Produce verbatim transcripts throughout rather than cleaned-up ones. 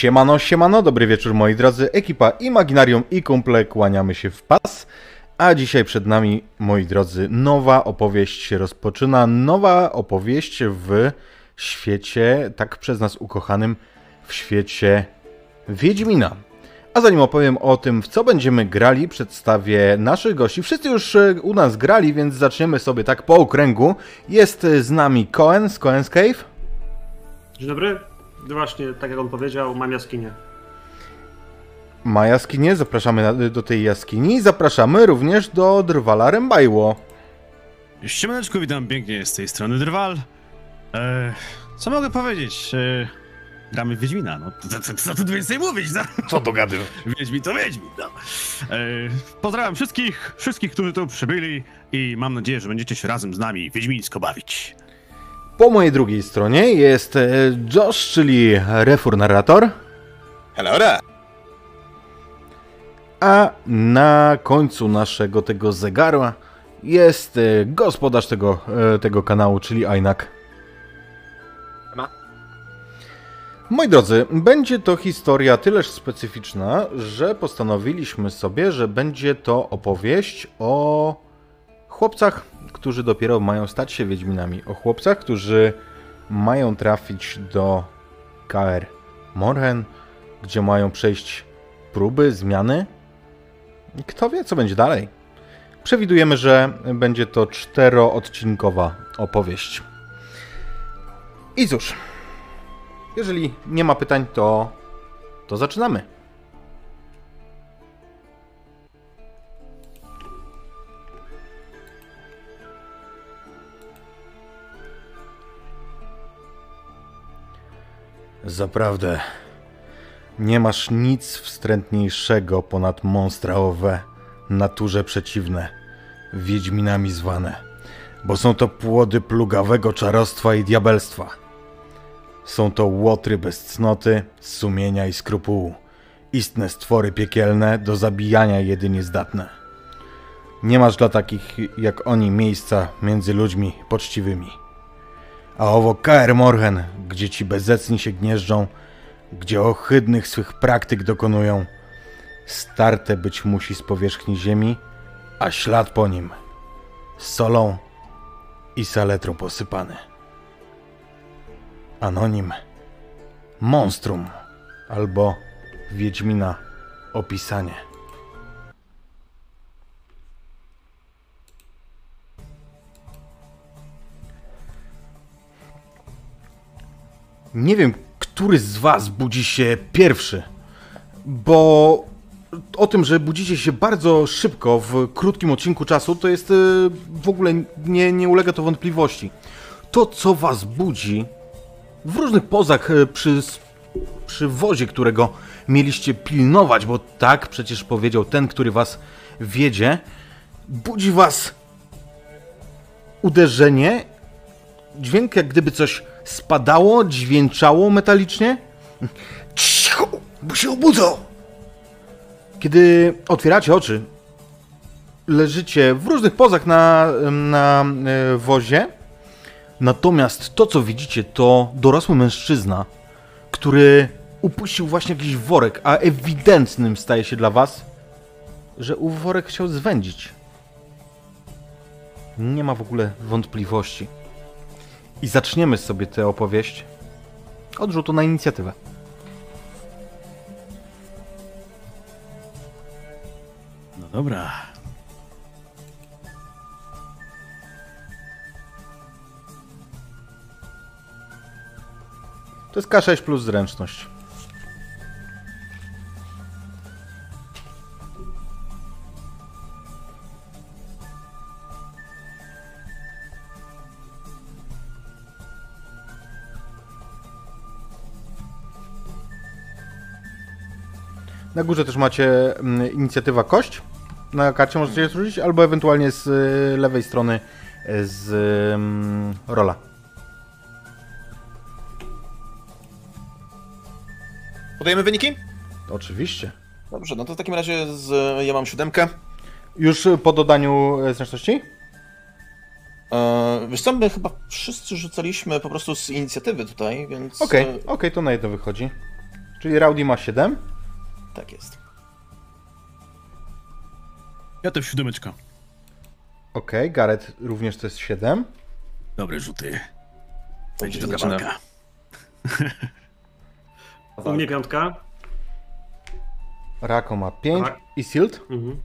Siemano, siemano, dobry wieczór moi drodzy, ekipa Imaginarium i kumple, kłaniamy się w pas. A dzisiaj przed nami, moi drodzy, nowa opowieść się rozpoczyna, nowa opowieść w świecie, tak przez nas ukochanym, w świecie Wiedźmina. A zanim opowiem o tym, w co będziemy grali, przedstawię naszych gości. Wszyscy już u nas grali, więc zaczniemy sobie tak po okręgu. Jest z nami Coen z Coen's Cave. Dzień dobry. Właśnie, tak jak on powiedział, mam jaskinię. Ma jaskinię, zapraszamy do tej jaskini. Zapraszamy również do Drwala Rębajło. Siemaneczku, witam pięknie z tej strony Drwal. Eee, co mogę powiedzieć? Eee, gramy w Wiedźmina, no. Co tu więcej mówić? No? Co to gady? Wiedźmin to Wiedźmin, no. Eee, pozdrawiam wszystkich, wszystkich, którzy tu przybyli i mam nadzieję, że będziecie się razem z nami wiedźmińsko bawić. Po mojej drugiej stronie jest Josh, czyli Refur Narrator. Hello there. A na końcu naszego tego zegarła jest gospodarz tego, tego kanału, czyli Aynak. Moi drodzy, będzie to historia tyleż specyficzna, że postanowiliśmy sobie, że będzie to opowieść o chłopcach, którzy dopiero mają stać się Wiedźminami. O chłopcach, którzy mają trafić do Kaer Morhen, gdzie mają przejść próby, zmiany. Kto wie, co będzie dalej. Przewidujemy, że będzie to czteroodcinkowa opowieść. I cóż, jeżeli nie ma pytań, to, to zaczynamy. Zaprawdę, nie masz nic wstrętniejszego ponad monstra owe, naturze przeciwne, wiedźminami zwane, bo są to płody plugawego czarostwa i diabelstwa. Są to łotry bez cnoty, sumienia i skrupułu, istne stwory piekielne, do zabijania jedynie zdatne. Nie masz dla takich jak oni miejsca między ludźmi poczciwymi. A owo Kaer Morhen, gdzie ci bezecni się gnieżdżą, gdzie ohydnych swych praktyk dokonują, starte być musi z powierzchni ziemi, a ślad po nim solą i saletrą posypany. Anonim, monstrum albo wiedźmina opisanie. Nie wiem, który z was budzi się pierwszy, bo o tym, że budzicie się bardzo szybko w krótkim odcinku czasu, to jest w ogóle nie, nie ulega to wątpliwości. To, co was budzi w różnych pozach przy, przy wozie, którego mieliście pilnować, bo tak przecież powiedział ten, który was wiedzie, budzi was uderzenie, dźwięk jak gdyby coś spadało, dźwięczało metalicznie. Cicho, bo się obudzą! Kiedy otwieracie oczy, leżycie w różnych pozach na, na wozie. Natomiast to, co widzicie, to dorosły mężczyzna, który upuścił właśnie jakiś worek, a ewidentnym staje się dla was, że ów worek chciał zwędzić. Nie ma w ogóle wątpliwości. I zaczniemy sobie tę opowieść od rzutu na inicjatywę. No dobra. To jest K sześć plus zręczność. Na górze też macie inicjatywa kość, na karcie możecie je zrzucić, albo ewentualnie z lewej strony z rola. Podajemy wyniki? Oczywiście. Dobrze, no to w takim razie z, ja mam siódemkę. Już po dodaniu zręczności? Eee, wiesz co, my chyba wszyscy rzucaliśmy po prostu z inicjatywy tutaj, więc... Okej, okay, okej, okay, to na jedno wychodzi. Czyli Raudi ma siedem? Tak jest. Ja też siódemeczka. Okej, okay, Garrett również to jest siedem. Dobre rzuty. Będzie to kabanka. U mnie piątka. Rako ma pięć. Aha. I Silt? Mhm.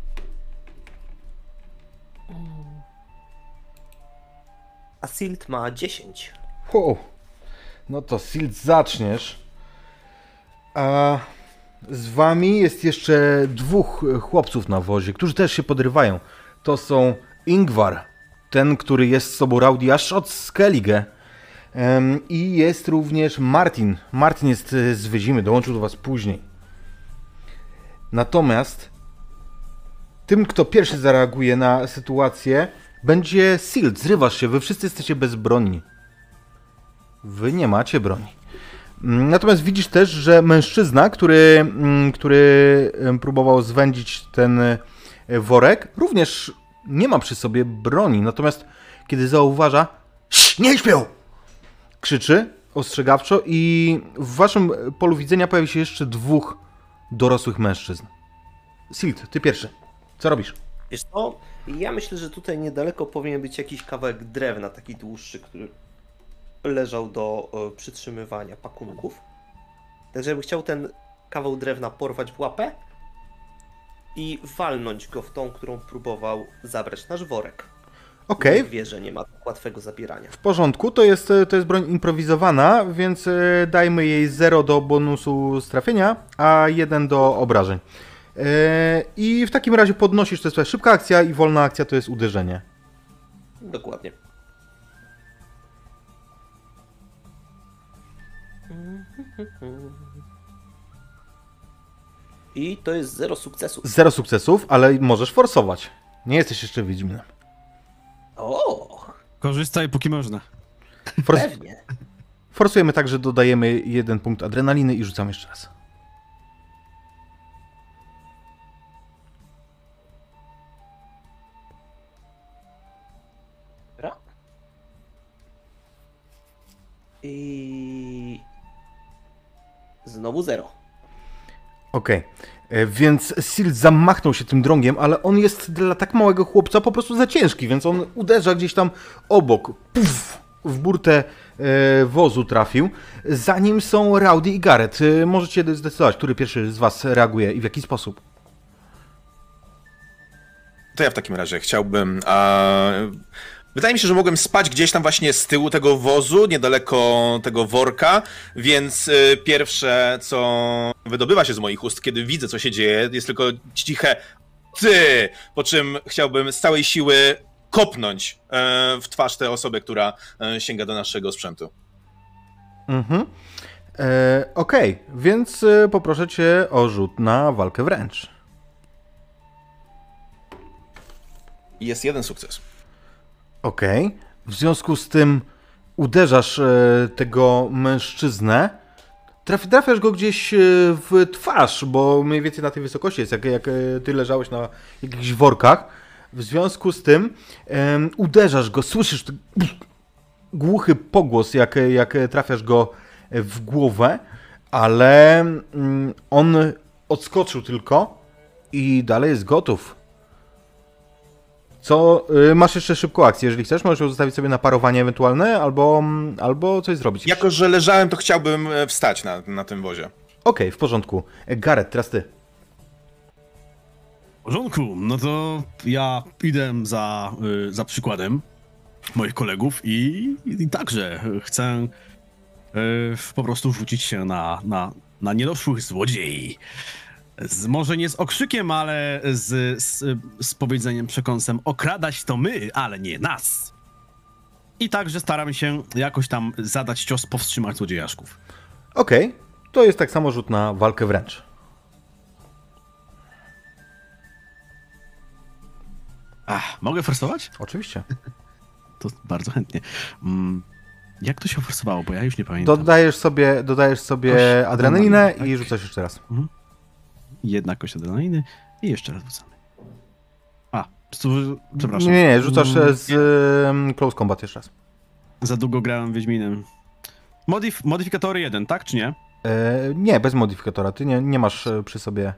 A Silt ma dziesięć. Wow. No to Silt zaczniesz. A z wami jest jeszcze dwóch chłopców na wozie, którzy też się podrywają. To są Ingvar, ten, który jest z sobą Raudi aż od Skellige. Um, I jest również Martin. Martin jest z Wyzimy, dołączył do was później. Natomiast tym, kto pierwszy zareaguje na sytuację, będzie Silt. Zrywasz się, wy wszyscy jesteście bezbronni. Wy nie macie broni. Natomiast widzisz też, że mężczyzna, który, który próbował zwędzić ten worek, również nie ma przy sobie broni. Natomiast kiedy zauważa, nie śpią! Krzyczy ostrzegawczo i w waszym polu widzenia pojawi się jeszcze dwóch dorosłych mężczyzn. Silt, ty pierwszy. Co robisz? Wiesz co, ja myślę, że tutaj niedaleko powinien być jakiś kawałek drewna, taki dłuższy, który leżał do przytrzymywania pakunków. Także bym chciał ten kawał drewna porwać w łapę i walnąć go w tą, którą próbował zabrać nasz worek. Okej. Okay. Wie, że nie ma tak łatwego zabierania. W porządku, to jest, to jest broń improwizowana, więc dajmy jej zero do bonusu z trafienia, a jeden do obrażeń. I w takim razie podnosisz, to jest szybka akcja i wolna akcja to jest uderzenie. Dokładnie. I to jest zero sukcesów. Zero sukcesów, ale możesz forsować. Nie jesteś jeszcze Wiedźminem. O! Korzystaj póki można. Fors... Pewnie. Forsujemy tak, że dodajemy jeden punkt adrenaliny i rzucam jeszcze raz. I znowu zero. Okej, okay. Więc Silt zamachnął się tym drągiem, ale on jest dla tak małego chłopca po prostu za ciężki, więc on uderza gdzieś tam obok. Puf, w burtę e, wozu trafił. Za nim są Raudi i Garrett. E, możecie zdecydować, który pierwszy z was reaguje i w jaki sposób. To ja w takim razie chciałbym... A... Wydaje mi się, że mogłem spać gdzieś tam właśnie z tyłu tego wozu, niedaleko tego worka, więc pierwsze, co wydobywa się z moich ust, kiedy widzę, co się dzieje, jest tylko ciche ty, po czym chciałbym z całej siły kopnąć w twarz tę osobę, która sięga do naszego sprzętu. Mhm. E, Okej, okay. Więc poproszę cię o rzut na walkę wręcz. Jest jeden sukces. Okej, okay. W związku z tym uderzasz e, tego mężczyznę, Traf, trafiasz go gdzieś e, w twarz, bo mniej więcej na tej wysokości jest, jak, jak e, ty leżałeś na jakichś workach. W związku z tym e, uderzasz go, słyszysz ty, głuchy pogłos, jak, jak trafiasz go w głowę, ale mm, on odskoczył tylko i dalej jest gotów. Co, yy, masz jeszcze szybką akcję, jeżeli chcesz, możesz ją zostawić sobie na parowanie ewentualne, albo, albo coś zrobić. Jako że leżałem, to chciałbym wstać na, na tym wozie. Okej, okay, w porządku. Garrett, teraz ty. W porządku, no to ja idę za, yy, za przykładem moich kolegów i, i także chcę yy, po prostu rzucić się na, na, na niedoszłych złodziei. Z, może nie z okrzykiem, ale z, z, z powiedzeniem, przekąsem okradać to my, ale nie nas. I także staram się jakoś tam zadać cios, powstrzymać złodziejaszków. Okej, okay. To jest tak samo rzut na walkę wręcz. Ach, mogę forsować? Oczywiście. To bardzo chętnie. Mm, jak to się forsowało, bo ja już nie pamiętam. Dodajesz sobie, dodajesz sobie Oś, adrenalinę tak. I rzucasz jeszcze raz. Mhm. Jedna kość adrenaliny i jeszcze raz rzucamy. A, przepraszam. Nie, nie, rzucasz z nie. Close Combat jeszcze raz. Za długo grałem Wiedźminem. Modif- modyfikatory jeden, tak czy nie? E, nie, bez modyfikatora. Ty nie, nie masz przy sobie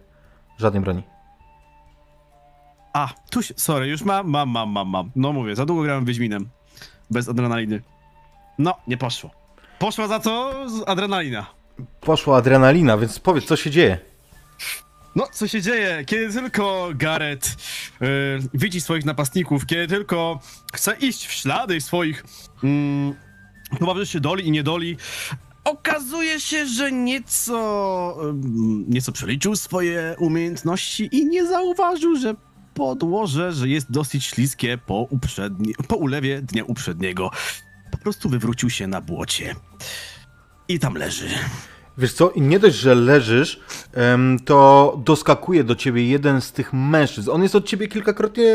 żadnej broni. A, tu się, sorry, już mam, mam, mam, mam, mam. No mówię, za długo grałem Wiedźminem. Bez adrenaliny. No, nie poszło. Poszła za to adrenalina. Poszła adrenalina, więc powiedz, co się dzieje? No, co się dzieje? Kiedy tylko Garrett yy, widzi swoich napastników, kiedy tylko chce iść w ślady swoich yy, towarzyszy doli i niedoli, okazuje się, że nieco, yy, nieco przeliczył swoje umiejętności i nie zauważył, że podłoże, że jest dosyć śliskie po, uprzedni- po ulewie dnia uprzedniego. Po prostu wywrócił się na błocie. I tam leży. Wiesz co, i nie dość, że leżysz, to doskakuje do ciebie jeden z tych mężczyzn. On jest od ciebie kilkakrotnie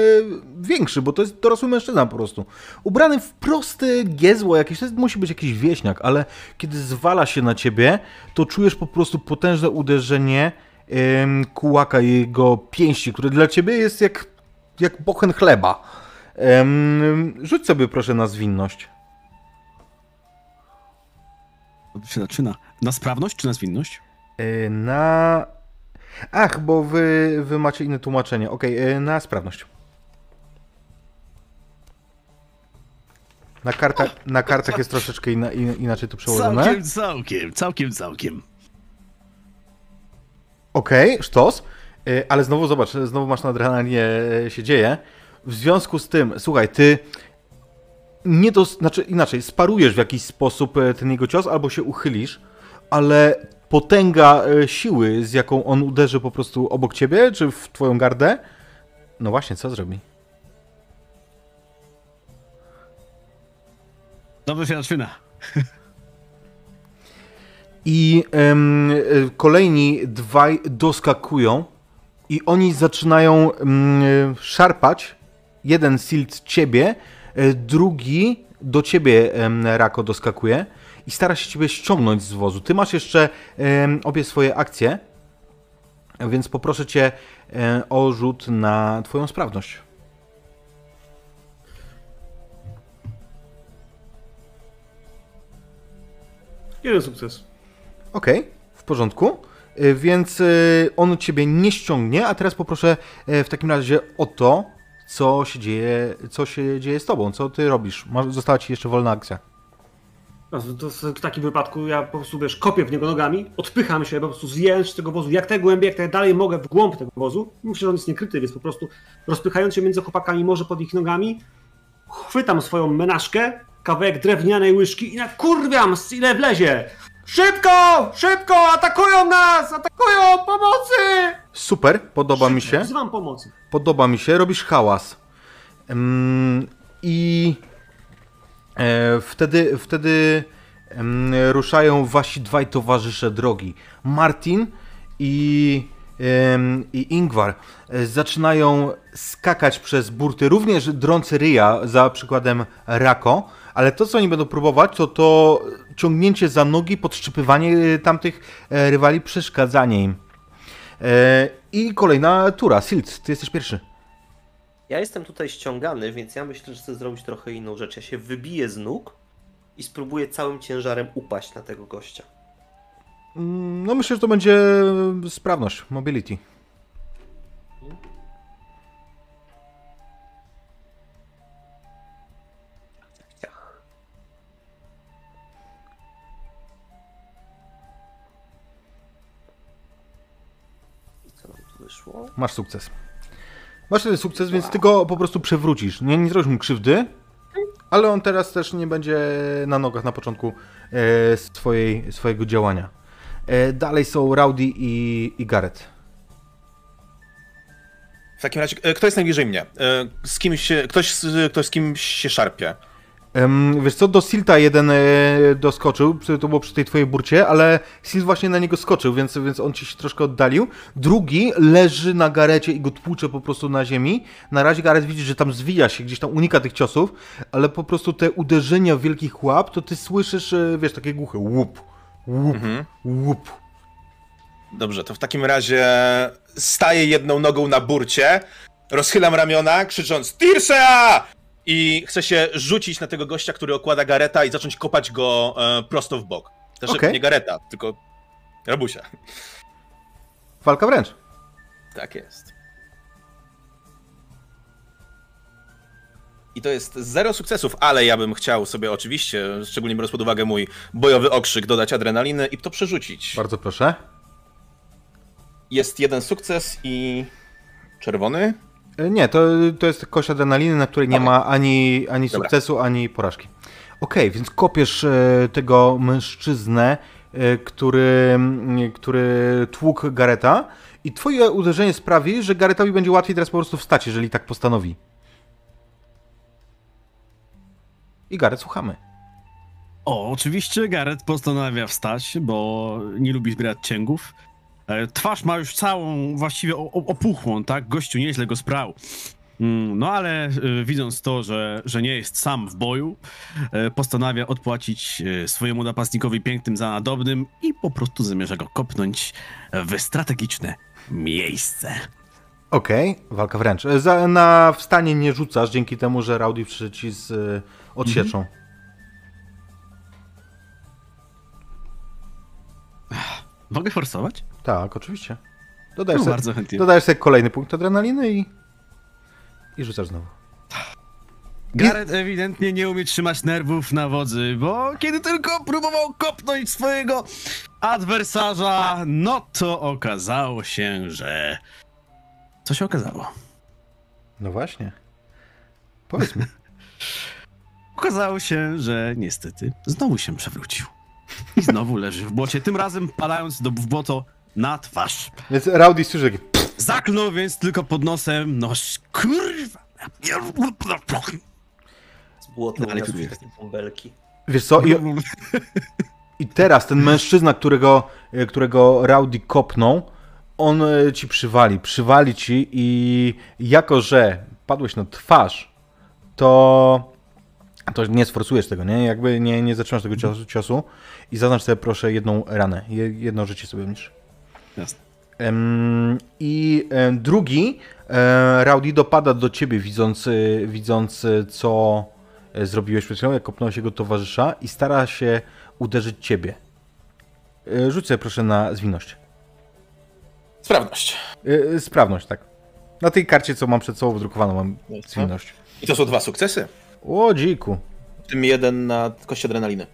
większy, bo to jest dorosły mężczyzna po prostu. Ubrany w prosty giezło jakieś, to jest, musi być jakiś wieśniak, ale kiedy zwala się na ciebie, to czujesz po prostu potężne uderzenie kułaka jego pięści, które dla ciebie jest jak, jak bochen chleba. Rzuć sobie proszę na zwinność. To się zaczyna. Na sprawność czy na zwinność? Yy, na... Ach, bo wy, wy macie inne tłumaczenie. Okej, okay, yy, na sprawność. Na, karta... na kartach jest troszeczkę inna, inaczej to przełożone. Całkiem, całkiem, całkiem, całkiem. Okej, okay, sztos. Yy, ale znowu zobacz, znowu masz na adrenalinie się dzieje. W związku z tym, słuchaj, ty... Nie to, znaczy inaczej, sparujesz w jakiś sposób ten jego cios, albo się uchylisz, ale potęga siły, z jaką on uderzy po prostu obok ciebie, czy w twoją gardę, no właśnie, co zrobi? Dobrze się zaczyna. I um, kolejni dwaj doskakują i oni zaczynają um, szarpać, jeden Silt ciebie, drugi do ciebie, Rako, doskakuje i stara się ciebie ściągnąć z wozu. Ty masz jeszcze obie swoje akcje, więc poproszę cię o rzut na twoją sprawność. Jeden sukces. Okej, okay, w porządku. Więc on ciebie nie ściągnie, a teraz poproszę w takim razie o to, co się dzieje, co się dzieje z tobą, co ty robisz? Została ci jeszcze wolna akcja. W takim wypadku ja po prostu, wiesz, kopię w niego nogami, odpycham się, po prostu zjeżdżam z tego wozu, jak tak głębiej, jak tak dalej mogę w głąb tego wozu. Myślę, że on jest niekryty, więc po prostu rozpychając się między chłopakami, może pod ich nogami, chwytam swoją menażkę, kawałek drewnianej łyżki i nakurwiam, ile wlezie. Szybko! Szybko! Atakują nas! Atakują! Pomocy! Super, podoba Szybko, mi się. Wzywam pomocy. Podoba mi się, robisz hałas. Ym, I e, wtedy, wtedy em, ruszają wasi dwaj towarzysze drogi. Martin i, em, i Ingvar zaczynają skakać przez burty, również drący ryja za przykładem Rako. Ale to, co oni będą próbować, to to ciągnięcie za nogi, podszczypywanie tamtych rywali, przeszkadzanie im. I kolejna tura. Silt, ty jesteś pierwszy. Ja jestem tutaj ściągany, więc ja myślę, że chcę zrobić trochę inną rzecz. Ja się wybiję z nóg i spróbuję całym ciężarem upaść na tego gościa. No myślę, że to będzie sprawność, mobility. Wyszło. Masz sukces. Masz ten sukces, więc ty go po prostu przewrócisz. Nie, nie zrobisz mu krzywdy, ale on teraz też nie będzie na nogach na początku e, swojej, swojego działania. E, dalej są Raudi i, i Garrett. W takim razie, kto jest najbliżej mnie? Z kim się, ktoś, ktoś z kim się szarpie? Um, wiesz co, do Silta jeden e, doskoczył, to było przy tej twojej burcie, ale Silt właśnie na niego skoczył, więc, więc on ci się troszkę oddalił. Drugi leży na Garecie i go tłucze po prostu na ziemi. Na razie Garret widzi, że tam zwija się, gdzieś tam unika tych ciosów, ale po prostu te uderzenia wielkich łap, to ty słyszysz, wiesz, takie głuche łup, łup, mhm. łup. Dobrze, to w takim razie staję jedną nogą na burcie, rozchylam ramiona, krzycząc Tirsea! I chcę się rzucić na tego gościa, który okłada Gareta i zacząć kopać go e, prosto w bok. Też okay. Nie Gareta, tylko Rabusia. Walka wręcz. Tak jest. I to jest zero sukcesów, ale ja bym chciał sobie oczywiście, szczególnie biorąc pod uwagę mój bojowy okrzyk, dodać adrenaliny i to przerzucić. Bardzo proszę. Jest jeden sukces i... czerwony? Nie, to, to jest kość adrenaliny, na której nie okay. ma ani, ani sukcesu, ani porażki. Okej, okay, więc kopiesz tego mężczyznę, który, który tłukł Garretta i twoje uderzenie sprawi, że Garrettowi będzie łatwiej teraz po prostu wstać, jeżeli tak postanowi. I Garrett, słuchamy. O, oczywiście Garrett postanawia wstać, bo nie lubi zbierać cięgów. Twarz ma już całą, właściwie opuchłą, tak? Gościu nieźle go sprał. No ale widząc to, że, że nie jest sam w boju, postanawia odpłacić swojemu napastnikowi pięknym za nadobnym i po prostu zamierza go kopnąć w strategiczne miejsce. Okej, okay, walka wręcz. Za, na wstanie nie rzucasz, dzięki temu, że Raudi ci z y, odsieczą. Mm-hmm. Mogę forsować? Tak, oczywiście. Dodajesz, no, se, bardzo chętnie. Dodajesz sobie kolejny punkt adrenaliny i, i rzucasz znowu. Garrett I... ewidentnie nie umie trzymać nerwów na wodzy, bo kiedy tylko próbował kopnąć swojego adwersarza, no to okazało się, że... Co się okazało? No właśnie. Powiedz mi. Okazało się, że niestety znowu się przewrócił. I znowu leży w błocie, tym razem padając do, w błoto na twarz. Więc Raudi słyszy taki... Zaklnął więc tylko pod nosem, no kurwa... Z błotem, no, ale tu jest bąbelki. Wiesz co, i, i teraz ten mężczyzna, którego, którego Raudi kopnął, on ci przywali, przywali ci i jako, że padłeś na twarz, to... to nie sforsujesz tego, nie? Jakby nie, nie zatrzymasz tego ciosu, ciosu i zaznacz sobie proszę jedną ranę, jedno życie sobie obniż. Jasne. Um, I um, drugi, um, Raudi dopada do ciebie, widząc, widząc co zrobiłeś przed chwilą, jak kopnąłeś jego towarzysza i stara się uderzyć ciebie. Rzuć sobie proszę na zwinność. Sprawność. Y, sprawność, tak. Na tej karcie, co mam przed sobą wydrukowaną, mam zwinność. I to są dwa sukcesy. O, dziku. W tym jeden na kości adrenaliny.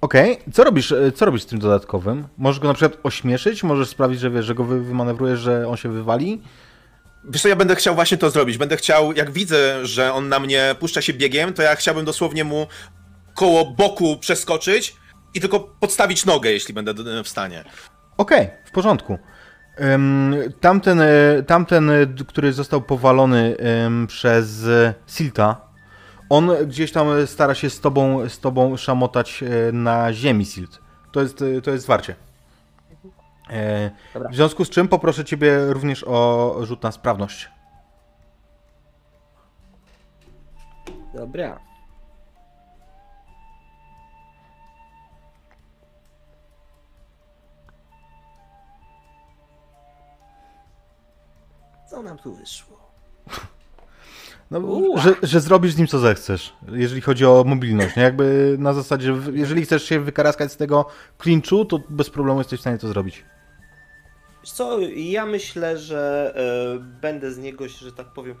Okej, okay. Co robisz, co robisz z tym dodatkowym? Możesz go na przykład ośmieszyć? Możesz sprawić, że, wiesz, że go wymanewrujesz, że on się wywali? Wiesz co, ja będę chciał właśnie to zrobić. Będę chciał, jak widzę, że on na mnie puszcza się biegiem, to ja chciałbym dosłownie mu koło boku przeskoczyć i tylko podstawić nogę, jeśli będę w stanie. Okej, okay, w porządku. Tamten, tamten, który został powalony przez Silta, on gdzieś tam stara się z tobą, z tobą szamotać na ziemi, Silt. To jest, to jest zwarcie. Dobra. W związku z czym poproszę ciebie również o rzut na sprawność. Dobra. Co nam tu wyszło? No, że, że zrobisz z nim co zechcesz, jeżeli chodzi o mobilność, nie? Jakby na zasadzie, że jeżeli chcesz się wykaraskać z tego klinczu, to bez problemu jesteś w stanie to zrobić. Wiesz co, ja myślę, że y, będę z niego, że tak powiem,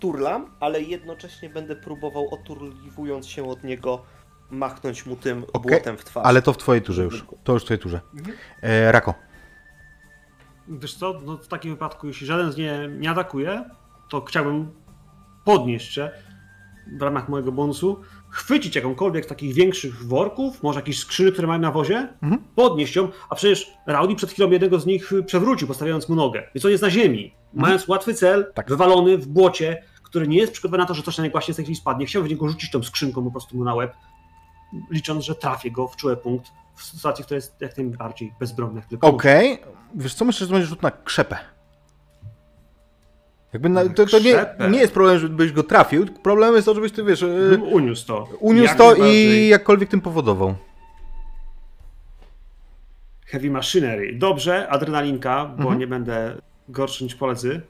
turlam, ale jednocześnie będę próbował, oturliwując się od niego, machnąć mu tym okay. błotem w twarz. Ale to w twojej turze już, to już w twojej turze. Mhm. E, Rako. Wiesz co, no, w takim wypadku, jeśli żaden z nie, nie atakuje, to chciałbym podnieść się w ramach mojego bonusu, chwycić jakąkolwiek z takich większych worków, może jakieś skrzyny, które mają na wozie, mhm. podnieść ją, a przecież Raudi przed chwilą jednego z nich przewrócił, postawiając mu nogę, więc on jest na ziemi, mhm. mając łatwy cel, tak. wywalony w błocie, który nie jest przygotowany na to, że coś na niego właśnie z tej chwili spadnie. Chciałbym w niego rzucić tą skrzynką po prostu mu na łeb, licząc, że trafię go w czuły punkt, w sytuacji, która jest jak najbardziej bezbronna, jak tylko. Okej, okay. Wiesz co, myślę, że będzie rzut na krzepę. Jakby na, to, to nie, nie jest problem, żebyś go trafił, problem jest to, żebyś ty, wiesz... No, uniósł to. Uniósł jak to i jakkolwiek tym powodował. Heavy machinery. Dobrze, adrenalinka, bo mhm. nie będę gorszy niż koledzy.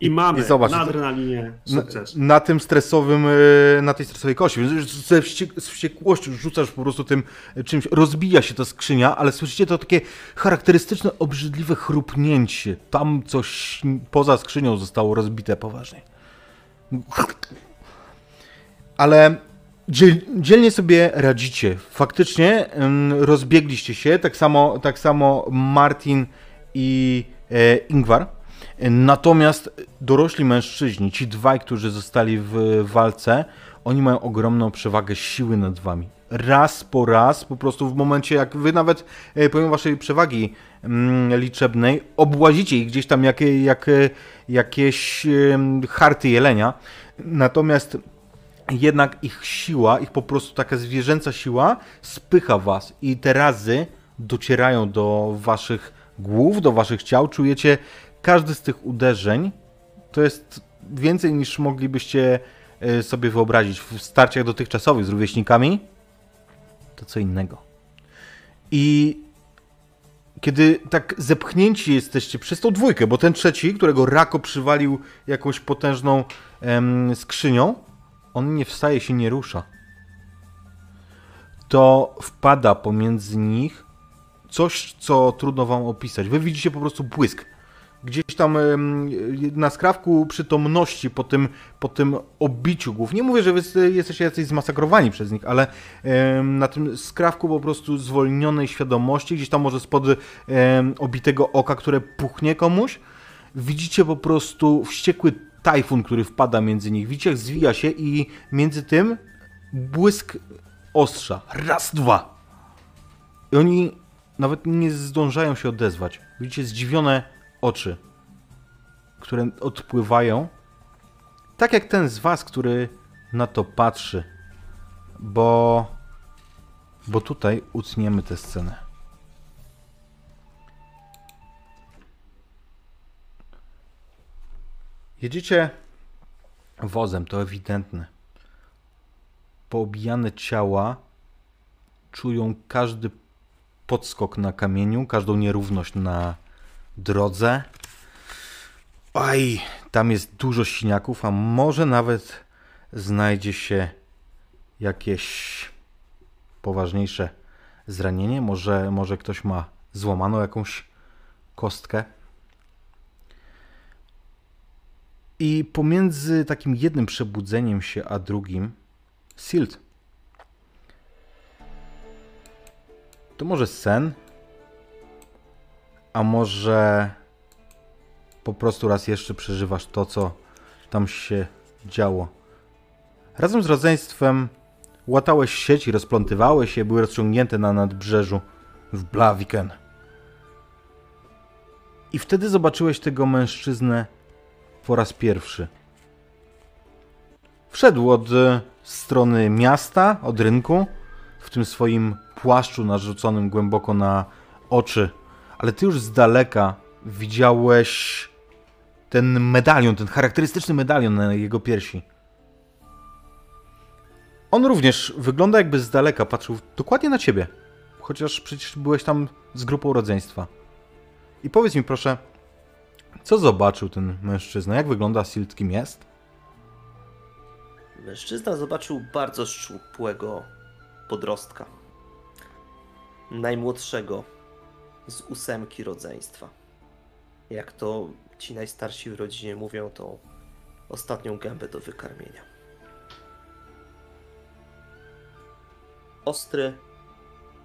I mamy, i zobacz, na adrenalinie sukces. Na, na tym stresowym, na tej stresowej kości, ze wściek- z wściekłością rzucasz po prostu tym czymś, rozbija się ta skrzynia, ale słyszycie to takie charakterystyczne, obrzydliwe chrupnięcie. Tam coś poza skrzynią zostało rozbite poważnie. Ale dzielnie sobie radzicie. Faktycznie rozbiegliście się, tak samo, tak samo Martin i e, Ingvar. Natomiast dorośli mężczyźni, ci dwaj, którzy zostali w walce, oni mają ogromną przewagę siły nad wami. Raz po raz, po prostu w momencie, jak wy nawet, pomimo waszej przewagi liczebnej, obłazicie ich gdzieś tam jak, jak, jakieś harty jelenia. Natomiast jednak ich siła, ich po prostu taka zwierzęca siła spycha was i te razy docierają do waszych głów, do waszych ciał. Czujecie każdy z tych uderzeń, to jest więcej niż moglibyście sobie wyobrazić w starciach dotychczasowych z rówieśnikami. To co innego. I kiedy tak zepchnięci jesteście przez tą dwójkę, bo ten trzeci, którego Rako przywalił jakąś potężną em, skrzynią, on nie wstaje, się nie rusza. To wpada pomiędzy nich coś, co trudno wam opisać. Wy widzicie po prostu błysk. Gdzieś tam na skrawku przytomności po tym, po tym obiciu głów. Nie mówię, że wy jesteście jacyś zmasakrowani przez nich, ale na tym skrawku po prostu zwolnionej świadomości, gdzieś tam może spod obitego oka, które puchnie komuś, widzicie po prostu wściekły tajfun, który wpada między nich. Widzicie, jak zwija się i między tym błysk ostrza. Raz, dwa. I oni nawet nie zdążają się odezwać. Widzicie zdziwione oczy, które odpływają, tak jak ten z was, który na to patrzy, bo, bo tutaj utniemy tę scenę. Jedziecie wozem, to ewidentne. Poobijane ciała czują każdy podskok na kamieniu, każdą nierówność na drodze. Aj, tam jest dużo siniaków, a może nawet znajdzie się jakieś poważniejsze zranienie. Może, może ktoś ma złamaną jakąś kostkę. I pomiędzy takim jednym przebudzeniem się a drugim, Silt. To może sen? A może po prostu raz jeszcze przeżywasz to, co tam się działo. Razem z rodzeństwem łatałeś sieci, rozplątywałeś je, były rozciągnięte na nadbrzeżu w Blaviken. I wtedy zobaczyłeś tego mężczyznę po raz pierwszy. Wszedł od strony miasta, od rynku, w tym swoim płaszczu narzuconym głęboko na oczy. Ale ty już z daleka widziałeś ten medalion, ten charakterystyczny medalion na jego piersi. On również wygląda, jakby z daleka patrzył dokładnie na ciebie, chociaż przecież byłeś tam z grupą rodzeństwa. I powiedz mi proszę, co zobaczył ten mężczyzna? Jak wygląda Silt, kim jest? Mężczyzna zobaczył bardzo szczupłego podrostka. Najmłodszego z ósemki rodzeństwa. Jak to ci najstarsi w rodzinie mówią, to ostatnią gębę do wykarmienia. Ostry,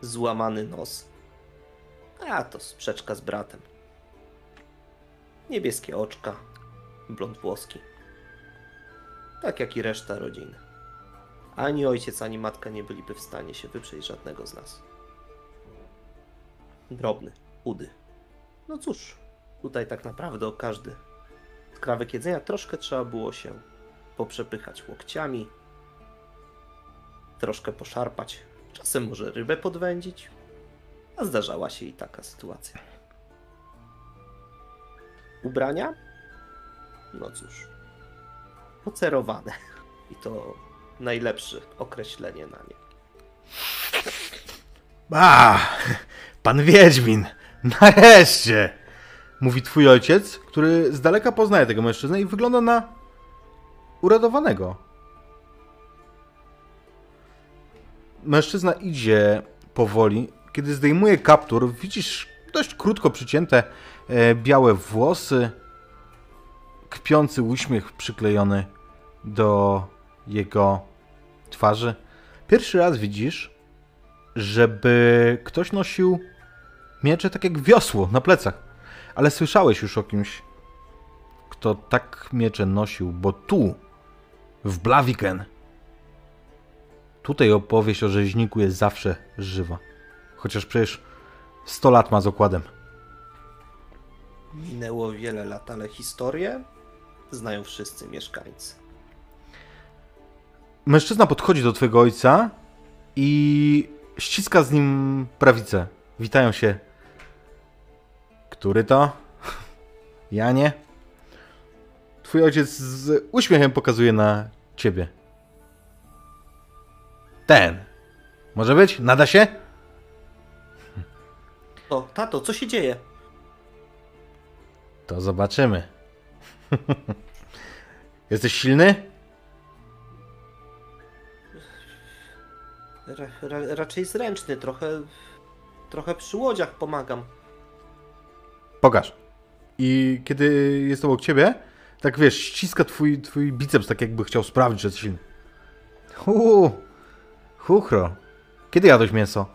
złamany nos. A to sprzeczka z bratem. Niebieskie oczka, blond włoski. Tak jak i reszta rodziny. Ani ojciec, ani matka nie byliby w stanie się wyprzeć żadnego z nas. Drobny, chudy. No cóż, tutaj tak naprawdę o każdy skrawek jedzenia troszkę trzeba było się poprzepychać łokciami, troszkę poszarpać, czasem może rybę podwędzić, a zdarzała się i taka sytuacja. Ubrania? No cóż, pocerowane. I to najlepsze określenie na nie. Bah! Pan Wiedźmin, nareszcie! Mówi twój ojciec, który z daleka poznaje tego mężczyznę i wygląda na uradowanego. Mężczyzna idzie powoli. Kiedy zdejmuje kaptur, widzisz dość krótko przycięte e, białe włosy, kpiący uśmiech przyklejony do jego twarzy. Pierwszy raz widzisz, żeby ktoś nosił miecze tak jak wiosło na plecach. Ale słyszałeś już o kimś, kto tak miecze nosił, bo tu, w Blaviken, tutaj opowieść o rzeźniku jest zawsze żywa. Chociaż przecież sto lat ma z okładem. Minęło wiele lat, ale historię znają wszyscy mieszkańcy. Mężczyzna podchodzi do twojego ojca i ściska z nim prawicę. Witają się. Który to? Ja nie. Twój ojciec z uśmiechem pokazuje na ciebie. Ten. Może być? Nada się? O, tato, co się dzieje? To zobaczymy. Jesteś silny? Ra ra raczej zręczny. Trochę, trochę przy łodziach pomagam. Pokaż. I kiedy jest obok ciebie, tak wiesz, ściska twój, twój biceps, tak jakby chciał sprawdzić, że jest silny. Uuu, chuchro. Kiedy jadłeś mięso?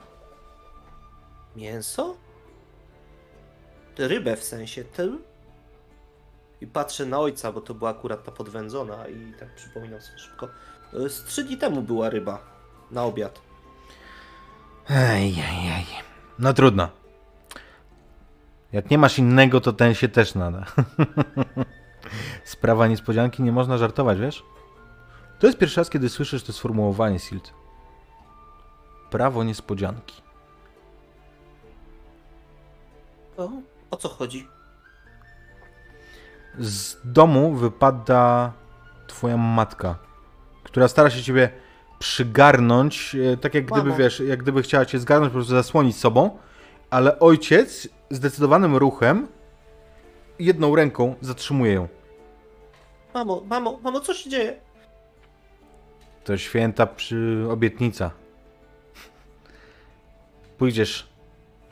Mięso? Rybę w sensie, tył? I patrzę na ojca, bo to była akurat ta podwędzona i tak przypominam sobie szybko. Z trzy dni temu była ryba na obiad. Ej, ej, ej. No trudno. Jak nie masz innego, to ten się też nada. Sprawa niespodzianki, nie można żartować, wiesz? To jest pierwszy raz, kiedy słyszysz to sformułowanie, Silt. Prawo niespodzianki. O, o co chodzi? Z domu wypada twoja matka, która stara się ciebie przygarnąć, tak jak gdyby, wiesz, jak gdyby chciała cię zgarnąć, po prostu zasłonić sobą, ale ojciec zdecydowanym ruchem jedną ręką zatrzymuje ją. Mamo, mamo, mamo, co się dzieje? To święta przy... obietnica. Pójdziesz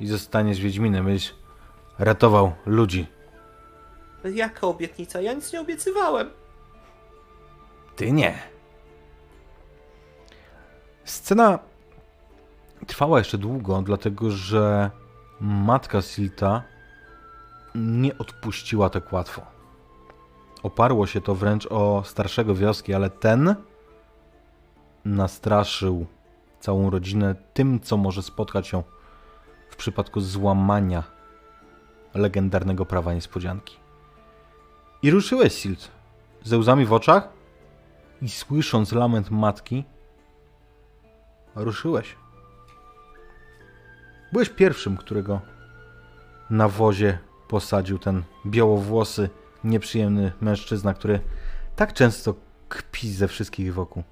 i zostaniesz Wiedźminem, byś ratował ludzi. Jaka obietnica? Ja nic nie obiecywałem. Ty nie. Scena trwała jeszcze długo, dlatego że matka Silta nie odpuściła tak łatwo. Oparło się to wręcz o starszego wioski, ale ten nastraszył całą rodzinę tym, co może spotkać ją w przypadku złamania legendarnego prawa niespodzianki. I ruszyłeś, Silt, ze łzami w oczach i słysząc lament matki, ruszyłeś. Byłeś pierwszym, którego na wozie posadził ten białowłosy, nieprzyjemny mężczyzna, który tak często kpi ze wszystkich wokół.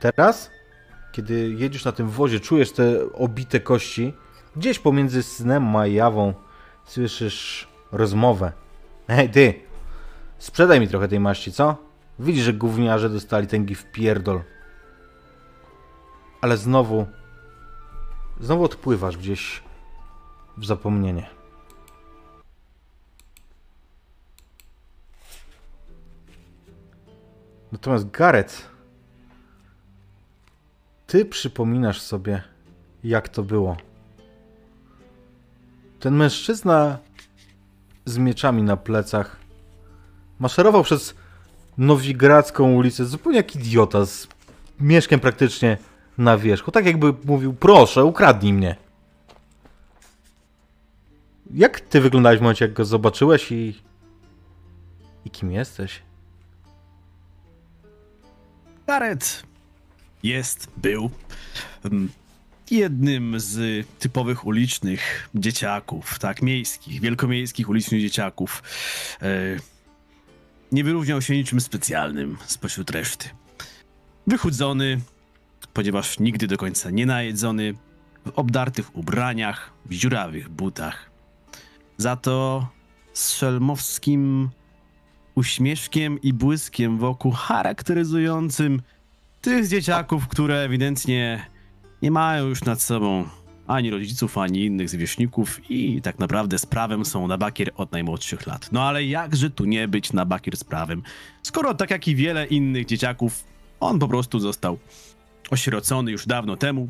Teraz, kiedy jedziesz na tym wozie, czujesz te obite kości, gdzieś pomiędzy snem a jawą słyszysz rozmowę. Hej ty, sprzedaj mi trochę tej maści, co? Widzisz, że gówniarze dostali tęgi w pierdol. Ale znowu Znowu odpływasz gdzieś w zapomnienie. Natomiast Garrett, ty przypominasz sobie, jak to było. Ten mężczyzna z mieczami na plecach maszerował przez Nowigradzką ulicę zupełnie jak idiota, z mieszkiem praktycznie na wierzchu, tak jakby mówił, proszę, ukradnij mnie. Jak ty wyglądałeś w momencie, jak go zobaczyłeś i... i kim jesteś? Garrett jest, był jednym z typowych ulicznych dzieciaków, tak, miejskich, wielkomiejskich ulicznych dzieciaków. Nie wyróżniał się niczym specjalnym spośród reszty. Wychudzony, ponieważ nigdy do końca nie najedzony, w obdartych ubraniach, w dziurawych butach. Za to z szelmowskim uśmieszkiem i błyskiem wokół charakteryzującym tych dzieciaków, które ewidentnie nie mają już nad sobą ani rodziców, ani innych zwierzchników i tak naprawdę z prawem są na bakier od najmłodszych lat. No ale jakże tu nie być na bakier z prawem, skoro tak jak i wiele innych dzieciaków, on po prostu został osierocony już dawno temu,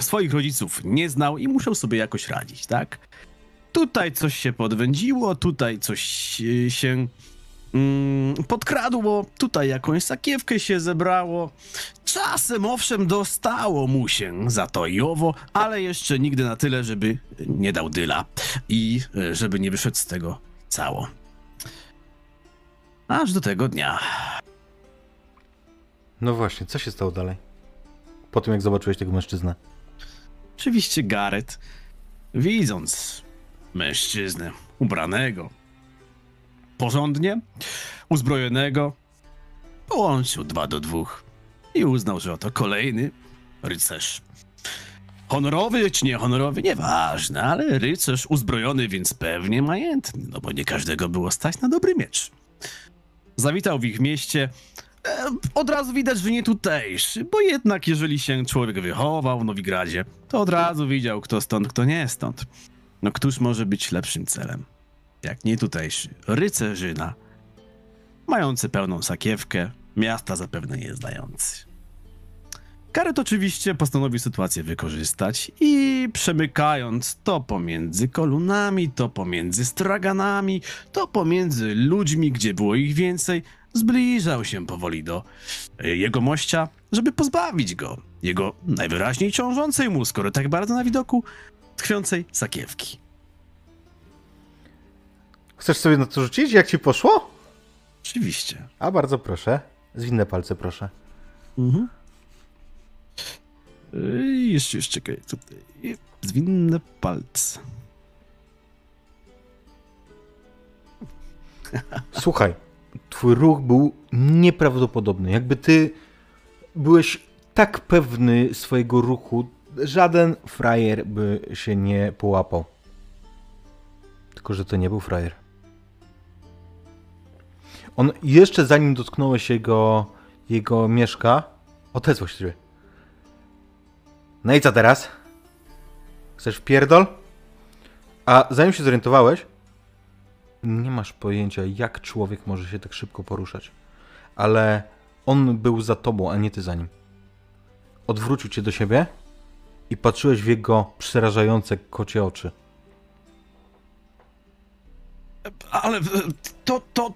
swoich rodziców nie znał i musiał sobie jakoś radzić, tak? Tutaj coś się podwędziło, tutaj coś się mm, podkradło, tutaj jakąś sakiewkę się zebrało. Czasem owszem dostało mu się za to i owo, ale jeszcze nigdy na tyle, żeby nie dał dyla i żeby nie wyszedł z tego cało. Aż do tego dnia. No właśnie, co się stało dalej? Po tym jak zobaczyłeś tego mężczyznę? Oczywiście Garrett, widząc mężczyznę ubranego porządnie, uzbrojonego, połączył dwa do dwóch i uznał, że oto kolejny rycerz. Honorowy czy niehonorowy, nieważne, ale rycerz uzbrojony, więc pewnie majętny, no bo nie każdego było stać na dobry miecz. Zawitał w ich mieście. Od razu widać, że nie tutejszy, bo jednak jeżeli się człowiek wychował w Novigradzie, to od razu widział kto stąd, kto nie stąd. No któż może być lepszym celem, jak nie tutejszy rycerzyna, mający pełną sakiewkę, miasta zapewne nie zdający. Garrett oczywiście postanowił sytuację wykorzystać i przemykając to pomiędzy kolumnami, to pomiędzy straganami, to pomiędzy ludźmi, gdzie było ich więcej, zbliżał się powoli do jegomościa, żeby pozbawić go jego najwyraźniej ciążącej mu, skoro tak bardzo na widoku, tkwiącej sakiewki. Chcesz sobie na to rzucić? Jak ci poszło? Oczywiście. A bardzo proszę. Zwinne palce, proszę. Mhm. I jeszcze, jeszcze czekaj. Zwinne palce. Słuchaj, twój ruch był nieprawdopodobny. Jakby ty byłeś tak pewny swojego ruchu, żaden frajer by się nie połapał. Tylko że to nie był frajer. On jeszcze zanim dotknąłeś jego, jego mieszka, odezwał się do ciebie. No i co teraz? Chcesz w pierdol? A zanim się zorientowałeś, nie masz pojęcia, jak człowiek może się tak szybko poruszać. Ale on był za tobą, a nie ty za nim. Odwrócił cię do siebie i patrzyłeś w jego przerażające kocie oczy. Ale to, to...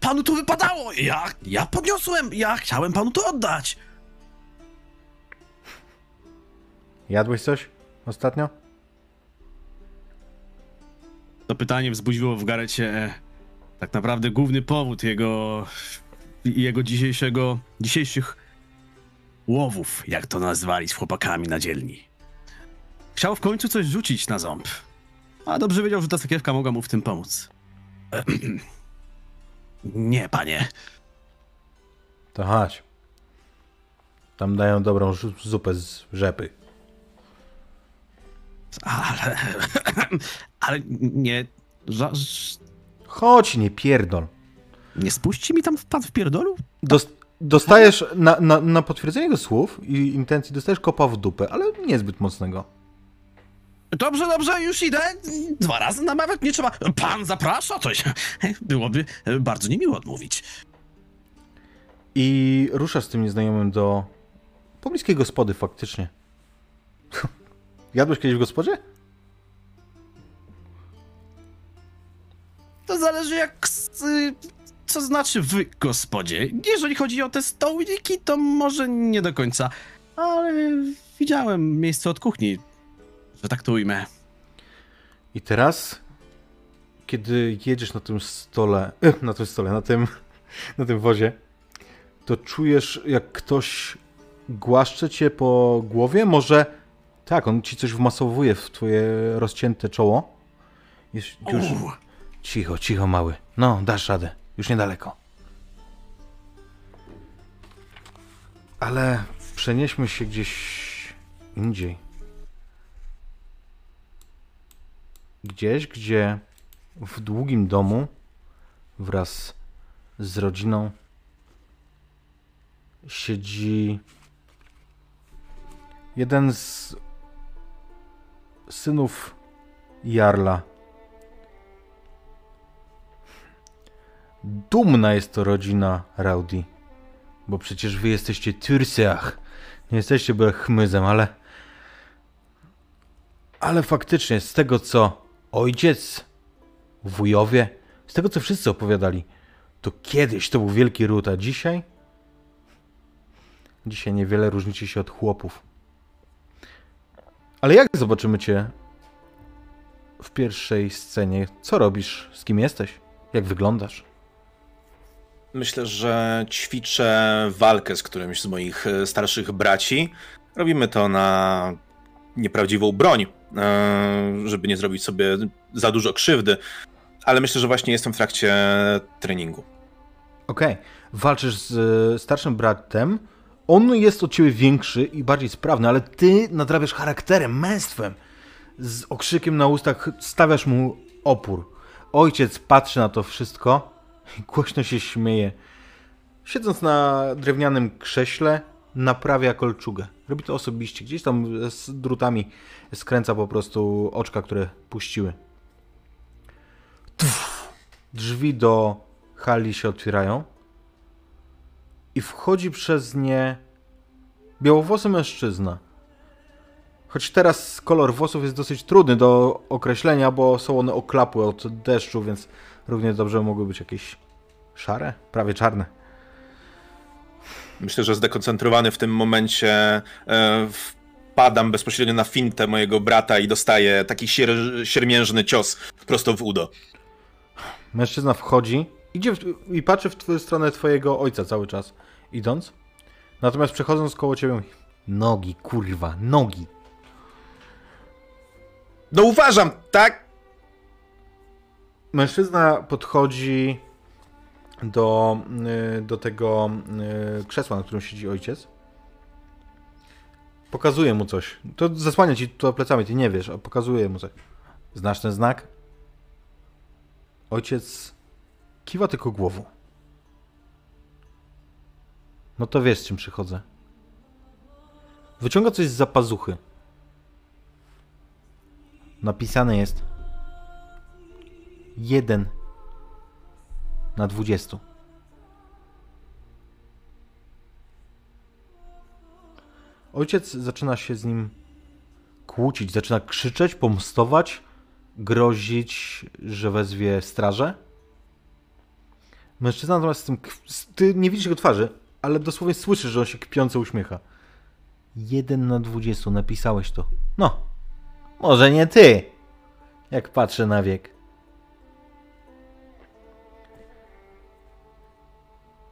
Panu to wypadało! Ja, ja podniosłem! Ja chciałem panu to oddać! Jadłeś coś ostatnio? To pytanie wzbudziło w Garrecie tak naprawdę główny powód jego, jego dzisiejszego, dzisiejszych łowów, jak to nazwali z chłopakami na dzielni. Chciał w końcu coś rzucić na ząb, a dobrze wiedział, że ta sakiewka mogła mu w tym pomóc. Nie, panie. To chodź. Tam dają dobrą zupę z rzepy. Ale... ale nie... Ża... Chodź, nie pierdol. Nie spuści mi tam pan w pierdolu? Dost, dostajesz na, na, na potwierdzenie jego słów i intencji, dostajesz kopa w dupę, ale niezbyt mocnego. Dobrze, dobrze, już idę. Dwa razy namawiać nie trzeba. Pan zaprasza, to się byłoby bardzo niemiło odmówić. I ruszasz z tym nieznajomym do pobliskiej gospody faktycznie. Jadłeś kiedyś w gospodzie? To zależy jak... Co znaczy w gospodzie? Jeżeli chodzi o te stołniki, to może nie do końca. Ale widziałem miejsce od kuchni, że tak to ujmę. I teraz, kiedy jedziesz na tym stole... Na tym stole, na tym, na tym wozie, to czujesz jak ktoś głaszcze cię po głowie? Może... Tak, on ci coś wmasowuje w twoje rozcięte czoło. Już, już... Cicho, cicho, mały. No, dasz radę. Już niedaleko. Ale przenieśmy się gdzieś indziej. Gdzieś, gdzie w długim domu wraz z rodziną siedzi jeden z synów jarla. Dumna jest to rodzina Raudi, bo przecież wy jesteście Tyrseach. Nie jesteście byłem chmyzem, ale... Ale faktycznie, z tego co ojciec, wujowie, z tego co wszyscy opowiadali, to kiedyś to był wielki ród, a dzisiaj... Dzisiaj niewiele różnicie się od chłopów. Ale jak zobaczymy cię w pierwszej scenie? Co robisz? Z kim jesteś? Jak wyglądasz? Myślę, że ćwiczę walkę z którymś z moich starszych braci. Robimy to na nieprawdziwą broń, żeby nie zrobić sobie za dużo krzywdy. Ale myślę, że właśnie jestem w trakcie treningu. Okej. Okay. Walczysz z starszym bratem. On jest od ciebie większy i bardziej sprawny, ale ty nadrabiasz charakterem, męstwem. Z okrzykiem na ustach stawiasz mu opór. Ojciec patrzy na to wszystko i głośno się śmieje. Siedząc na drewnianym krześle, naprawia kolczugę. Robi to osobiście. Gdzieś tam z drutami skręca po prostu oczka, które puściły. Tuf. Drzwi do hali się otwierają. I wchodzi przez nie białowłosy mężczyzna. Choć teraz kolor włosów jest dosyć trudny do określenia, bo są one oklapłe od deszczu, więc równie dobrze mogły być jakieś szare, prawie czarne. Myślę, że zdekoncentrowany w tym momencie e, wpadam bezpośrednio na fintę mojego brata i dostaję taki sier- siermiężny cios prosto w udo. Mężczyzna wchodzi idzie w, i patrzy w tw- stronę twojego ojca cały czas idąc, natomiast przechodząc koło ciebie mówi, nogi, kurwa, nogi. No uważam, tak? Mężczyzna podchodzi do, do tego krzesła, na którym siedzi ojciec. Pokazuje mu coś. To zasłania ci to plecami, ty nie wiesz, a pokazuje mu coś. Znasz ten znak? Ojciec kiwa tylko głową. No to wiesz, z czym przychodzę. Wyciąga coś zza pazuchy. Napisane jest jeden na dwudziestu. Ojciec zaczyna się z nim kłócić, zaczyna krzyczeć, pomstować, grozić, że wezwie strażę. Mężczyzna natomiast z tym... Ty nie widzisz jego twarzy, ale dosłownie słyszysz, że on się kpiąco uśmiecha. Jeden na dwudziestu, napisałeś to. No. Może nie ty, jak patrzę na wiek.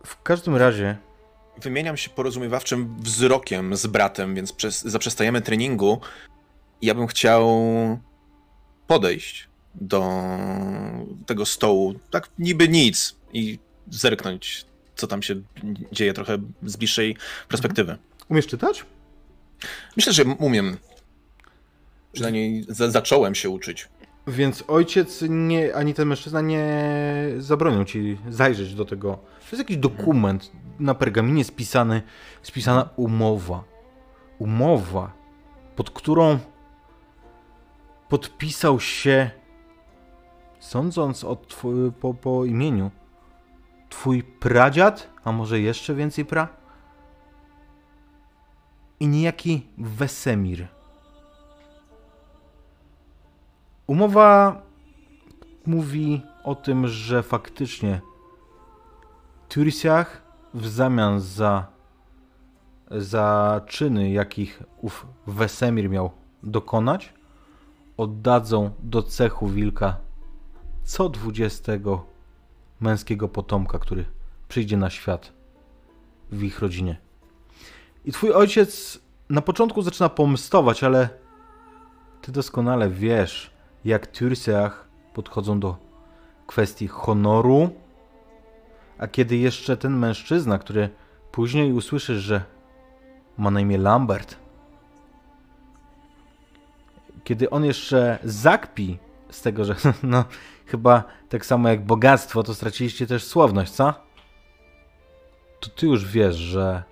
W każdym razie... Wymieniam się porozumiewawczym wzrokiem z bratem, więc przez, zaprzestajemy treningu. Ja bym chciał podejść do tego stołu, tak niby nic, i zerknąć, co tam się dzieje trochę z bliższej perspektywy. Umiesz czytać? Myślę, że umiem. Przynajmniej za- zacząłem się uczyć. Więc ojciec nie, ani ten mężczyzna nie zabronił ci zajrzeć do tego. To jest jakiś dokument na pergaminie spisany, spisana umowa. Umowa, pod którą podpisał się, sądząc od twój, po, po imieniu, twój pradziad, a może jeszcze więcej pra? I niejaki Wesemir. Umowa mówi o tym, że faktycznie Tyrsiach w zamian za, za czyny, jakich ów Wesemir miał dokonać, oddadzą do cechu wilka co dwudziestego męskiego potomka, który przyjdzie na świat w ich rodzinie. I twój ojciec na początku zaczyna pomstować, ale ty doskonale wiesz, jak Tyrseach podchodzą do kwestii honoru, a kiedy jeszcze ten mężczyzna, który później usłyszy, że ma na imię Lambert, kiedy on jeszcze zakpi z tego, że no chyba tak samo jak bogactwo, to straciliście też słowność, co? To ty już wiesz, że...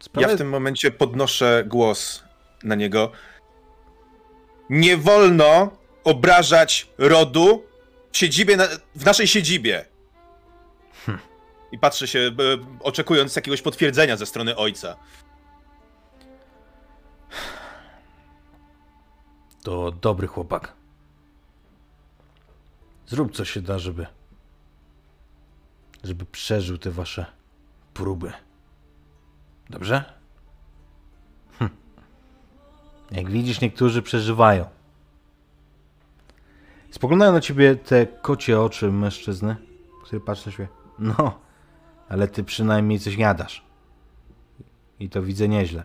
Sprawa... Ja w tym momencie podnoszę głos na niego. Nie wolno obrażać rodu w, siedzibie na... w naszej siedzibie. Hm. I patrzę się, oczekując jakiegoś potwierdzenia ze strony ojca. To dobry chłopak. Zrób co się da, żeby... żeby przeżył te wasze próby. Dobrze? Hm. Jak widzisz, niektórzy przeżywają. Spoglądają na ciebie te kocie oczy mężczyzny, który patrzy na siebie. No, ale ty przynajmniej coś jadasz. I to widzę nieźle.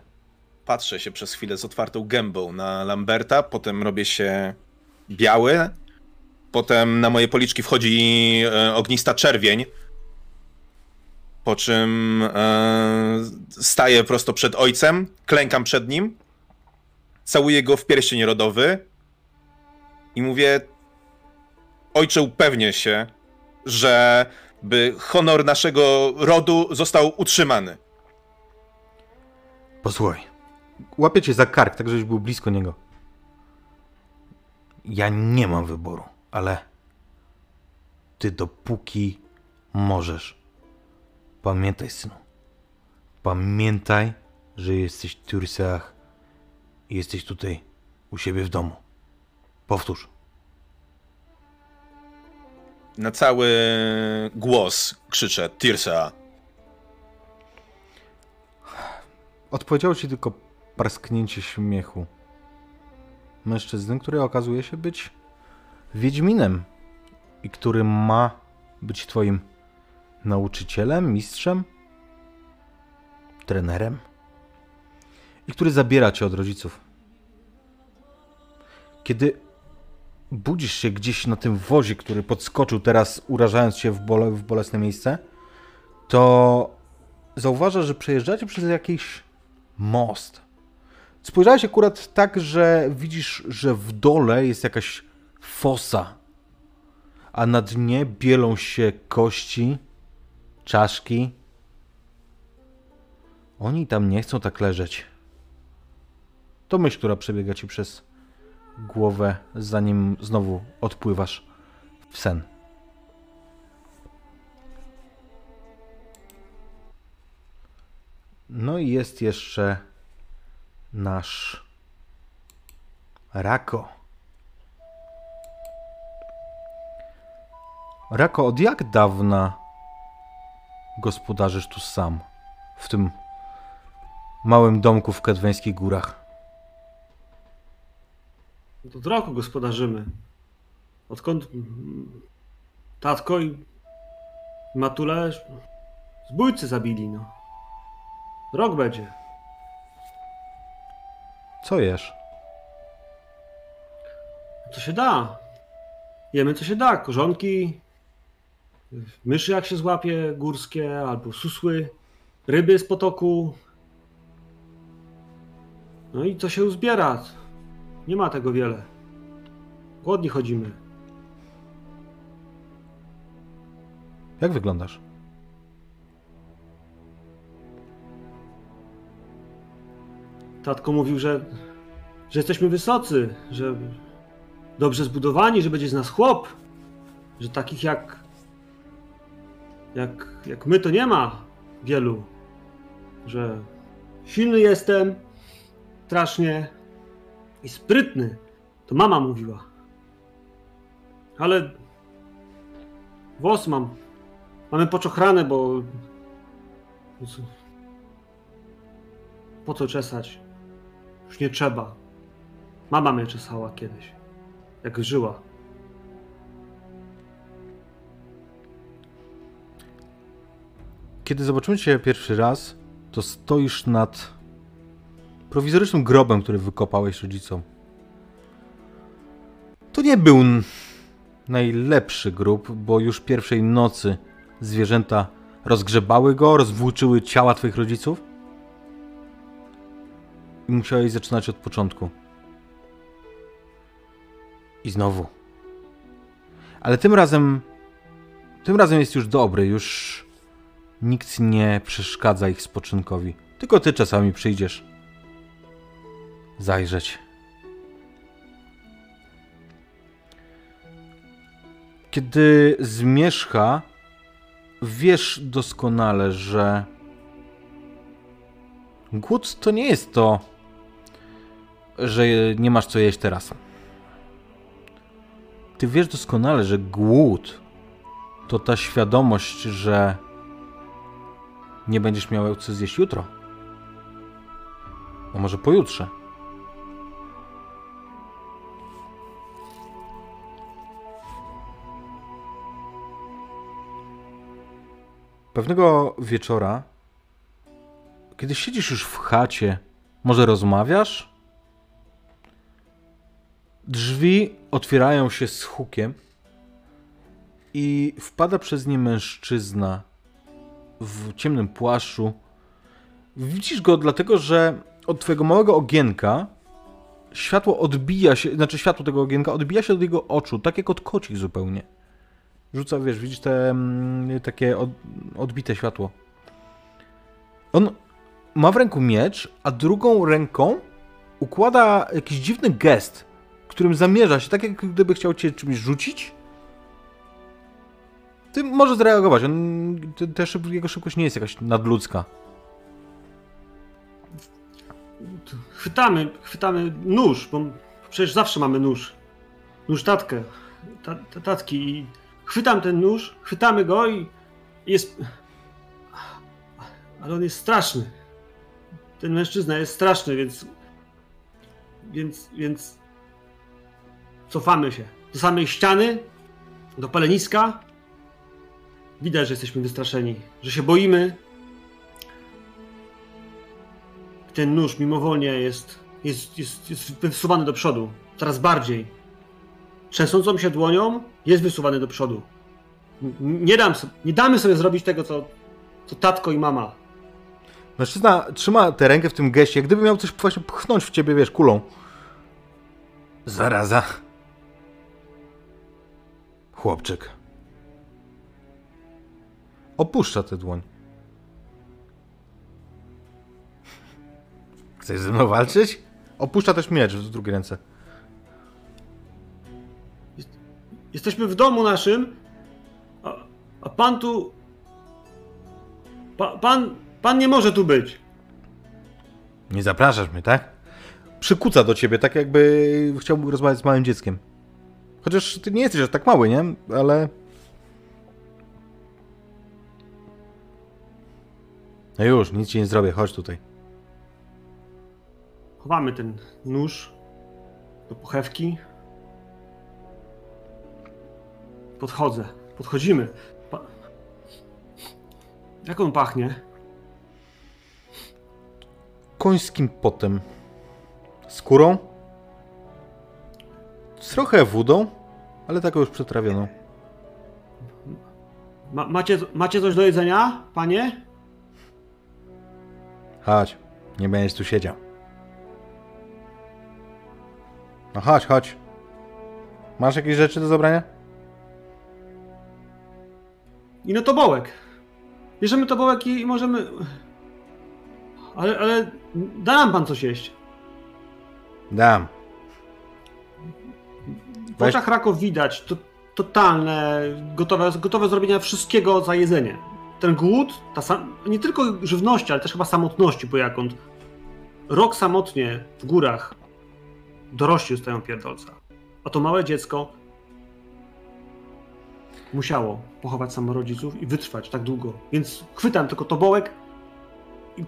Patrzę się przez chwilę z otwartą gębą na Lamberta, potem robię się biały, potem na moje policzki wchodzi ognista czerwień, po czym staję prosto przed ojcem, klękam przed nim, całuję go w pierścień rodowy i mówię: ojcze, upewnię się, że by honor naszego rodu został utrzymany. Posłuchaj. Łapię cię za kark, tak żebyś był blisko niego. Ja nie mam wyboru, ale ty dopóki możesz. Pamiętaj, synu. Pamiętaj, że jesteś w Tyrseach i jesteś tutaj u siebie w domu. Powtórz. Na cały głos krzyczę: Tyrsea. Odpowiedziało ci tylko parsknięcie śmiechu mężczyzny, który okazuje się być wiedźminem i który ma być twoim nauczycielem, mistrzem, trenerem i który zabiera cię od rodziców. Kiedy budzisz się gdzieś na tym wozie, który podskoczył teraz, urażając się w, bole, w bolesne miejsce, to zauważasz, że przejeżdżacie przez jakiś most. Spojrzałeś akurat tak, że widzisz, że w dole jest jakaś fosa, a na dnie bielą się kości, czaszki. Oni tam nie chcą tak leżeć. To myśl, która przebiega ci przez głowę, zanim znowu odpływasz w sen. No i jest jeszcze nasz Rako. Rako, od jak dawna gospodarzysz tu sam, w tym małym domku w Kedweńskich Górach? Od roku gospodarzymy. Odkąd tatko i matule zbójcy zabili, no. Rok będzie. Co jesz? Co się da. Jemy co się da. Korzonki, myszy jak się złapie, górskie, albo susły, ryby z potoku. No i co się uzbiera. Nie ma tego wiele. Głodni chodzimy. Jak wyglądasz? Tatko mówił, że, że jesteśmy wysocy, że dobrze zbudowani, że będzie z nas chłop, że takich jak, jak, jak my to nie ma wielu, że silny jestem, strasznie i sprytny, to mama mówiła, ale włos mam, mamy poczochrane, bo po co czesać? Już nie trzeba. Mama mnie czesała kiedyś, jak żyła. Kiedy zobaczymy cię pierwszy raz, to stoisz nad prowizorycznym grobem, który wykopałeś rodzicom. To nie był najlepszy grób, bo już pierwszej nocy zwierzęta rozgrzebały go, rozwłóczyły ciała twoich rodziców. I musiałeś zaczynać od początku. I znowu. Ale tym razem... Tym razem jest już dobry, już... Nikt nie przeszkadza ich spoczynkowi. Tylko ty czasami przyjdziesz. Zajrzeć. Kiedy zmierzcha, wiesz doskonale, że... Głód to nie jest to, że nie masz co jeść teraz. Ty wiesz doskonale, że głód to ta świadomość, że nie będziesz miał co zjeść jutro. A może pojutrze. Pewnego wieczora, kiedy siedzisz już w chacie, może rozmawiasz? Drzwi otwierają się z hukiem i wpada przez nie mężczyzna w ciemnym płaszczu. Widzisz go dlatego, że od twojego małego ogienka światło odbija się, znaczy światło tego ogienka odbija się od jego oczu, tak jak od kocich zupełnie. Rzuca, wiesz, widzisz te takie od, odbite światło. On ma w ręku miecz, a drugą ręką układa jakiś dziwny gest, którym zamierza się, tak jak gdyby chciał cię czymś rzucić. Ty możesz zareagować, on, też jego szybkość nie jest jakaś nadludzka. Chwytamy, chwytamy nóż, bo przecież zawsze mamy nóż. Nóż tatkę, ta, ta, tatki i chwytam ten nóż, chwytamy go i jest... Ale on jest straszny. Ten mężczyzna jest straszny, więc... Więc, więc... Cofamy się. Do samej ściany, do paleniska. Widać, że jesteśmy wystraszeni, że się boimy. Ten nóż mimowolnie jest, jest, jest, jest wysuwany do przodu. Coraz bardziej. Trzęsącą się dłonią jest wysuwany do przodu. Nie, dam, nie damy sobie zrobić tego, co, co tatko i mama. Mężczyzna trzyma tę rękę w tym geście, gdyby miał coś właśnie pchnąć w ciebie, wiesz, kulą. Zaraza. Chłopczyk. Opuszcza tę dłoń. Chcesz ze mną walczyć? Opuszcza też miecz w drugiej ręce. Jesteśmy w domu naszym, a, a pan tu... Pa, pan... Pan nie może tu być. Nie zapraszasz mnie, tak? Przykuca do ciebie, tak jakby chciałby rozmawiać z małym dzieckiem. Chociaż ty nie jesteś aż tak mały, nie? Ale... No już, nic ci nie zrobię, chodź tutaj. Chowamy ten nóż do pochewki. Podchodzę, podchodzimy. Pa... Jak on pachnie? Końskim potem. Skórą. Trochę wodą, ale taką już przetrawioną. Ma, macie, macie coś do jedzenia, panie? Chodź, nie będziesz tu siedział. No chodź, chodź. Masz jakieś rzeczy do zabrania? I no tobołek. Bierzemy tobołek i możemy... Ale, ale... Da nam pan coś jeść. Dam. W oczach Rako widać to, totalne, gotowe, gotowe zrobienia wszystkiego za jedzenie. Ten głód, ta sam, nie tylko żywności, ale też chyba samotności, bo jakąd rok samotnie w górach dorośli dostają pierdolca. A to małe dziecko musiało pochować samorodziców i wytrwać tak długo. Więc chwytam tylko tobołek i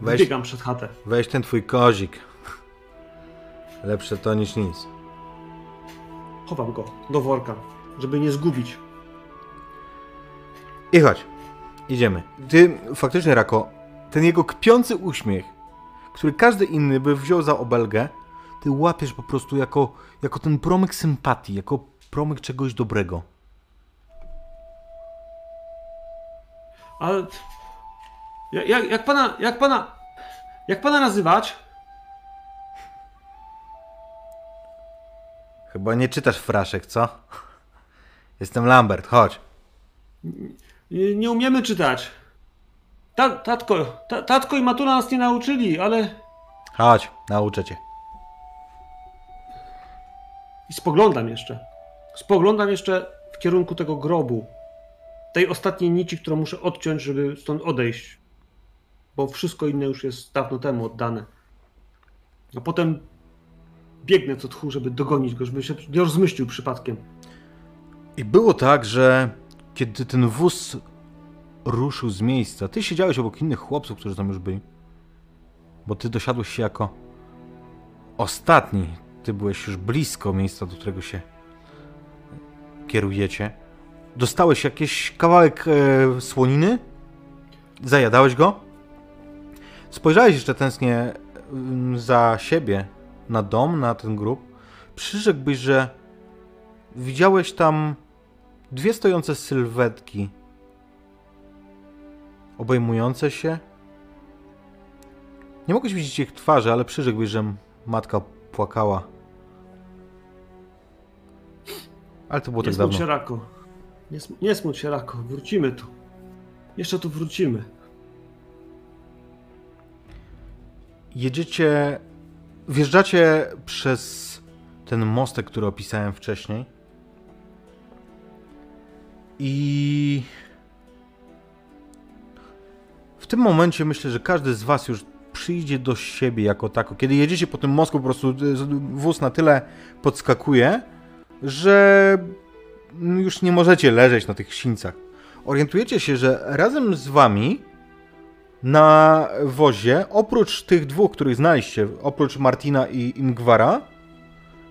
weź, biegam przed chatę. Weź ten twój kozik. Lepsze to niż nic. Chowam go do worka, żeby nie zgubić. I chodź, idziemy. Ty, faktycznie, Rako, ten jego kpiący uśmiech, który każdy inny by wziął za obelgę, ty łapiesz po prostu jako, jako ten promyk sympatii, jako promyk czegoś dobrego. Ale... Jak, jak pana... Jak pana... Jak pana nazywać? Chyba nie czytasz fraszek, co? Jestem Lambert, chodź. Nie, nie umiemy czytać. Ta, tatko, ta, tatko i matura nas nie nauczyli, ale... Chodź, nauczę cię. I spoglądam jeszcze. Spoglądam jeszcze w kierunku tego grobu. Tej ostatniej nici, którą muszę odciąć, żeby stąd odejść. Bo wszystko inne już jest dawno temu oddane. A potem biegnę co tchu, żeby dogonić go, żeby się nie rozmyślił przypadkiem. I było tak, że kiedy ten wóz ruszył z miejsca, ty siedziałeś obok innych chłopców, którzy tam już byli. Bo ty dosiadłeś się jako ostatni. Ty byłeś już blisko miejsca, do którego się kierujecie. Dostałeś jakiś kawałek e, słoniny, zajadałeś go, spojrzałeś jeszcze tęsknie za siebie, na dom, na ten grób. Przyrzekłbyś, że widziałeś tam dwie stojące sylwetki obejmujące się. Nie mogłeś widzieć ich twarzy, ale przyrzekłbyś, że matka płakała. Ale to było tak dawno. Rako. Nie, sm nie smuć się, Rako. Wrócimy tu. Jeszcze tu wrócimy. Jedziecie... Wjeżdżacie przez ten mostek, który opisałem wcześniej. I... W tym momencie myślę, że każdy z was już przyjdzie do siebie jako tako. Kiedy jedziecie po tym mostku, po prostu wóz na tyle podskakuje, że... Już nie możecie leżeć na tych sińcach. Orientujecie się, że razem z wami na wozie, oprócz tych dwóch, których znaliście, oprócz Martina i Ingwara,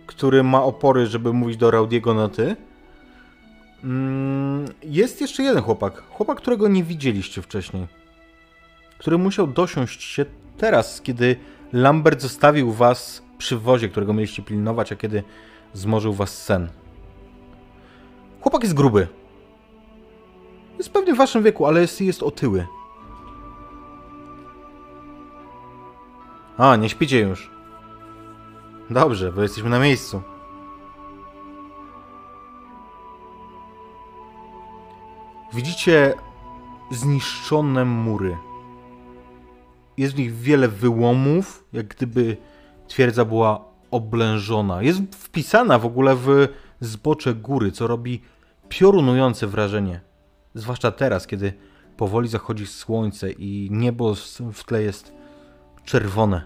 który ma opory, żeby mówić do Raudiego na ty, jest jeszcze jeden chłopak. Chłopak, którego nie widzieliście wcześniej. Który musiał dosiąść się teraz, kiedy Lambert zostawił was przy wozie, którego mieliście pilnować, a kiedy zmorzył was sen. Chłopak jest gruby. Jest pewnie w waszym wieku, ale jest, jest otyły. A, nie śpicie już. Dobrze, bo jesteśmy na miejscu. Widzicie zniszczone mury. Jest w nich wiele wyłomów, jak gdyby twierdza była oblężona. Jest wpisana w ogóle w zbocze góry, co robi piorunujące wrażenie. Zwłaszcza teraz, kiedy powoli zachodzi słońce i niebo w tle jest czerwone.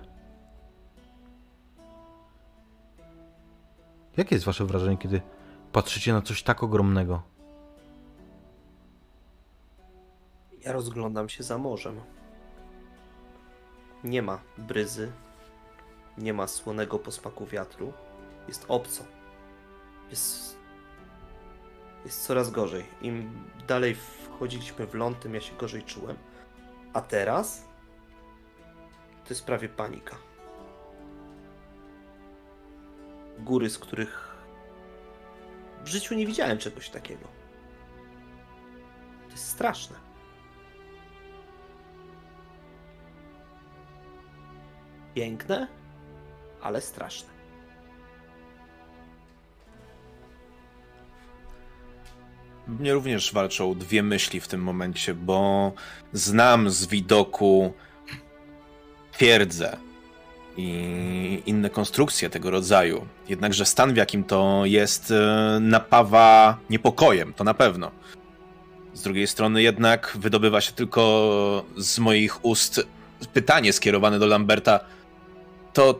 Jakie jest wasze wrażenie, kiedy patrzycie na coś tak ogromnego? Ja rozglądam się za morzem. Nie ma bryzy, nie ma słonego posmaku wiatru. Jest obco. Jest, jest coraz gorzej. Im dalej wchodziliśmy w ląd, tym ja się gorzej czułem. A teraz? To jest prawie panika. Góry, z których w życiu nie widziałem czegoś takiego. To jest straszne. Piękne, ale straszne. Mnie również walczą dwie myśli w tym momencie, bo znam z widoku twierdzę i inne konstrukcje tego rodzaju. Jednakże stan, w jakim to jest, napawa niepokojem, to na pewno. Z drugiej strony jednak wydobywa się tylko z moich ust pytanie skierowane do Lamberta. To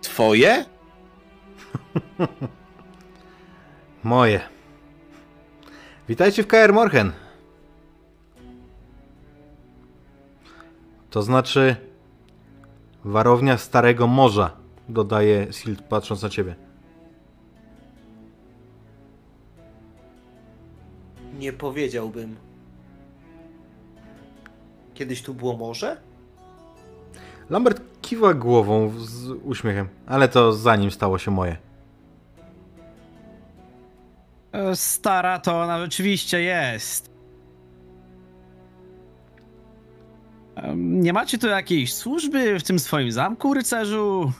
twoje? Moje. Witajcie w Kaer Morhen. To znaczy warownia Starego Morza, dodaje Silt, patrząc na ciebie. Nie powiedziałbym. Kiedyś tu było morze? Lambert kiwa głową z uśmiechem, ale to zanim stało się moje. Stara to ona rzeczywiście jest. Nie macie tu jakiejś służby w tym swoim zamku, rycerzu?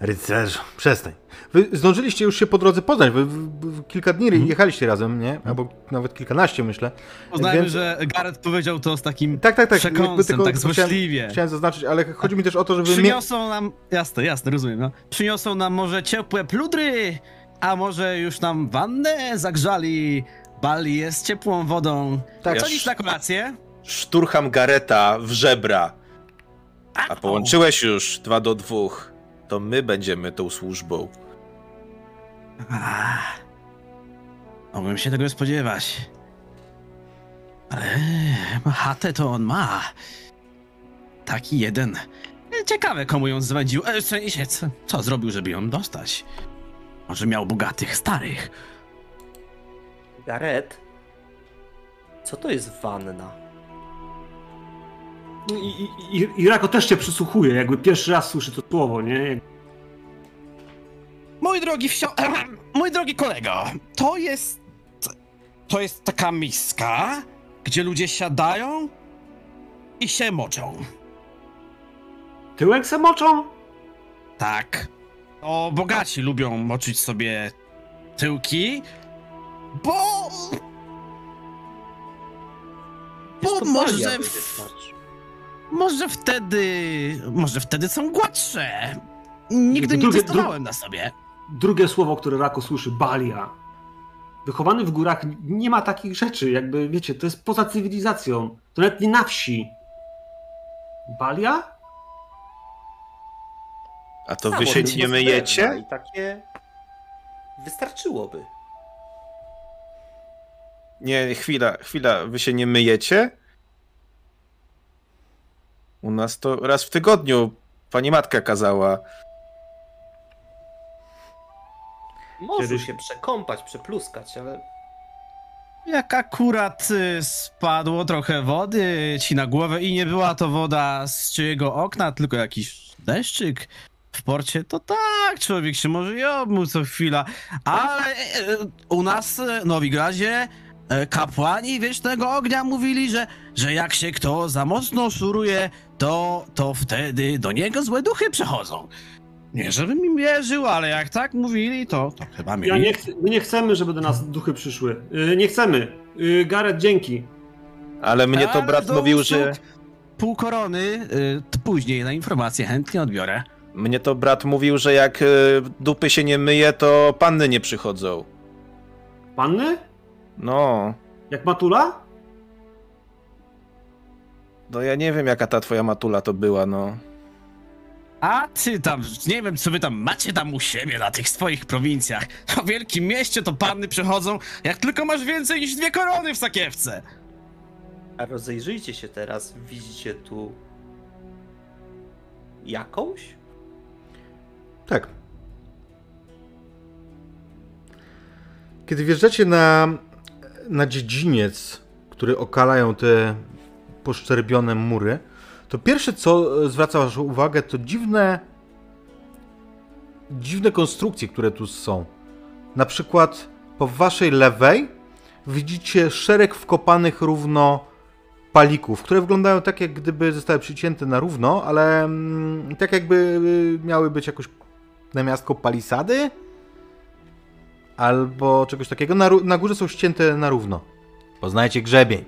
Rycerzu, przestań. Wy zdążyliście już się po drodze poznać, wy, wy, wy kilka dni hmm. jechaliście razem, nie? Albo nawet kilkanaście, myślę. Poznajmy, więc... że Garrett powiedział to z takim tak, tak, tak. przekąsem, tylko tak złośliwie. Chciałem, chciałem zaznaczyć, ale chodzi mi też o to, żeby... Przyniosą mi... nam... Jasne, jasne, rozumiem, no. Przyniosą nam może ciepłe pludry, a może już nam wannę zagrzali. Balię z ciepłą wodą. Tak. Co ja dziś na kolację? Szturcham Garretta w żebra. A połączyłeś już dwa do dwóch. To my będziemy tą służbą. Ach, mogłem się tego spodziewać. Ale chatę to on ma. Taki jeden. Ciekawe, komu ją zwędził. Co zrobił, żeby ją dostać? Może miał bogatych starych. Garrett, co to jest wanna? I, i, i Rako też się przysłuchuje, jakby pierwszy raz słyszy to słowo, nie? Jak... Mój drogi wsio... Mój drogi kolego, to jest... To jest taka miska, gdzie ludzie siadają i się moczą. Tyłek se moczą? Tak. O, bogaci lubią moczyć sobie tyłki. Bo... Bo może... W... Może wtedy... Może wtedy są gładsze. Nigdy drugie, nie testowałem na sobie. Drugie słowo, które Rako słyszy, balia. Wychowany w górach nie ma takich rzeczy, jakby, wiecie, to jest poza cywilizacją. To nawet nie na wsi. Balia? A to wy się nie myjecie? I takie... Wystarczyłoby. Nie, chwila, chwila, wy się nie myjecie? U nas to raz w tygodniu pani matka kazała. Może Kiedy... się przekąpać, przepluskać, ale... Jak akurat spadło trochę wody ci na głowę i nie była to woda z czyjego okna, tylko jakiś deszczyk w porcie, to tak, człowiek się może i obmył co chwila, ale u nas w Novigradzie kapłani Wiecznego Ognia mówili, że, że jak się kto za mocno szuruje, to, to wtedy do niego złe duchy przechodzą. Nie żebym im wierzył, ale jak tak mówili, to, to chyba mieli. Ja nie ch my nie chcemy, żeby do nas duchy przyszły. Yy, nie chcemy. Yy, Garrett, dzięki. Ale mnie to ale brat mówił, że... Pół korony, yy, to później na informację chętnie odbiorę. Mnie to brat mówił, że jak yy, dupy się nie myje, to panny nie przychodzą. Panny? No. Jak matula? No ja nie wiem, jaka ta twoja matula to była, no. A ty tam, nie wiem, co wy tam macie tam u siebie na tych swoich prowincjach. W wielkim mieście to panny przychodzą, jak tylko masz więcej niż dwie korony w sakiewce. A rozejrzyjcie się teraz, widzicie tu... jakąś? Tak. Kiedy wjeżdżacie na... na dziedziniec, który okalają te poszczerbione mury, to pierwsze, co zwraca waszą uwagę, to dziwne dziwne konstrukcje, które tu są. Na przykład po waszej lewej widzicie szereg wkopanych równo palików, które wyglądają tak, jak gdyby zostały przycięte na równo, ale mm, tak jakby miały być jakoś namiastką palisady. Albo czegoś takiego. Na, na górze są ścięte na równo. Poznajcie grzebień.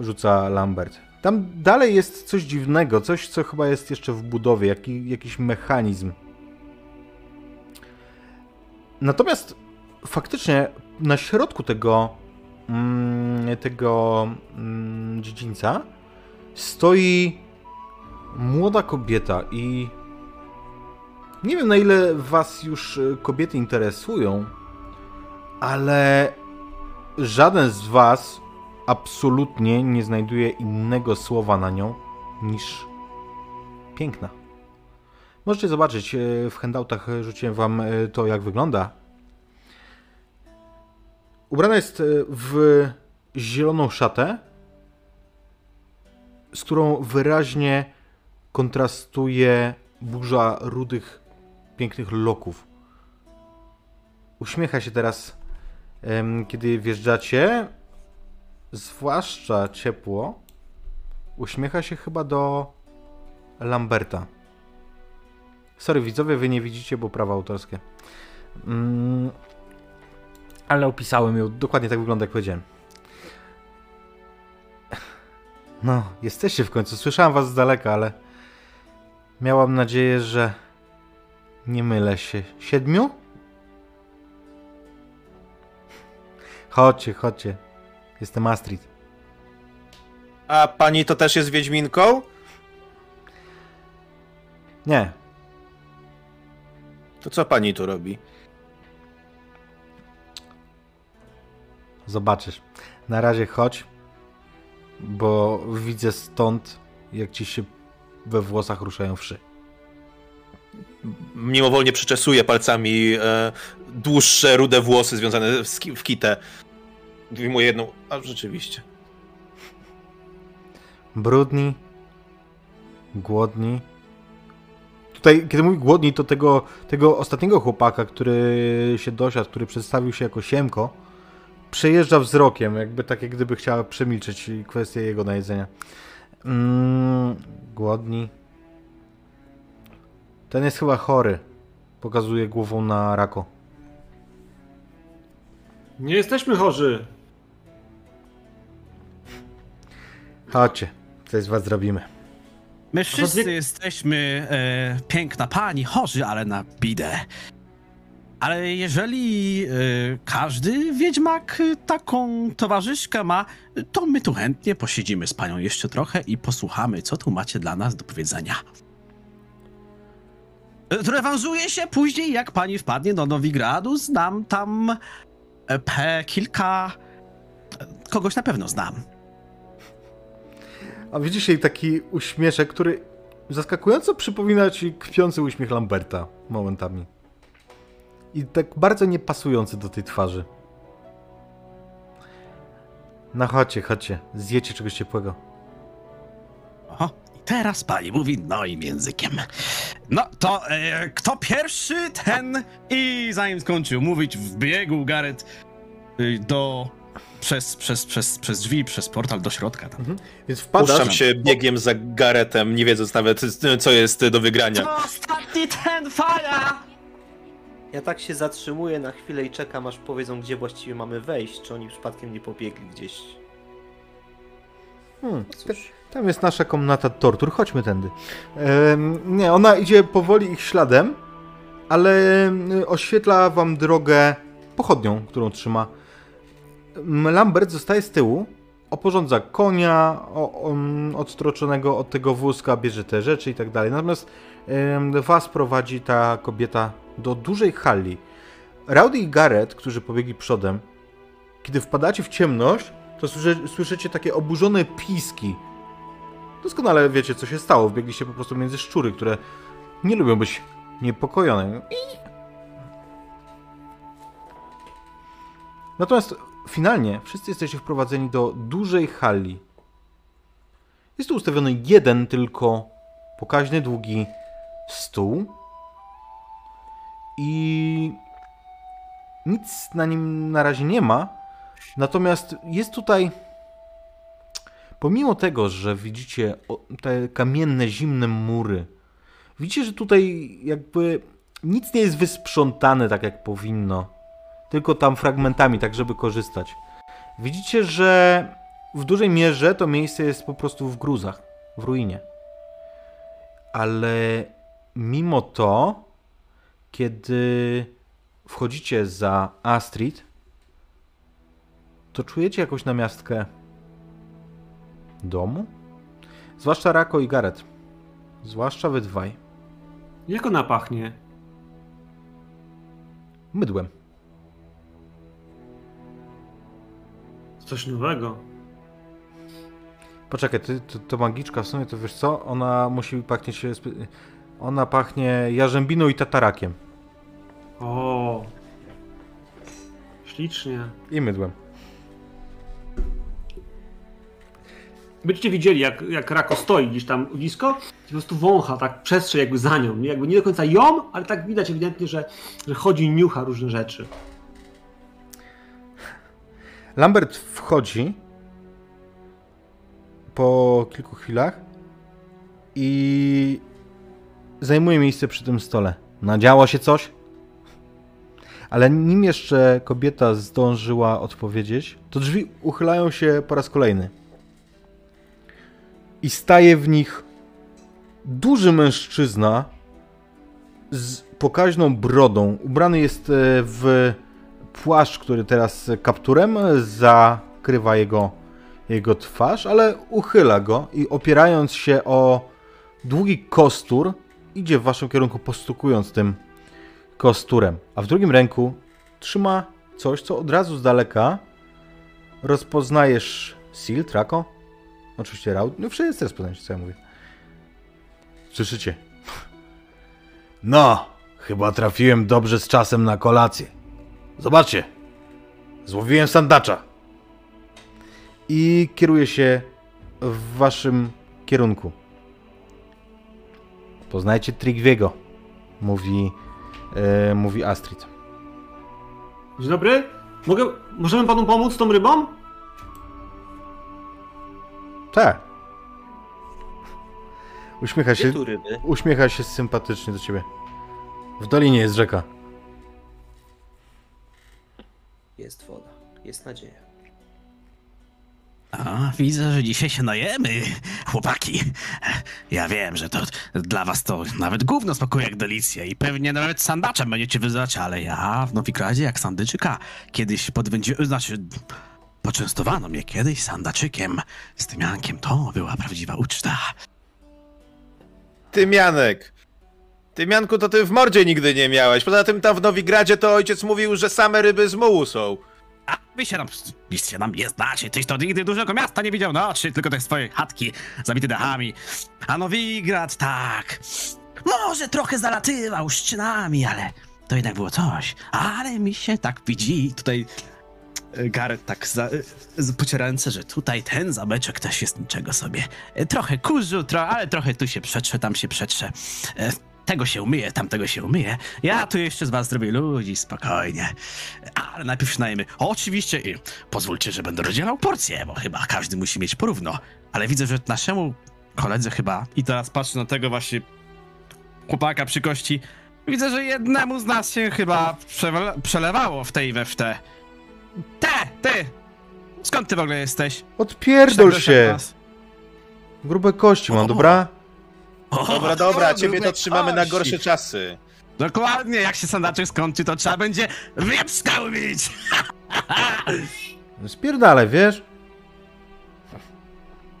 Rzuca Lambert. Tam dalej jest coś dziwnego. Coś, co chyba jest jeszcze w budowie. Jaki, jakiś mechanizm. Natomiast faktycznie na środku tego mm, tego mm, dziedzińca stoi młoda kobieta i... Nie wiem, na ile was już kobiety interesują, ale żaden z was absolutnie nie znajduje innego słowa na nią niż piękna. Możecie zobaczyć, w handoutach rzuciłem wam to, jak wygląda. Ubrana jest w zieloną szatę, z którą wyraźnie kontrastuje burza rudych pięknych loków. Uśmiecha się teraz, kiedy wjeżdżacie, zwłaszcza ciepło, uśmiecha się chyba do Lamberta. Sorry widzowie, wy nie widzicie, bo prawa autorskie. Mm, ale opisałem ją. Dokładnie tak wygląda, jak powiedziałem. No, jesteście w końcu. Słyszałem was z daleka, ale... Miałam nadzieję, że... Nie mylę się. Siedmiu? Chodźcie, chodźcie. Jestem Astrid. A pani to też jest wiedźminką? Nie. To co pani tu robi? Zobaczysz. Na razie chodź, bo widzę stąd, jak ci się we włosach ruszają wszy. Mimowolnie przyczesuję palcami e, dłuższe, rude włosy związane w, w kitę. Wyjmuję jedną, a rzeczywiście. Brudni, głodni. Tutaj, kiedy mówię głodni, to tego, tego ostatniego chłopaka, który się dosiadł, który przedstawił się jako Siemko, przejeżdża wzrokiem, jakby tak, jak gdyby chciała przemilczeć kwestię jego najedzenia. Mm, głodni. Ten jest chyba chory. Pokazuje głową na Rako. Nie jesteśmy chorzy. Chodźcie, coś z was zrobimy. My wszyscy nie... jesteśmy, e, piękna pani, chorzy, ale na bidę. Ale jeżeli e, każdy wiedźmak taką towarzyszkę ma, to my tu chętnie posiedzimy z panią jeszcze trochę i posłuchamy, co tu macie dla nas do powiedzenia. Rewanżuję się później, jak pani wpadnie do Novigradu, znam tam p kilka... Kogoś na pewno znam. A widzisz jej taki uśmieszek, który zaskakująco przypomina ci kpiący uśmiech Lamberta momentami. I tak bardzo niepasujący do tej twarzy. No chodźcie, chodźcie, zjecie czegoś ciepłego. Aha. Teraz pani mówi moim językiem. No to e, kto pierwszy, ten... I zanim skończył mówić, wbiegł Garrett do... Przez, przez, przez, przez drzwi, przez portal do środka. Tam. Mhm. Więc wpadasz... Puszczam się biegiem za Garrettem, nie wiedząc nawet, co jest do wygrania. To ostatni ten fala! Ja tak się zatrzymuję na chwilę i czekam, aż powiedzą, gdzie właściwie mamy wejść. Czy oni przypadkiem nie pobiegli gdzieś? Hmm, cóż. Tam jest nasza komnata tortur, chodźmy tędy. Ehm, nie, ona idzie powoli ich śladem, ale oświetla wam drogę pochodnią, którą trzyma. Lambert zostaje z tyłu, oporządza konia o, o, odstroczonego od tego wózka, bierze te rzeczy i tak dalej. Natomiast em, was prowadzi ta kobieta do dużej hali. Raudi i Garrett, którzy pobiegli przodem, kiedy wpadacie w ciemność, to słyszy, słyszycie takie oburzone piski. Doskonale wiecie, co się stało. Wbiegliście po prostu między szczury, które nie lubią być niepokojone. Natomiast finalnie wszyscy jesteście wprowadzeni do dużej hali. Jest tu ustawiony jeden tylko pokaźny, długi stół. I nic na nim na razie nie ma. Natomiast jest tutaj... Pomimo tego, że widzicie te kamienne, zimne mury, widzicie, że tutaj jakby nic nie jest wysprzątane tak, jak powinno. Tylko tam fragmentami, tak żeby korzystać. Widzicie, że w dużej mierze to miejsce jest po prostu w gruzach, w ruinie. Ale mimo to, kiedy wchodzicie za Astrid, to czujecie jakąś namiastkę domu? Zwłaszcza Rako i Garrett. Zwłaszcza wy dwaj. Jak ona pachnie? Mydłem. Coś nowego. Poczekaj, ty, to, to magiczka w sumie, to wiesz co? Ona musi pachnieć... Ona pachnie jarzębiną i tatarakiem. O, ślicznie. I mydłem. Będziecie widzieli, jak, jak Rako stoi gdzieś tam blisko, po prostu wącha tak przestrzeń jakby za nią. Jakby nie do końca ją, ale tak widać ewidentnie, że, że chodzi i niucha różne rzeczy. Lambert wchodzi po kilku chwilach i zajmuje miejsce przy tym stole. Nadziało się coś? Ale nim jeszcze kobieta zdążyła odpowiedzieć, to drzwi uchylają się po raz kolejny. I staje w nich duży mężczyzna z pokaźną brodą. Ubrany jest w płaszcz, który teraz kapturem zakrywa jego, jego twarz, ale uchyla go i opierając się o długi kostur, idzie w waszym kierunku, postukując tym kosturem. A w drugim ręku trzyma coś, co od razu z daleka rozpoznajesz Silt, Rako, oczywiście Raudi. No wszyscy rozpoznajecie, co ja mówię. Słyszycie? No, chyba trafiłem dobrze z czasem na kolację. Zobaczcie, złowiłem sandacza. I kieruje się w waszym kierunku. Poznajcie Trygviego, mówi, yy, mówi Astrid. Dzień dobry. Mogę, możemy panu pomóc z tą rybą? Tak. Uśmiecha się, uśmiecha się sympatycznie do ciebie. W dolinie jest rzeka. Jest woda, jest nadzieja. A, widzę, że dzisiaj się najemy, chłopaki. Ja wiem, że to dla was to nawet gówno smakuje jak delicja i pewnie nawet sandaczem będziecie wyzwać, ale ja w Novigradzie jak sandyczyka kiedyś podwędziłem, znaczy poczęstowano mnie kiedyś sandaczykiem z tymiankiem. To była prawdziwa uczta. Tymianek! Tymianku to ty w mordzie nigdy nie miałeś. Poza tym tam w Novigradzie to ojciec mówił, że same ryby z mułu są. A wy się nam, się nam nie znacie, tyś to nigdy dużego miasta nie widział na oczy, tylko te swoje chatki zabite dachami. A Novigrad tak, może trochę zalatywał szczynami, ale to jednak było coś. Ale mi się tak widzi, tutaj Garrett tak za, pociera ręce, że tutaj ten zameczek też jest niczego sobie. Trochę kurzu, tro, ale trochę tu się przetrze, tam się przetrze. Tego się umyje, tamtego się umyje. Ja tu jeszcze z was zrobię ludzi, spokojnie. Ale najpierw się najemy. Oczywiście i pozwólcie, że będę rozdzielał porcje, bo chyba każdy musi mieć porówno. Ale widzę, że naszemu koledze chyba... I teraz patrzę na tego właśnie chłopaka przy kości. Widzę, że jednemu z nas się chyba przelewało w tej we w te. Te, ty! Skąd ty w ogóle jesteś? Odpierdol się! Grube kości mam, dobra? O, dobra, dobra, ciebie to trzymamy kości na gorsze czasy. Dokładnie, jak się sandaczek skończy, to trzeba będzie wypskałbić. Spierdale, wiesz?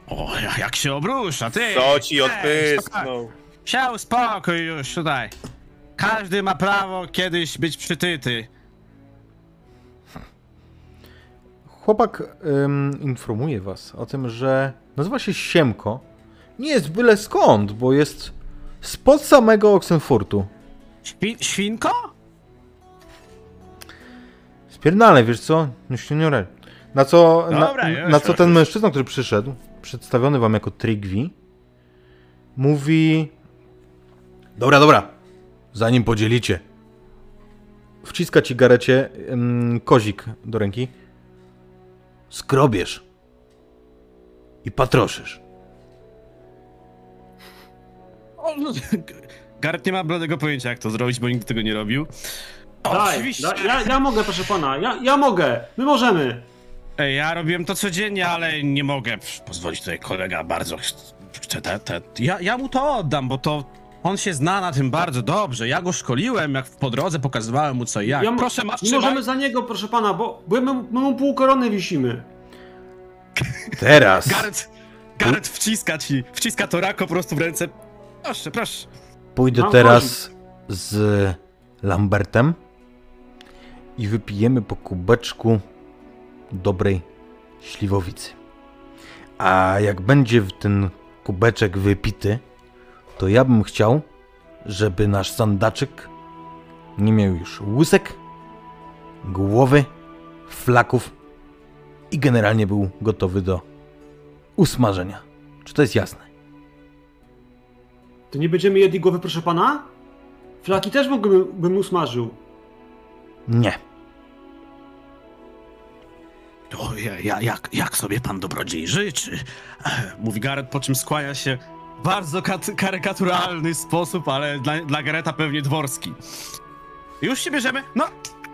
O, jak się obrusza, ty! Co ci odpysnął? Siał, spokój już tutaj. Każdy ma prawo kiedyś być przytyty. Chłopak ym, informuje was o tym, że nazywa się Siemko. Nie jest byle skąd, bo jest spod samego Oksenfurtu. Świ Świnko? Spierdalaj, wiesz co? Już się nie raj. Na co, Dobra, na, już, na co ten mężczyzna, który przyszedł, przedstawiony wam jako Trygvi, mówi... Dobra, dobra, zanim podzielicie. Wciska ci, Garecie, mm, kozik do ręki. Skrobiesz i patroszysz. Garrett nie ma bladego pojęcia, jak to zrobić, bo nikt tego nie robił. Daj, oczywiście. Da, ja, ja mogę, proszę pana, ja, ja mogę, my możemy. Ej, ja robiłem to codziennie, ale nie mogę pozwolić tutaj kolega bardzo. Te, te, te. Ja, ja mu to oddam, bo to on się zna na tym bardzo dobrze. Ja go szkoliłem, jak po drodze pokazywałem mu co i jak. Ja, proszę, masz, nie możemy za niego, proszę pana, bo my, my mu pół korony wisimy. Teraz. Garrett, Garrett wciska ci, wciska to Rako po prostu w ręce. Proszę, proszę. Pójdę Mam teraz chodzi. z Lambertem i wypijemy po kubeczku dobrej śliwowicy. A jak będzie ten kubeczek wypity, to ja bym chciał, żeby nasz sandaczyk nie miał już łusek, głowy, flaków i generalnie był gotowy do usmażenia. Czy to jest jasne? To nie będziemy jedli głowy, proszę pana? Flaki też mógłbym bym usmażył. Nie. To ja, ja, jak, jak sobie pan dobrodziej życzy, mówi Garrett, po czym skłania się bardzo karykaturalny sposób, ale dla, dla Garreta pewnie dworski. Już się bierzemy. No,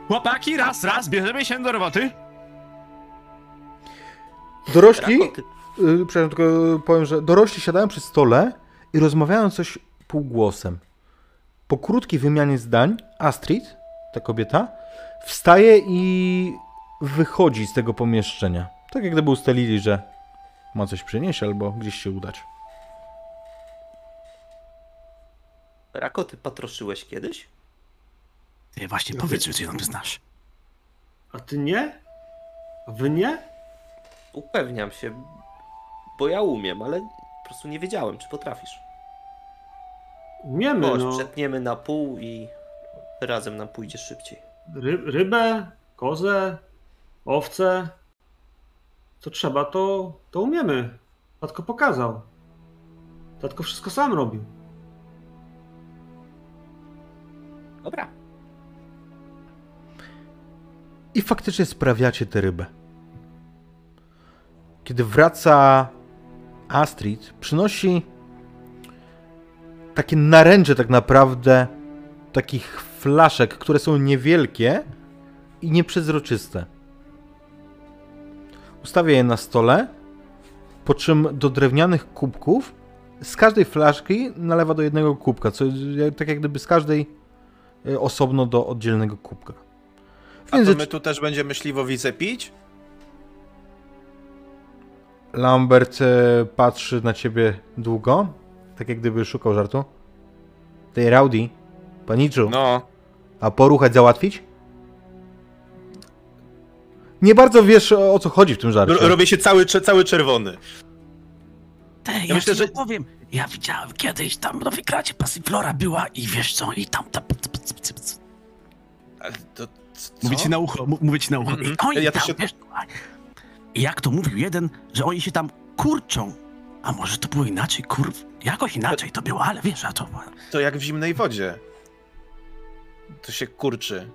chłopaki, raz, raz, bierzemy się do roboty. Dorośli, yy, przepraszam, tylko powiem, że dorośli siadają przy stole i rozmawiają coś półgłosem. Po krótkiej wymianie zdań Astrid, ta kobieta, wstaje i wychodzi z tego pomieszczenia. Tak jak gdyby ustalili, że ma coś przynieść albo gdzieś się udać. Rako, ty patroszyłeś kiedyś? Ty właśnie, no powiedz, ty... że ty tam znasz. A ty nie? A wy nie? Upewniam się, bo ja umiem, ale po prostu nie wiedziałem, czy potrafisz. Umiemy, Boż, no. Przetniemy na pół i razem nam pójdzie szybciej. Ry rybę, kozę, owce. Co trzeba, to, to umiemy. Tatko pokazał. Tatko wszystko sam robił. Dobra. I faktycznie sprawiacie tę rybę. Kiedy wraca Astrid, przynosi takie naręcze tak naprawdę takich flaszek, które są niewielkie i nieprzezroczyste. Ustawia je na stole, po czym do drewnianych kubków z każdej flaszki nalewa do jednego kubka, co, tak jak gdyby z każdej osobno do oddzielnego kubka. Więc... A to my tu też będziemy śliwowicę pić? Lambert patrzy na ciebie długo, tak jak gdyby szukał żartu. Tej Raudi, paniczu, no. A poruchać załatwić? Nie bardzo wiesz, o co chodzi w tym żarcie. Robię się cały, cały czerwony. Te, ja, ja myślę, że... powiem. Ja widziałem kiedyś tam w Novigradzie pasiflora była i wiesz co, i tam... Ta... Ale to... Mówię ci na ucho, mówię ci na ucho. Mm-hmm. I oni ja tam, się... wiesz, jak to mówił jeden, że oni się tam kurczą. A może to było inaczej, kurw? Jakoś inaczej to było, ale wiesz, a to... To jak w zimnej wodzie. To się kurczy.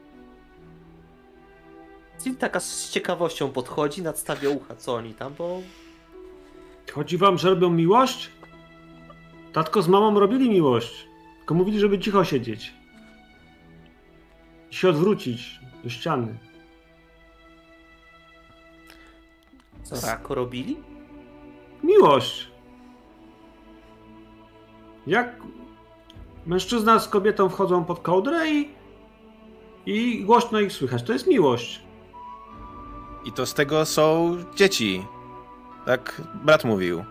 Czyli taka z ciekawością podchodzi, nadstawia ucha, co oni tam, bo... Chodzi wam, że robią miłość? Tatko z mamą robili miłość. Tylko mówili, żeby cicho siedzieć. I się odwrócić do ściany. Co Rako robili? Miłość. Jak mężczyzna z kobietą wchodzą pod kołdrę i, i głośno ich słychać. To jest miłość. I to z tego są dzieci. Tak brat mówił.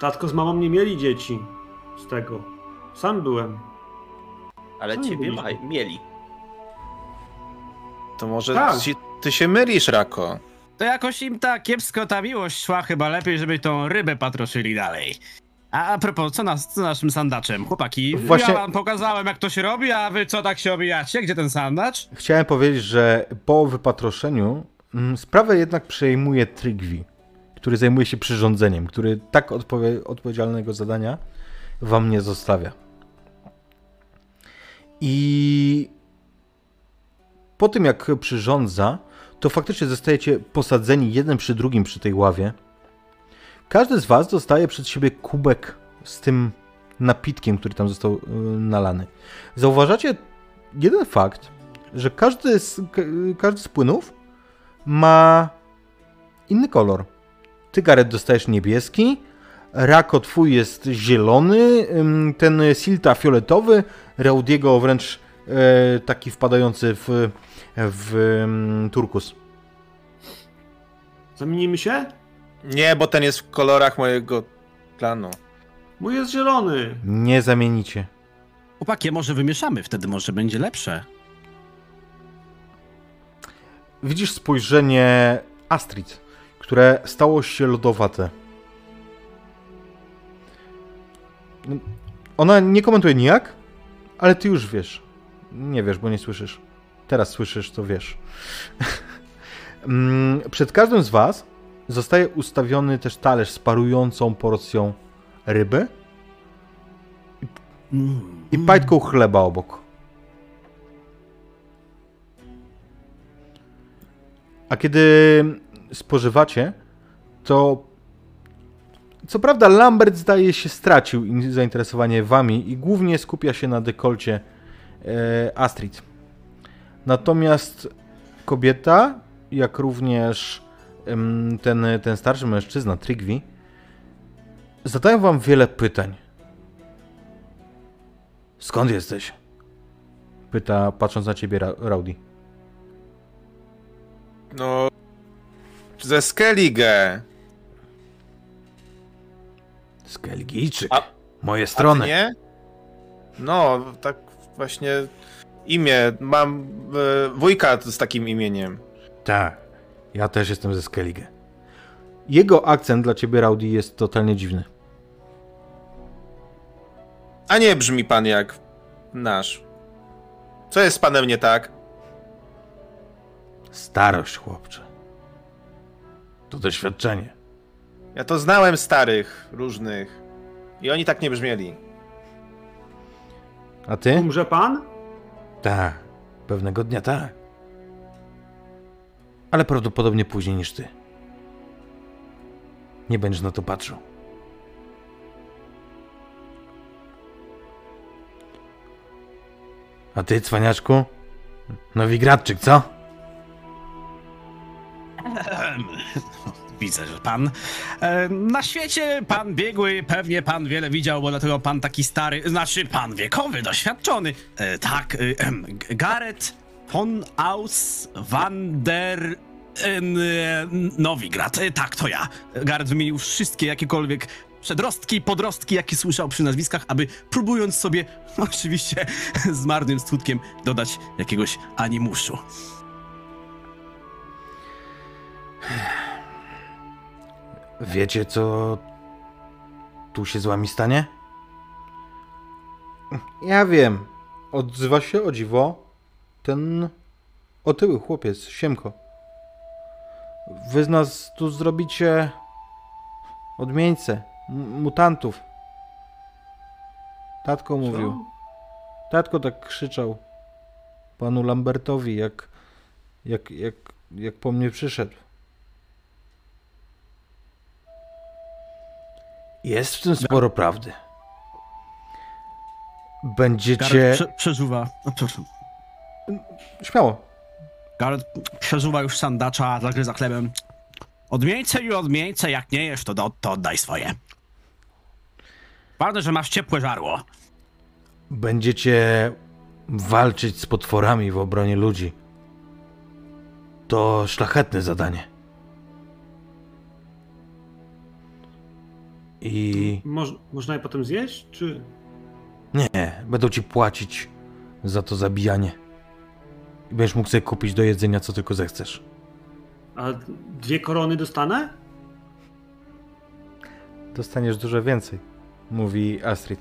Tatko z mamą nie mieli dzieci z tego. Sam byłem. Ale Sam ciebie maj, mieli. To może tak. ci, ty się mylisz, Rako. To jakoś im ta kiepsko ta miłość szła, chyba lepiej, żeby tą rybę patroszyli dalej. A, a propos, co, nas, co naszym sandaczem? Chłopaki, właśnie... ja wam pokazałem, jak to się robi, a wy co tak się obijacie? Gdzie ten sandacz? Chciałem powiedzieć, że po wypatroszeniu m, sprawę jednak przejmuje Trygvi, który zajmuje się przyrządzeniem, który tak odpowie odpowiedzialnego zadania wam nie zostawia. I po tym, jak przyrządza, to faktycznie zostajecie posadzeni jeden przy drugim przy tej ławie. Każdy z was dostaje przed siebie kubek z tym napitkiem, który tam został nalany. Zauważacie jeden fakt, że każdy z, każdy z płynów ma inny kolor. Ty, Garrett, dostajesz niebieski, Rako twój jest zielony, ten Silta fioletowy, Raudiego wręcz taki wpadający w, w turkus. Zamienimy się? Nie, bo ten jest w kolorach mojego planu. Mój jest zielony. Nie zamienicie. Chłopaki, może wymieszamy, wtedy może będzie lepsze. Widzisz spojrzenie Astrid, które stało się lodowate. Ona nie komentuje nijak, ale ty już wiesz. Nie wiesz, bo nie słyszysz. Teraz słyszysz, to wiesz. Przed każdym z was zostaje ustawiony też talerz z parującą porcją ryby i, mm. i pajtką chleba obok. A kiedy spożywacie, to Co prawda Lambert zdaje się stracił zainteresowanie wami i głównie skupia się na dekolcie e, Astrid. Natomiast kobieta, jak również em, ten, ten starszy mężczyzna, Trygvi, zadają wam wiele pytań. Skąd jesteś? Pyta, patrząc na ciebie, Ra Raudi. No... Ze Skellige. Skelligijczyk. A, moje strony. A nie? No, tak właśnie imię. Mam e, wujka z takim imieniem. Tak. Ja też jestem ze Skellige. Jego akcent dla ciebie, Raudi, jest totalnie dziwny. A nie brzmi pan jak nasz. Co jest z panem nie tak? Starość, chłopcze. To doświadczenie. Ja to znałem starych, różnych. I oni tak nie brzmieli. A ty? Umrze pan? Tak. Pewnego dnia tak. Ale prawdopodobnie później niż ty. Nie będziesz na to patrzył. A ty, cwaniaczku? Nowigradczyk, co? Widzę, że pan. Na świecie pan biegły, pewnie pan wiele widział, bo dlatego pan taki stary, znaczy pan wiekowy, doświadczony. Tak, Garrett von aus van der... Novigrad, tak, to ja. Garrett wymienił wszystkie jakiekolwiek przedrostki, podrostki, jakie słyszał przy nazwiskach, aby próbując sobie, oczywiście z marnym skutkiem, dodać jakiegoś animuszu. Wiecie, co tu się z wami stanie? Ja wiem. Odzywa się, o dziwo, ten otyły chłopiec, Siemko. Wy z nas tu zrobicie odmieńce, mutantów. Tatko Co? mówił. Tatko tak krzyczał panu Lambertowi, jak, jak, jak, jak po mnie przyszedł. Jest w tym sporo prawdy. Będziecie... Prze przeżuwa. Śmiało. Garrett przeżuwa już sandacza, zagryza chlebem. Odmieńce i odmieńce, jak nie jesz, to, do, to oddaj swoje. Ważne, że masz ciepłe żarło. Będziecie walczyć z potworami w obronie ludzi. To szlachetne zadanie. I... Moż, można je potem zjeść, czy...? Nie, będą ci płacić za to zabijanie. I będziesz mógł sobie kupić do jedzenia, co tylko zechcesz. A dwie korony dostanę? Dostaniesz dużo więcej, mówi Astrid.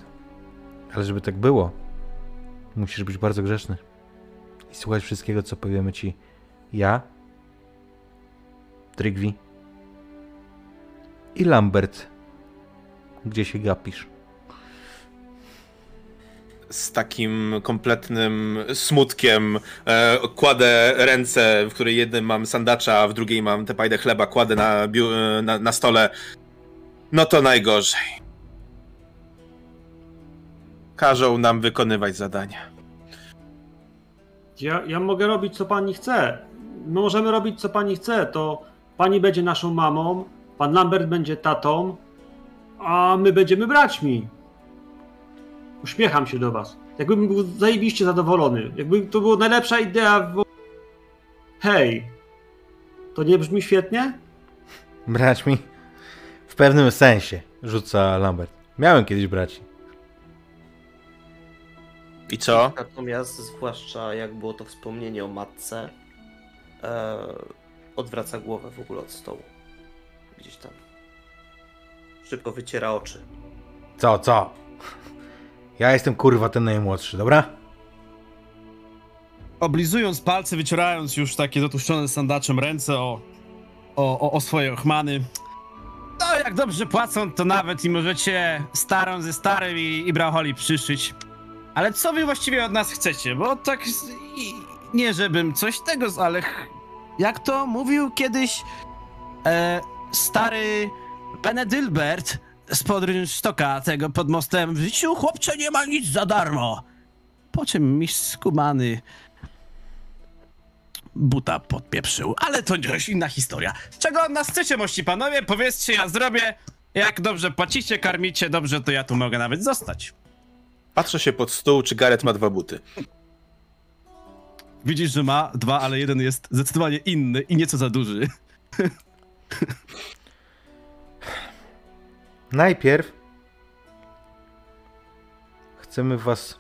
Ale żeby tak było, musisz być bardzo grzeczny. I słuchać wszystkiego, co powiemy ci ja, Trygvi i Lambert. Gdzie się gapisz? Z takim kompletnym smutkiem e, kładę ręce, w której jednym mam sandacza, a w drugiej mam tę pajdę chleba, kładę na, na, na stole. No to najgorzej. Każą nam wykonywać zadania. Ja, ja mogę robić, co pani chce. My możemy robić, co pani chce. To pani będzie naszą mamą, pan Lambert będzie tatą, a my będziemy braćmi. Uśmiecham się do was. Jakbym był zajebiście zadowolony. Jakby to była najlepsza idea w... Hej! To nie brzmi świetnie? Braćmi? W pewnym sensie, rzuca Lambert. Miałem kiedyś braci. I co? Natomiast, zwłaszcza jak było to wspomnienie o matce, e, odwraca głowę w ogóle od stołu. Gdzieś tam. Szybko wyciera oczy. Co, co? Ja jestem, kurwa, ten najmłodszy, dobra? Oblizując palce, wycierając już takie zatuszczone sandaczem ręce o, o, o swoje ochmany. No, jak dobrze płacą, to nawet i możecie starą ze starym i, i bracholi przyszyć. Ale co wy właściwie od nas chcecie? Bo tak... Nie żebym coś tego, ale... Jak to mówił kiedyś... E, stary... Penedylbert... Spod stoka tego pod mostem. W życiu chłopcze nie ma nic za darmo. Po czym mistrz skumany buta podpieprzył. Ale to już inna historia. Z czego od nas chcecie, mości panowie? Powiedzcie, ja zrobię. Jak dobrze płacicie, karmicie dobrze, to ja tu mogę nawet zostać. Patrzę się pod stół, czy Garrett ma dwa buty. Widzisz, że ma dwa, ale jeden jest zdecydowanie inny i nieco za duży. Najpierw chcemy was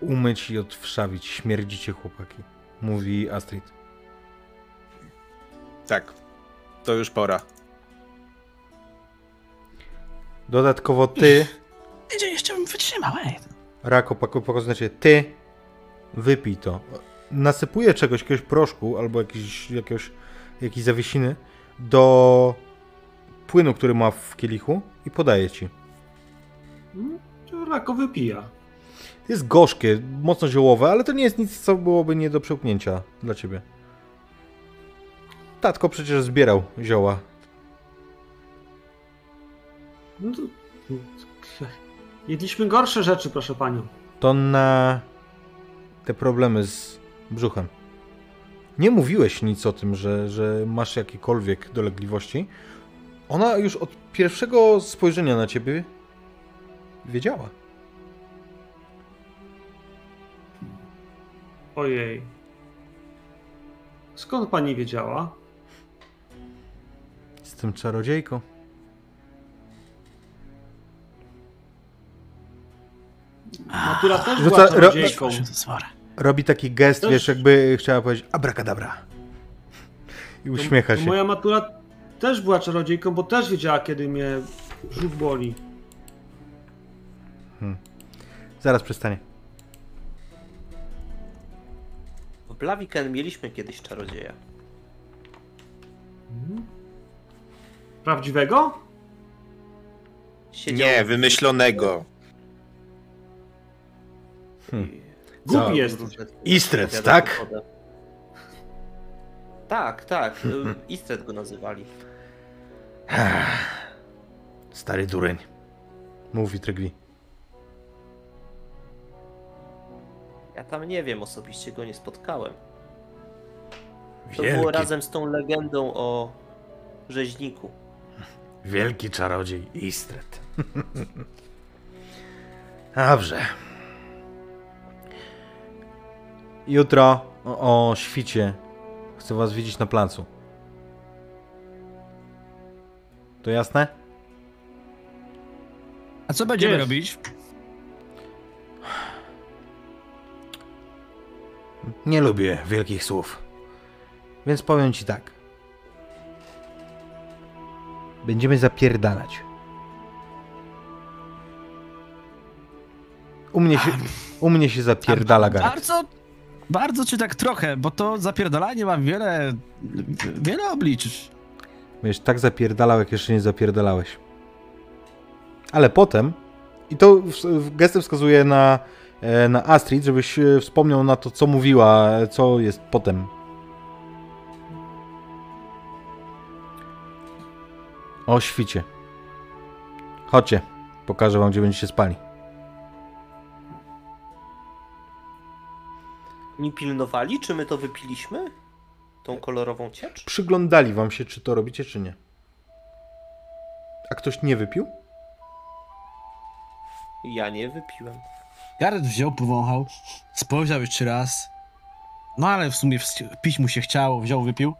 umyć i odwszawić. Śmierdzicie, chłopaki. Mówi Astrid. Tak, to już pora. Dodatkowo ty... Jeszcze bym wytrzymał, ej. Rako, pokazuję, ty wypij to. Nasypuję czegoś, jakiegoś proszku albo jakiejś, jakiegoś, jakiejś zawiesiny do płynu, który ma w kielichu i podaję ci. Rako wypija. Jest gorzkie, mocno ziołowe, ale to nie jest nic, co byłoby nie do przełknięcia dla ciebie. Tatko przecież zbierał zioła. No to... Jedliśmy gorsze rzeczy, proszę panią. To na te problemy z brzuchem. Nie mówiłeś nic o tym, że, że masz jakiekolwiek dolegliwości. Ona już od pierwszego spojrzenia na ciebie wiedziała. Ojej. Skąd pani wiedziała? Z tym czarodziejką. Natura też była czarodziejką. Robi taki gest, też... wiesz, jakby chciała powiedzieć abrakadabra. I uśmiecha się. Moja matura też była czarodziejką, bo też wiedziała, kiedy mnie brzuch boli. Hmm. Zaraz przestanie. W Blaviken mieliśmy kiedyś czarodzieja. Hmm. Prawdziwego? Siedział... Nie, wymyślonego. Hmm. Głupi jest. Istredd, tak? Tak, tak. Istredd go nazywali. Stary dureń. Mówi Trygvi. Ja tam nie wiem, osobiście go nie spotkałem. To Wielki... było razem z tą legendą o rzeźniku. Wielki czarodziej Istredd. Dobrze. Jutro o, o świcie chcę was widzieć na placu. To jasne? A co będziemy Wiesz. robić? Nie lubię wielkich słów. Więc powiem ci tak. Będziemy zapierdalać. U mnie się, u mnie się zapierdala Garrett. Bardzo... Bardzo czy tak trochę, bo to zapierdalanie ma wiele, wiele oblicz. Wiesz, tak zapierdalał, jak jeszcze nie zapierdalałeś. Ale potem, i to gestem wskazuje na, na Astrid, żebyś wspomniał na to, co mówiła, co jest potem. O świcie. Chodźcie, pokażę wam, gdzie będziecie spali. Nie pilnowali, czy my to wypiliśmy? Tą kolorową ciecz? Przyglądali wam się, czy to robicie, czy nie. A ktoś nie wypił? Ja nie wypiłem. Garrett wziął, powąchał, spojrzał jeszcze raz. No ale w sumie pić mu się chciało, wziął, wypił.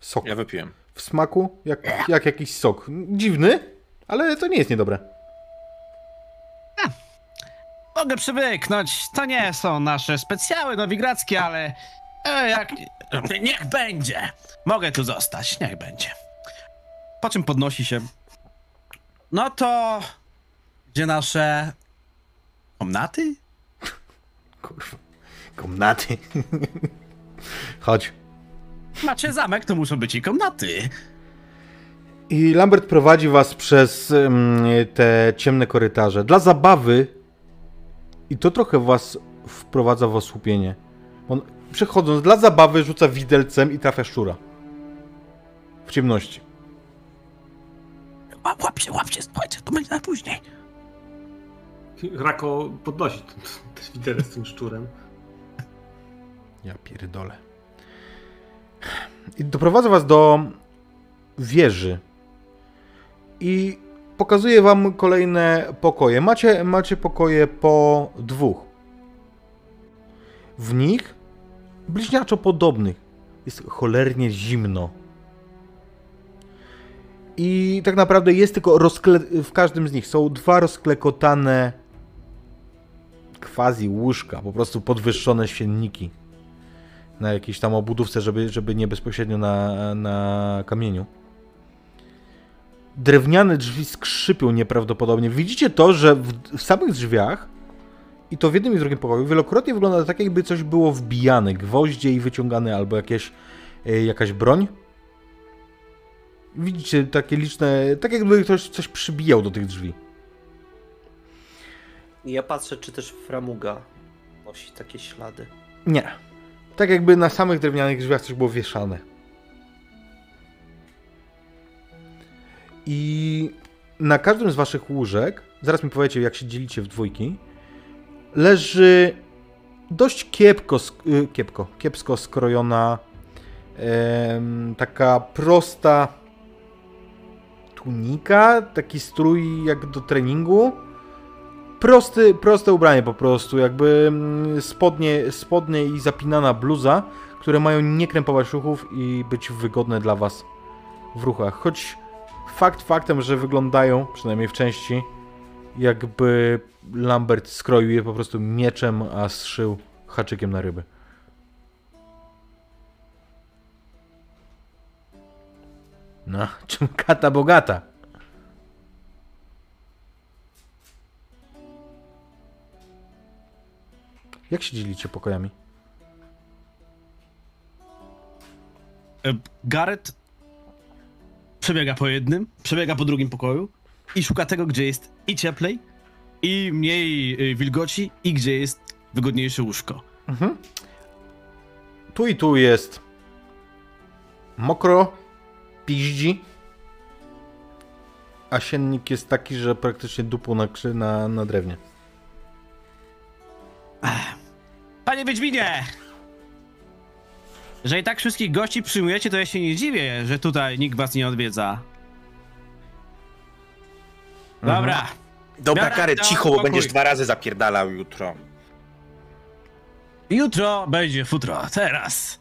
Sok. Ja wypiłem. W smaku jak, jak jakiś sok. Dziwny, ale to nie jest niedobre. Mogę przywyknąć, to nie są nasze specjały nowigradzkie, ale e, jak niech będzie. Mogę tu zostać, niech będzie. Po czym podnosi się. No to gdzie nasze komnaty? Kurwa, komnaty. Chodź. Macie zamek, to muszą być i komnaty. I Lambert prowadzi was przez te ciemne korytarze. Dla zabawy. I to trochę was wprowadza w osłupienie. On, przechodząc dla zabawy, rzuca widelcem i trafia szczura. W ciemności. łap, łap się, łap się, słuchajcie, to będzie na później. Rako podnosi ten widelec z tym szczurem. Ja pierdolę. I doprowadzę was do wieży. I pokazuję wam kolejne pokoje. Macie, macie pokoje po dwóch. W nich bliźniaczo podobnych. Jest cholernie zimno. I tak naprawdę jest tylko rozkle... w każdym z nich są dwa rozklekotane quasi łóżka, po prostu podwyższone świenniki na jakiejś tam obudówce, żeby, żeby nie bezpośrednio na, na kamieniu. Drewniane drzwi skrzypią nieprawdopodobnie. Widzicie to, że w, w samych drzwiach i to w jednym i drugim pokoju wielokrotnie wygląda tak, jakby coś było wbijane, gwoździe i wyciągane albo jakieś, jakaś broń. Widzicie takie liczne, tak jakby ktoś coś przybijał do tych drzwi. Ja patrzę, czy też framuga nosi takie ślady. Nie. Tak jakby na samych drewnianych drzwiach coś było wieszane. I na każdym z waszych łóżek, zaraz mi powiecie, jak się dzielicie w dwójki, leży dość kiepko, kiepko, kiepsko skrojona em, taka prosta tunika, taki strój jak do treningu. Prosty, proste ubranie po prostu, jakby spodnie, spodnie i zapinana bluza, które mają nie krępować ruchów i być wygodne dla was w ruchach. Choć fakt faktem, że wyglądają, przynajmniej w części, jakby Lambert skroił je po prostu mieczem, a zszył haczykiem na ryby. No, czym kata bogata. Jak się dzielicie pokojami? Garrett przebiega po jednym, przebiega po drugim pokoju i szuka tego, gdzie jest i cieplej, i mniej wilgoci, i gdzie jest wygodniejsze łóżko. Mhm. Tu i tu jest mokro, piździ, a siennik jest taki, że praktycznie dupą na, na, na drewnie. Panie Wiedźminie! Że i tak wszystkich gości przyjmujecie, to ja się nie dziwię, że tutaj nikt was nie odwiedza. Dobra. Mhm. Dobra, Kary, cicho, bo będziesz dwa razy zapierdalał jutro. Jutro będzie futro, teraz.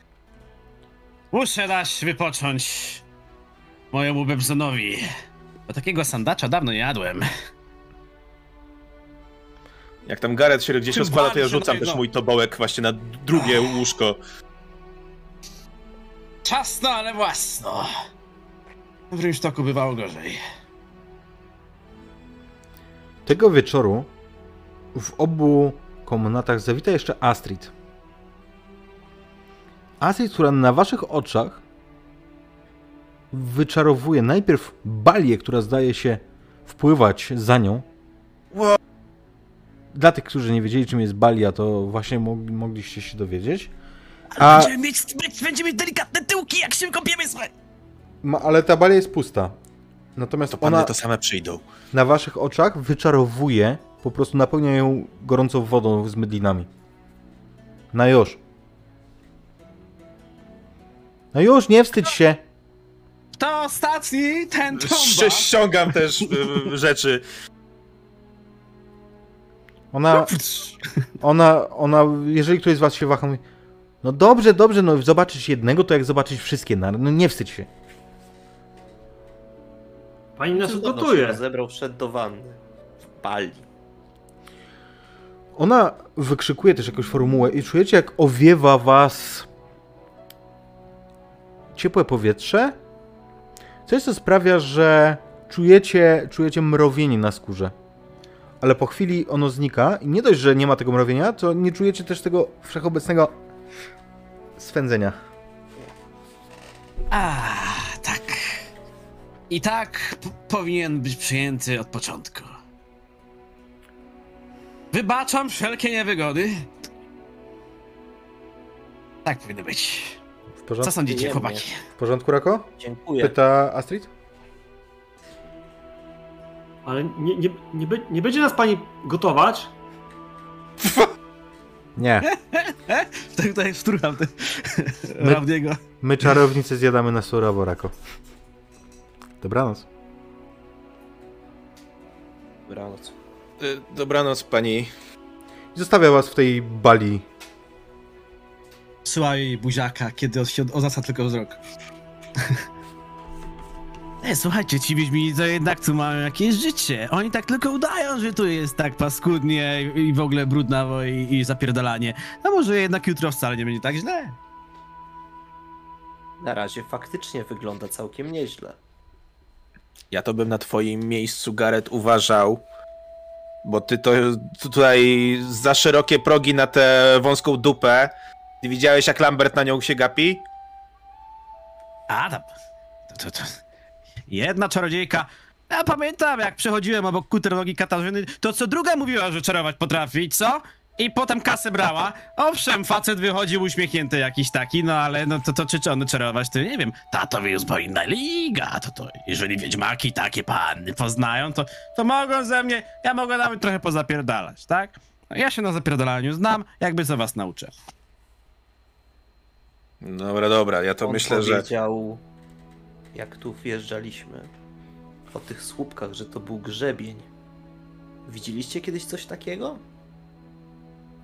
Muszę dać wypocząć mojemu Bebzonowi. Bo takiego sandacza dawno nie jadłem. Jak tam Garrett się gdzieś rozkłada, to ja rzucam też mój tobołek właśnie na drugie łóżko. Ciasno, ale własno. W rynsztoku bywało gorzej. Tego wieczoru w obu komnatach zawita jeszcze Astrid. Astrid, która na waszych oczach wyczarowuje najpierw balię, która zdaje się wpływać za nią. Dla tych, którzy nie wiedzieli, czym jest balia, to właśnie mogli, mogliście się dowiedzieć. A... Będziemy, mieć, będziemy mieć delikatne tyłki, jak się kopiemy złe. Ma, ale ta balia jest pusta. Natomiast to ona, to same przyjdą. Na waszych oczach wyczarowuje, po prostu napełnia ją gorącą wodą z mydlinami. Na już. No już, nie wstydź się. To ostatni ten tomba. Ściągam też y, rzeczy. Ona, ona, ona, jeżeli ktoś z was się waha, mówi, no dobrze, dobrze, no zobaczyć jednego, to jak zobaczyć wszystkie, na, no nie wstydź się. Pani nas gotuje. Zebrał, wszedł do wanny. W bali. Ona wykrzykuje też jakąś formułę i czujecie, jak owiewa was ciepłe powietrze, coś, co sprawia, że czujecie, czujecie mrowienie na skórze. Ale po chwili ono znika i nie dość, że nie ma tego mrowienia, to nie czujecie też tego wszechobecnego swędzenia. A tak. I tak powinien być przyjęty od początku. Wybaczam wszelkie niewygody. Tak powinno być. W porządku? Co sądzicie, chłopaki? W porządku, Rako? Dziękuję. Pyta Astrid? Ale nie, nie, nie, nie będzie nas pani gotować? Nie. Tak tutaj wstrucham ten Raudiego. My czarownicy zjadamy na surowo, Rako. Dobranoc. Dobranoc. Dobranoc, pani. Zostawiam was w tej bali. Syła jej buziaka, kiedy się odwraca tylko wzrok. E, słuchajcie, ci Wiedźmini to jednak tu mają jakieś życie. Oni tak tylko udają, że tu jest tak paskudnie i w ogóle brudnawo i, i zapierdalanie. A może jednak jutro wcale nie będzie tak źle? Na razie faktycznie wygląda całkiem nieźle. Ja to bym na twoim miejscu, Garrett, uważał, bo ty to tutaj za szerokie progi na tę wąską dupę. Ty widziałeś, jak Lambert na nią się gapi? A, tam. To, to, to. Jedna czarodziejka. Ja pamiętam, jak przechodziłem obok Kuternogi Katarzyny, to co druga mówiła, że czarować potrafi, co? I potem kasę brała. Owszem, facet wychodził uśmiechnięty jakiś taki, no ale no to, to czy, czy on czarować, to nie wiem. Tatowi już bo inna liga, to to jeżeli wiedźmaki takie panny poznają, to, to mogą ze mnie, ja mogę nawet trochę pozapierdalać, tak? Ja się na zapierdalaniu znam, jakby co was nauczę. Dobra, dobra, ja to on myślę, że... Jak tu wjeżdżaliśmy, o tych słupkach, że to był grzebień. Widzieliście kiedyś coś takiego?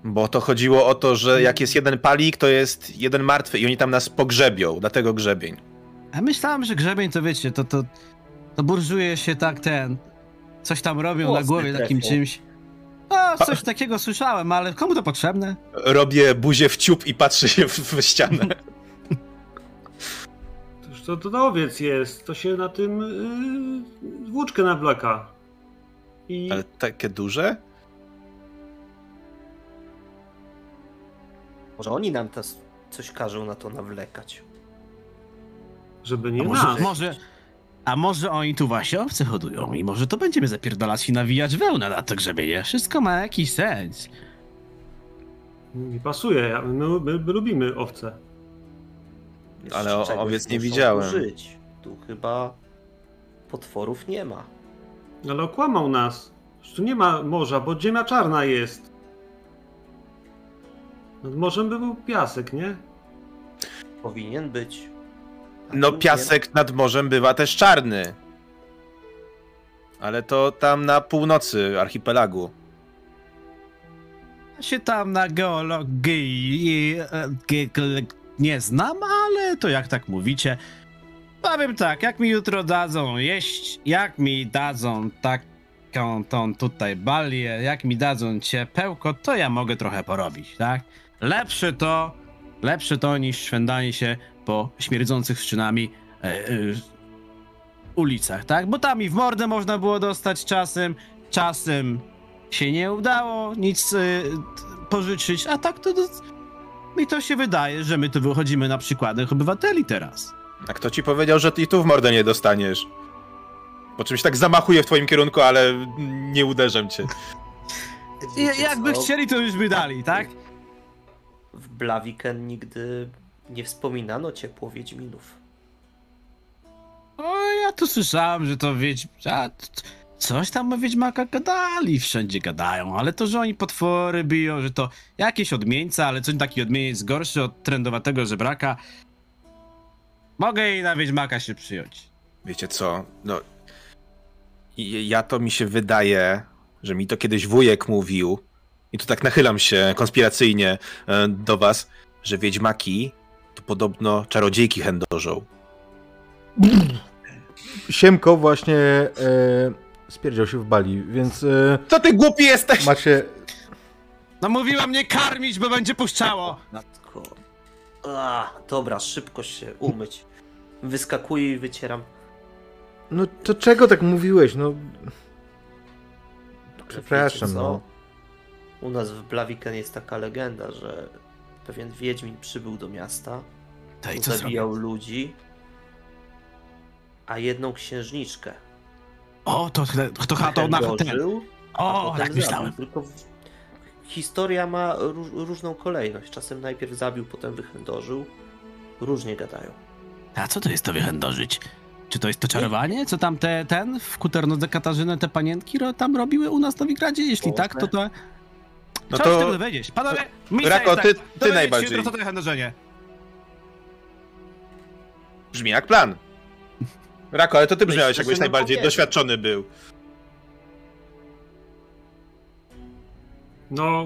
Bo to chodziło o to, że jak jest jeden palik, to jest jeden martwy i oni tam nas pogrzebią, dlatego grzebień. A myślałem, że grzebień to wiecie, to, to, to burżuje się tak ten, coś tam robią Włosny na głowie trefie. Takim czymś. O, coś pa... takiego słyszałem, ale komu to potrzebne? Robię buzię w ciup i patrzę się w, w ścianę. To, to na owiec jest, to się na tym yy, włóczkę nawleka. I... Ale takie duże? Może oni nam to, coś każą na to nawlekać. Żeby nie a może, może, a może oni tu właśnie owce hodują i może to będziemy zapierdalać i nawijać wełnę na to grzebienie. Wszystko ma jakiś sens. Mi pasuje, my, my, my lubimy owce. Ale owiec nie widziałem. Żyć. Tu chyba potworów nie ma. Ale okłamał nas. Tu nie ma morza, bo ziemia czarna jest. Nad morzem by był piasek, nie? Powinien być. A no piasek nie... nad morzem bywa też czarny. Ale to tam na północy archipelagu. Ja się tam na geologii... nie znam, ale to jak tak mówicie, powiem tak, jak mi jutro dadzą jeść, jak mi dadzą taką tą tutaj balię, jak mi dadzą ciepełko, to ja mogę trochę porobić, tak? Lepsze to, lepsze to niż szwendanie się po śmierdzących szczynami e, e, ulicach, tak? Bo tam i w mordę można było dostać czasem, czasem się nie udało nic e, pożyczyć, a tak to... I to się wydaje, że my tu wychodzimy na przykładach obywateli teraz. A kto ci powiedział, że ty tu w mordę nie dostaniesz? Po czymś tak zamachuję w twoim kierunku, ale nie uderzę cię. Jakby chcieli, to już by dali, tak? W Blaviken nigdy nie wspominano ciepło Wiedźminów. O, ja tu słyszałem, że to Wiedźm... Coś tam o Wiedźmakach gadali, wszędzie gadają, ale to, że oni potwory biją, że to jakieś odmieńca, ale coś taki odmieniec gorszy od trendowatego żebraka. Mogę i na Wiedźmaka się przyjąć. Wiecie co, no... Ja to mi się wydaje, że mi to kiedyś wujek mówił, i tu tak nachylam się konspiracyjnie do was, że Wiedźmaki to podobno czarodziejki chędożą. Siemko właśnie... E... Spierdział się w bali, więc... Yy, co ty głupi jesteś? Macie... No mówiła mnie karmić, bo będzie puszczało. Matko. A, dobra, szybko się umyć. Wyskakuję i wycieram. No to czego tak mówiłeś, no... Przepraszam, no. U nas w Blaviken jest taka legenda, że pewien wiedźmin przybył do miasta, zabijał ludzi, a jedną księżniczkę. O, to chyba to na hotel. O, tak myślałem. Tylko historia ma róż, różną kolejność. Czasem najpierw zabił, potem wychędożył. Różnie gadają. A co to jest to wychędożyć? Czy to jest to czarowanie? Co tam te, ten w Kuternodze Katarzynę te panienki tam robiły u nas w Novigradzie? Jeśli okay. tak, to to... No to... Trzeba się dowiedzieć. Panowie, misja Rako, jest tak. ty, ty najbardziej. Brzmi jak plan. Rako, ale to ty brzmiałeś, jakbyś najbardziej powiem. doświadczony był. No...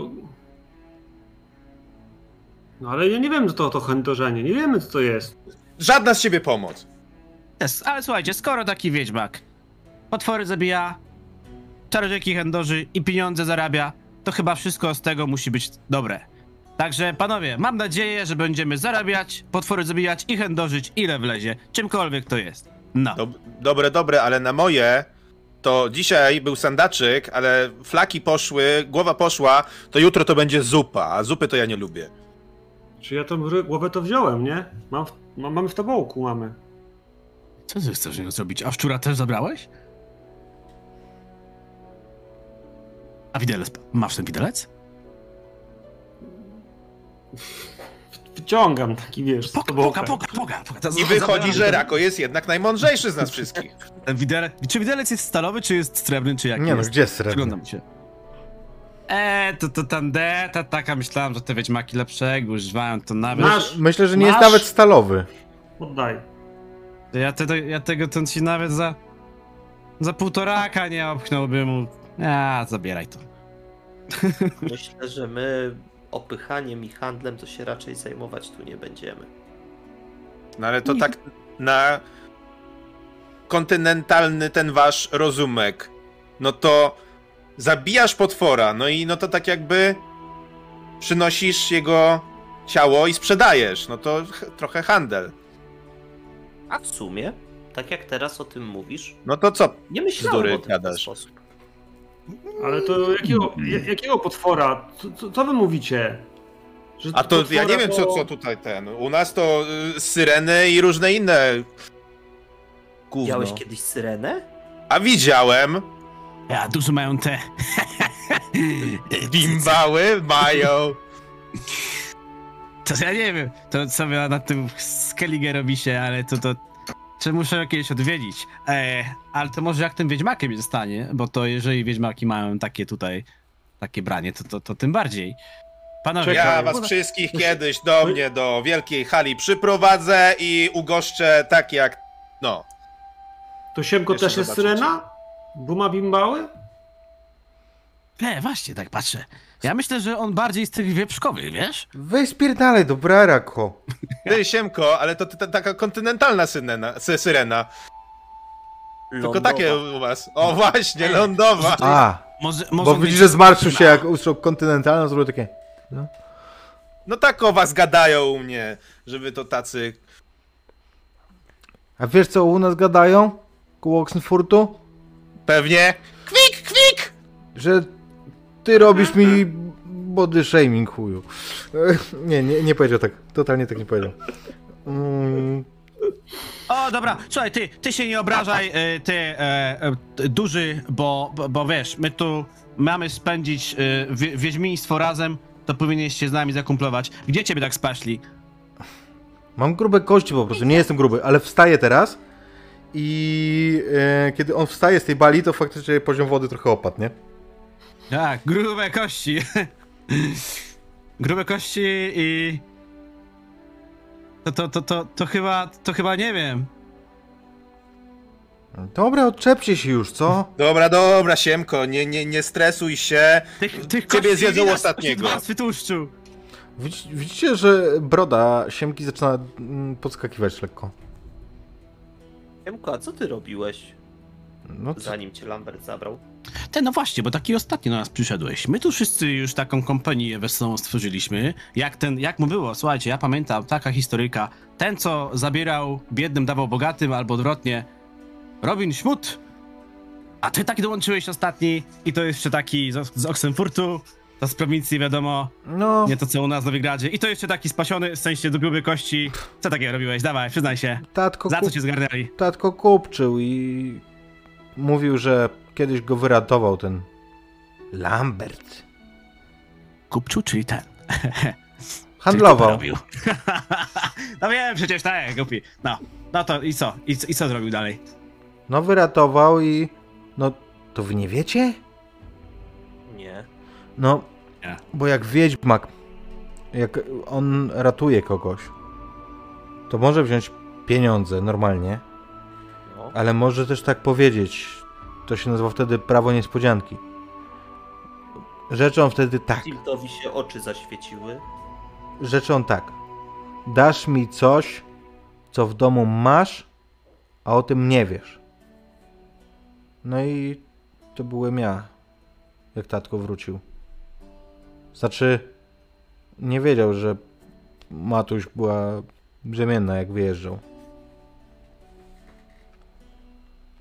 No ale ja nie wiem, co to, to chędożenie, nie wiemy, co to jest. Żadna z ciebie pomoc. Yes, ale słuchajcie, skoro taki wiedźmak potwory zabija, czarodziejki chędoży i pieniądze zarabia, to chyba wszystko z tego musi być dobre. Także panowie, mam nadzieję, że będziemy zarabiać, potwory zabijać i chędożyć ile wlezie, czymkolwiek to jest. No. Dob- dobre, dobre, ale na moje... To dzisiaj był sandaczyk, ale flaki poszły, głowa poszła, to jutro to będzie zupa, a zupy to ja nie lubię. Czy ja tą głowę to wziąłem, nie? Mam w, mam, mamy w tobołku, mamy. Co ty chcesz nią zrobić? A szczura też zabrałeś? A widelec? Masz ten widelec? Wyciągam taki, wiesz, poka, poka, poka, poka, poka. I wychodzi, że Rako jest jednak najmądrzejszy z nas wszystkich. Widele... Czy widelec jest stalowy, czy jest srebrny, czy jaki? Nie, no gdzie jest srebrny? Przyglądam się. Eee, to, to tandeta, taka myślałem, że te wiedźmaki lepszego używają, to nawet... Masz, myślę, że nie masz. Jest nawet stalowy. Oddaj. Ja, te, ja tego ten ci nawet za... za półtoraka nie opchnąłbym mu. A, zabieraj to. Myślę, że my... opychaniem i handlem, to się raczej zajmować tu nie będziemy. No ale to nie. Tak na kontynentalny ten wasz rozumek, no to zabijasz potwora, no i no to tak jakby przynosisz jego ciało i sprzedajesz, no to trochę handel. A w sumie, tak jak teraz o tym mówisz, no to co? Nie myślałem o tym w ten sposób. Ale to jakiego, jakiego potwora? Co, co, co wy mówicie? Że A to ja nie wiem, to... co, co tutaj ten. U nas to y, syreny i różne inne. Gówno. Widziałeś kiedyś syrenę? A widziałem. A dużo mają te. Bimbały mają. To ja nie wiem, to co na tym Skellige robi się, ale to to. Czy muszę kiedyś odwiedzić? Eee, ale to może jak tym wiedźmakiem zostanie, bo to jeżeli wiedźmaki mają takie tutaj, takie branie, to, to, to tym bardziej. Panowie, ja was bo... wszystkich kiedyś do mnie, do wielkiej hali przyprowadzę i ugoszczę tak jak, no. To Siemko też jest syrena? Buma bimbały? Nie, właśnie, tak patrzę. Ja myślę, że on bardziej z tych wieprzkowych, wiesz? Weź spierdalaj, dobra, Rako. Ty, Siemko, ale to ta, taka kontynentalna syrena. Sy, syrena. Tylko lądowa. Takie u was. O właśnie, lądowa. A, może, może bo widzisz, że zmarszczył się jak usłyszał kontynentalną, zrobił takie... No. No tak o was gadają u mnie, żeby to tacy... A wiesz co u nas gadają? Koło Oksenfurtu? Pewnie. Kwik, kwik! Że... Ty robisz mi body shaming, chuju. Nie, nie, nie powiedział tak. Totalnie tak nie powiedział. Mm. O, dobra, słuchaj, ty, ty się nie obrażaj, ty e, e, duży, bo, bo, bo wiesz, my tu mamy spędzić e, wiedźmiństwo razem, to powinieneś się z nami zakumplować. Gdzie ciebie tak spaszli? Mam grube kości po prostu, nie jestem gruby, ale wstaję teraz i e, kiedy on wstaje z tej bali, to faktycznie poziom wody trochę opadł, nie? Tak, grube kości. grube kości i... To, to, to, to, to chyba, to chyba nie wiem. Dobra, odczepcie się już, co? Dobra, dobra, Siemko, nie, nie, nie stresuj się. Tych, tych Ciebie zjedzą ostatniego. Tłuszczu. Widz, widzicie, że broda Siemki zaczyna podskakiwać lekko. Siemko, a co ty robiłeś? No co? Zanim cię Lambert zabrał. Te, no właśnie, bo taki ostatni do nas przyszedłeś. My tu wszyscy już taką kompanię wesołą stworzyliśmy. Jak ten, jak mu było, słuchajcie, ja pamiętam, taka historyjka. Ten, co zabierał biednym, dawał bogatym, albo odwrotnie. Robin Śmut. A ty taki dołączyłeś ostatni i to jeszcze taki z, z Oksenfurtu, to z prowincji, wiadomo. No. Nie to, co u nas w Novigradzie. I to jeszcze taki spasiony, w sensie do grubej kości. Co takiego robiłeś? Dawaj, przyznaj się. Tatko Za co cię zgarnęli? Tatko kupczył i... Mówił, że kiedyś go wyratował ten Lambert. Kupczu, czyli ten. Handlował. No wiem, przecież tak, głupi. No, no to i co? I, i co zrobił dalej? No wyratował i... No, to wy nie wiecie? Nie. No, nie. Bo jak Wiedźmak, jak on ratuje kogoś, to może wziąć pieniądze normalnie, no. Ale może też tak powiedzieć. To się nazywa wtedy Prawo Niespodzianki. Rzeczą wtedy tak. Siltowi się oczy zaświeciły. Rzeczą tak. Dasz mi coś, co w domu masz, a o tym nie wiesz. No i to byłem ja, jak tatko wrócił. Znaczy, nie wiedział, że Matuś była brzemienna, jak wyjeżdżał.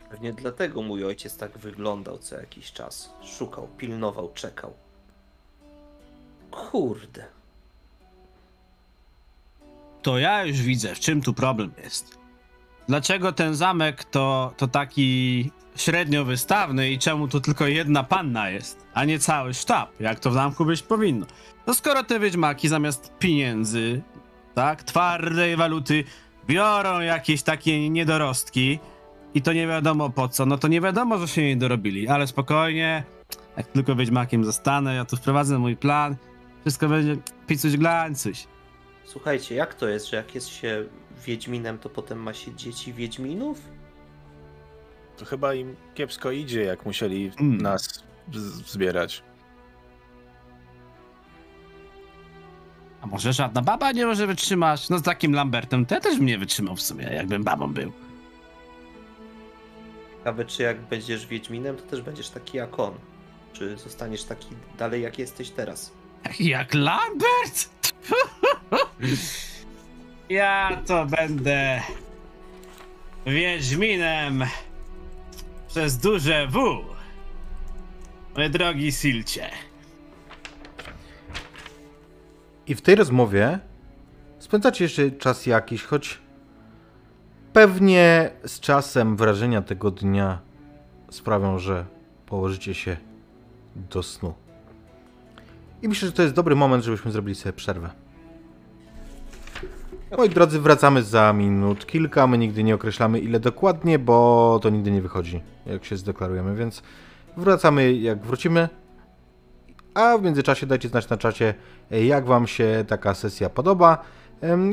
Pewnie dlatego mój ojciec tak wyglądał co jakiś czas. Szukał, pilnował, czekał. Kurde. To ja już widzę, w czym tu problem jest. Dlaczego ten zamek to, to taki średnio wystawny i czemu tu tylko jedna panna jest, a nie cały sztab, jak to w zamku być powinno? No skoro te wiedźmaki zamiast pieniędzy, tak, twardej waluty, biorą jakieś takie niedorostki i to nie wiadomo po co, no to nie wiadomo, że się nie dorobili, ale spokojnie, jak tylko wiedźmakiem zostanę, ja tu wprowadzę mój plan, wszystko będzie picuś glańcuś. Słuchajcie, jak to jest, że jak jest się wiedźminem, to potem ma się dzieci wiedźminów? To chyba im kiepsko idzie, jak musieli mm. nas zbierać. A może żadna baba nie może wytrzymać? No z takim Lambertem to ja też bym nie wytrzymał w sumie, jakbym babą był. Ciekawe, czy jak będziesz wiedźminem, to też będziesz taki jak on. Czy zostaniesz taki dalej, jak jesteś teraz? Jak Lambert? Ja to będę wiedźminem przez duże W. Mój drogi Silcie. I w tej rozmowie spędzacie jeszcze czas jakiś, choć pewnie z czasem wrażenia tego dnia sprawią, że położycie się do snu. I myślę, że to jest dobry moment, żebyśmy zrobili sobie przerwę. Moi drodzy, wracamy za minut kilka. My nigdy nie określamy ile dokładnie, bo to nigdy nie wychodzi, jak się zdeklarujemy, więc wracamy jak wrócimy. A w międzyczasie dajcie znać na czacie, jak wam się taka sesja podoba.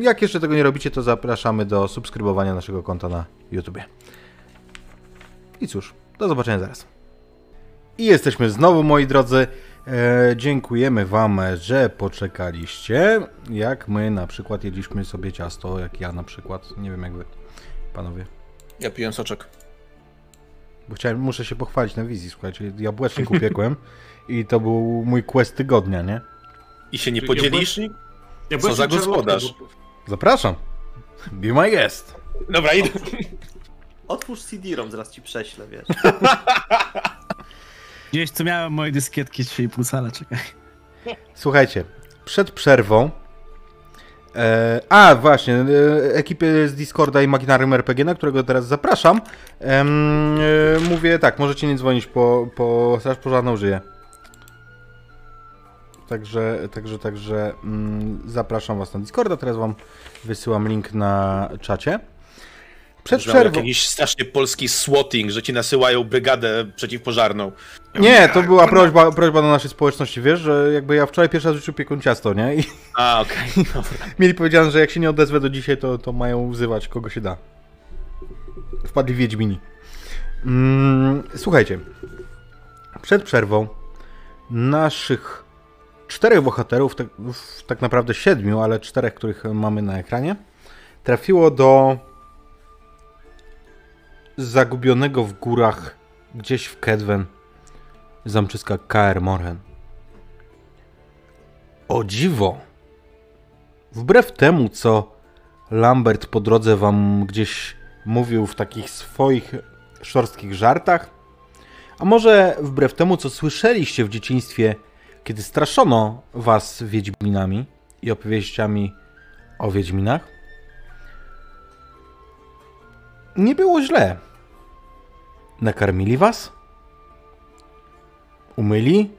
Jak jeszcze tego nie robicie, to zapraszamy do subskrybowania naszego konta na YouTubie. I cóż, do zobaczenia zaraz. I jesteśmy znowu, moi drodzy. E, dziękujemy wam, że poczekaliście. Jak my na przykład jedliśmy sobie ciasto, jak ja na przykład. Nie wiem jak wy, panowie. Ja piłem soczek. Bo chciałem, muszę się pochwalić na wizji, słuchajcie. Ja bułecznik upiekłem i to był mój quest tygodnia, nie? I się nie podzielisz? Ja ja Co za gospodarz? Zapraszam. Be my guest. Dobra, idę. Otwórz C D-ROM, zaraz ci prześlę, wiesz. Gdzieś co miałem moje dyskietki trzy i pół cala, czekaj. Słuchajcie, przed przerwą... E, a właśnie, e, ekipy z Discorda Imaginarium R P G, na którego teraz zapraszam. E, e, mówię tak, możecie nie dzwonić, po, po straż pożarną żyje. Także, także, także mm, zapraszam was na Discorda, teraz wam wysyłam link na czacie. Przed przerwą... Jakiś strasznie polski swatting, że ci nasyłają brygadę przeciwpożarną. Nie, to była prośba, prośba do naszej społeczności, wiesz, że jakby ja wczoraj pierwszy raz w życiu piekłem ciasto, nie? I... A, okej. Okay. Mieli powiedziane, że jak się nie odezwę do dzisiaj, to, to mają wzywać kogo się da. Wpadli wiedźmini. Mm, słuchajcie, przed przerwą naszych czterech bohaterów, tak, tak naprawdę siedmiu, ale czterech, których mamy na ekranie, trafiło do... zagubionego w górach, gdzieś w Kedwen, zamczyska Kaer Morhen. O dziwo! Wbrew temu, co Lambert po drodze wam gdzieś mówił w takich swoich szorstkich żartach, a może wbrew temu, co słyszeliście w dzieciństwie, kiedy straszono was wiedźminami i opowieściami o wiedźminach, nie było źle. Nakarmili was? Umyli?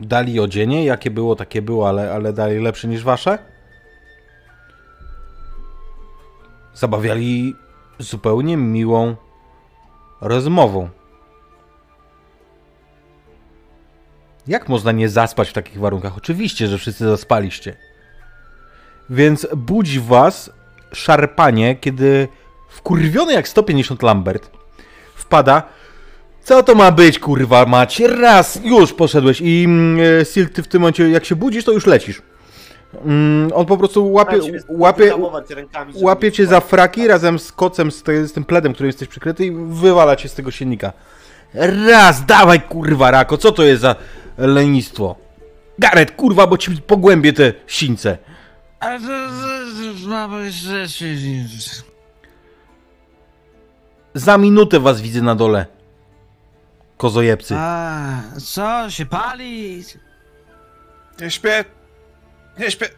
Dali odzienie, jakie było, takie było, ale, ale dalej lepsze niż wasze. Zabawiali zupełnie miłą rozmową. Jak można nie zaspać w takich warunkach? Oczywiście, że wszyscy zaspaliście. Więc budzi was szarpanie, kiedy wkurwiony jak sto pięćdziesiąt Lambert wpada. Co to ma być, kurwa mać? Raz, już poszedłeś i e, Silt, ty w tym momencie jak się budzisz, to już lecisz. Mm, on po prostu łapie, łapie, łapie cię za fraki razem z kocem, z, te, z tym pledem, który jesteś przykryty i wywala cię z tego silnika. Raz, dawaj, kurwa, Rako, co to jest za lenistwo? Garrett, kurwa, bo ci pogłębię te sińce. A to mamy rzeczy. Za minutę was widzę na dole. Kozojebcy. A, co się pali? Nie śpię. Nie śpię.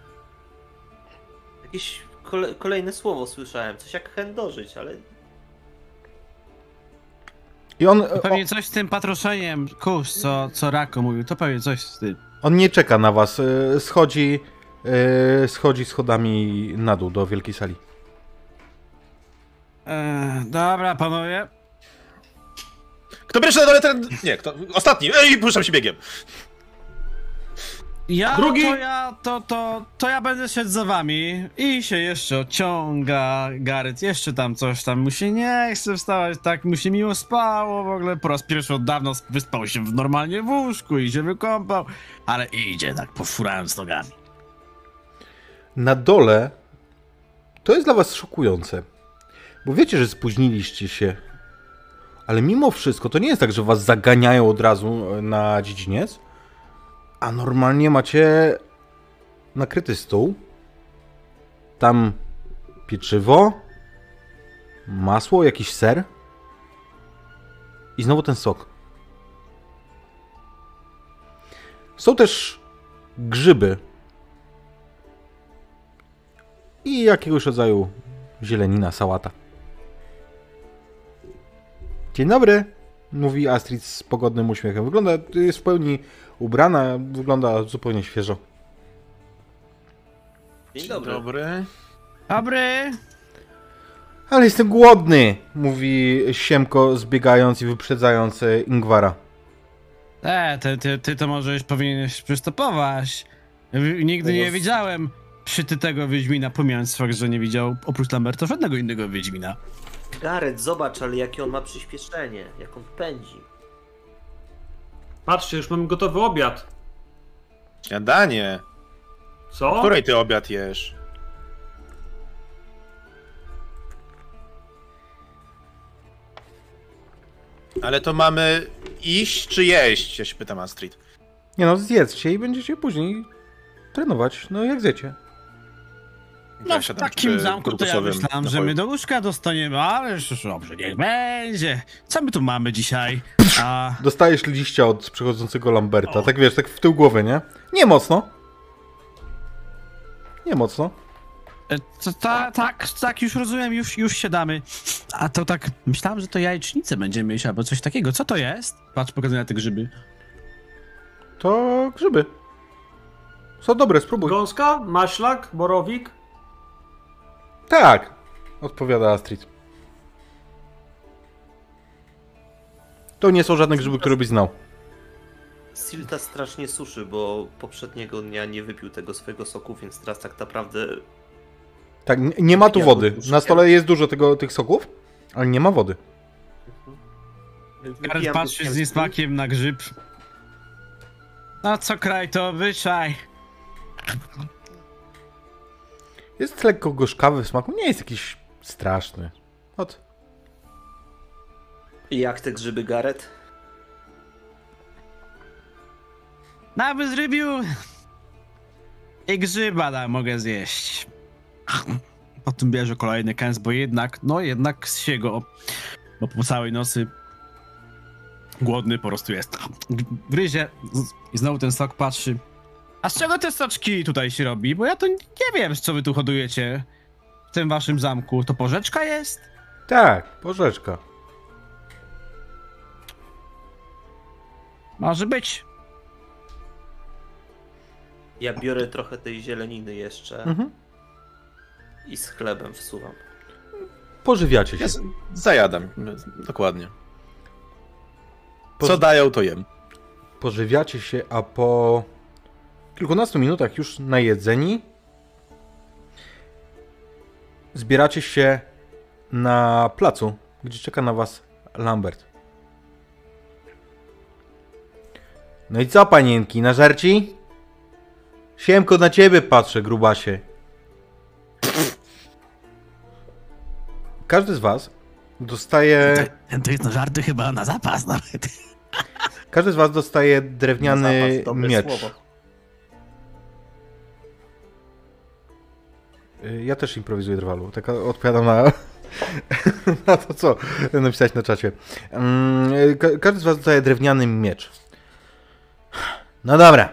Jakieś kole kolejne słowo słyszałem. Coś jak chędożyć, ale... I on... To pewnie o... coś z tym patroszeniem kurz, co, co Rako mówił. To pewnie coś z tym. On nie czeka na was. Schodzi... Yy, schodzi schodami na dół do wielkiej sali. Eee, dobra, panowie. Kto pierwszy na dole, ten... Nie, kto... Ostatni! Ej, puszczam się biegiem! Ja, Drugi... to ja, to, to, to ja będę szedł za wami i się jeszcze odciąga Garrett, jeszcze tam coś tam, mu się nie chce wstawać, tak mu się miło spało, w ogóle po raz pierwszy od dawna wyspał się w normalnie w łóżku i się wykąpał, ale idzie tak pofurając nogami. Na dole to jest dla was szokujące, bo wiecie, że spóźniliście się, ale mimo wszystko to nie jest tak, że was zaganiają od razu na dziedziniec, a normalnie macie nakryty stół, tam pieczywo, masło, jakiś ser i znowu ten sok. Są też grzyby i jakiegoś rodzaju zielenina, sałata. Dzień dobry, mówi Astrid z pogodnym uśmiechem. Wygląda, jest w pełni ubrana, wygląda zupełnie świeżo. Dzień dobry. Dobry. Dobry. Ale jestem głodny, mówi Siemko, zbiegając i wyprzedzając Ingwara. E, ty, ty, ty to może już powinieneś przystopować. Nigdy nie widziałem przytytego Wiedźmina, pomijając fakt, że nie widział oprócz Lamberta żadnego innego Wiedźmina. Garrett, zobacz, ale jakie on ma przyspieszenie, jak on pędzi. Patrzcie, już mamy gotowy obiad. Śniadanie. Co? W której ty obiad jesz? Ale to mamy iść czy jeść? Ja się pytam Astrid. Nie no, zjedzcie i będziecie później trenować, no jak zjecie. No w takim zamku to ja myślałem, że my do łóżka dostaniemy, ale już dobrze, niech będzie. Co my tu mamy dzisiaj? A... Dostajesz liścia od przychodzącego Lamberta, o. Tak wiesz, tak w tył głowy, nie? Nie mocno. Nie mocno. E, to, ta, tak, tak, już rozumiem, już, już siadamy. A to tak, myślałem, że to jajecznicę będziemy mieć, albo coś takiego. Co to jest? Patrz, pokazuję na te grzyby. To grzyby. Są dobre, spróbuj. Gąska, maślak, borowik. Tak, odpowiada Astrid. To nie są żadne grzyby, które byś znał. Silta strasznie suszy, bo poprzedniego dnia nie wypił tego swojego soku, więc teraz tak naprawdę... Tak, nie ma tu wody. Na stole jest dużo tego, tych soków, ale nie ma wody. Garrett patrzy z niesmakiem na grzyb. No co kraj to wyczaj. Jest lekko gorzkawy w smaku, nie jest jakiś straszny. Ot. I jak te grzyby, Garrett? Nawet zrybił i grzyba da, mogę zjeść. Potem bierze kolejny kęs, bo jednak, no jednak z siego, bo po całej nocy głodny po prostu jest. Gryzie i znowu ten sok patrzy. A z czego te soczki tutaj się robi? Bo ja to nie wiem, co wy tu hodujecie w tym waszym zamku. To porzeczka jest? Tak, porzeczka. Może być. Ja biorę trochę tej zieleniny jeszcze mhm. i z chlebem wsuwam. Pożywiacie się. Ja zajadam, dokładnie. Co Poży... dają, to jem. Pożywiacie się, a po kilkunastu minutach już najedzeni zbieracie się na placu, gdzie czeka na was Lambert. No i co, panienki, na żarci? Siemko, na ciebie patrzę, grubasie. Każdy z was dostaje... Ten to jest na żarty chyba na zapas nawet. Każdy z was dostaje drewniany zapas, miecz. Słowo. Ja też improwizuję, Drwalu. Tak odpowiadam na, na to, co napisać na czacie. Ka- każdy z was dostaje drewniany miecz. No dobra,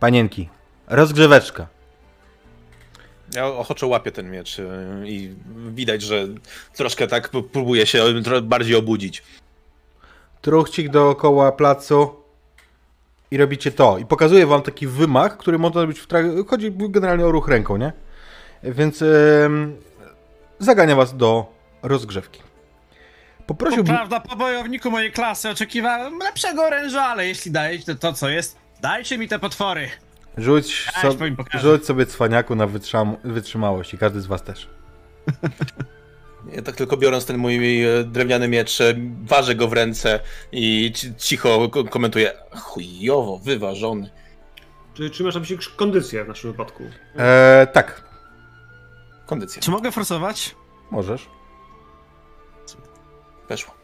panienki. Rozgrzeweczka. Ja ochoczo łapię ten miecz i widać, że troszkę tak próbuję się bardziej obudzić. Truchcik dookoła placu i robicie to. I pokazuję wam taki wymach, który można robić w trakcie... Chodzi generalnie o ruch ręką, nie? Więc yy, zagania was do rozgrzewki. Poprosiłbym... To prawda, po bojowniku mojej klasy oczekiwałem lepszego oręża, ale jeśli dajecie to, co jest, dajcie mi te potwory. Rzuć, so... Rzuć sobie cwaniaku na wytrzym... wytrzymałość i każdy z was też. Ja tak tylko biorąc ten mój drewniany miecz, ważę go w ręce i cicho komentuję. Chujowo wyważony. Czy, czy masz na myśli kondycję w naszym wypadku? Eee, tak. Kondycję. Czy mogę forsować? Możesz. Weszło.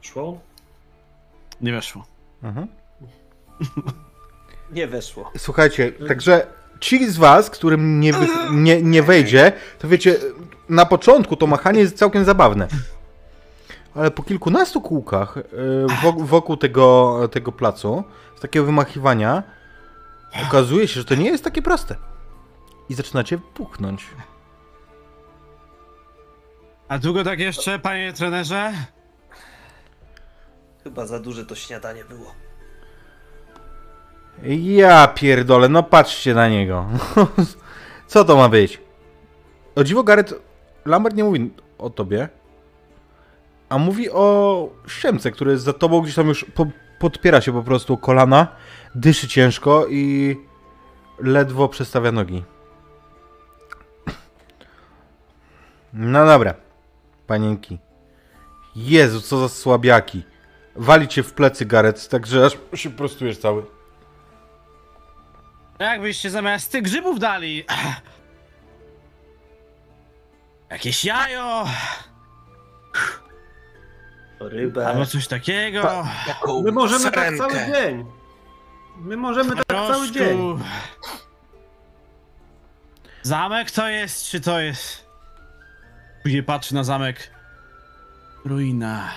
Szło? Nie weszło. Mhm. Nie weszło. Słuchajcie, także ci z was, którym nie, nie, nie wejdzie, to wiecie, na początku to machanie jest całkiem zabawne. Ale po kilkunastu kółkach wokół, wokół tego, tego placu, z takiego wymachiwania, okazuje się, że to nie jest takie proste. I zaczynacie puchnąć. A długo tak jeszcze, panie trenerze? Chyba za duże to śniadanie było. Ja pierdolę, no patrzcie na niego. Co to ma być? O dziwo, Garrett, Lambert nie mówi o tobie, a mówi o Siemce, który jest za tobą, gdzieś tam już po, podpiera się po prostu kolana, dyszy ciężko i ledwo przestawia nogi. No dobra, panienki. Jezu, co za słabiaki. Wali cię w plecy, Garrett, także aż się prostujesz cały. Jakbyście zamiast tych grzybów dali. Jakieś jajo. Rybę. Albo coś takiego. Pa, My możemy srenkę. tak cały dzień. My możemy tak cały dzień. Zamek to jest, czy to jest? Później patrzy na zamek. Ruina.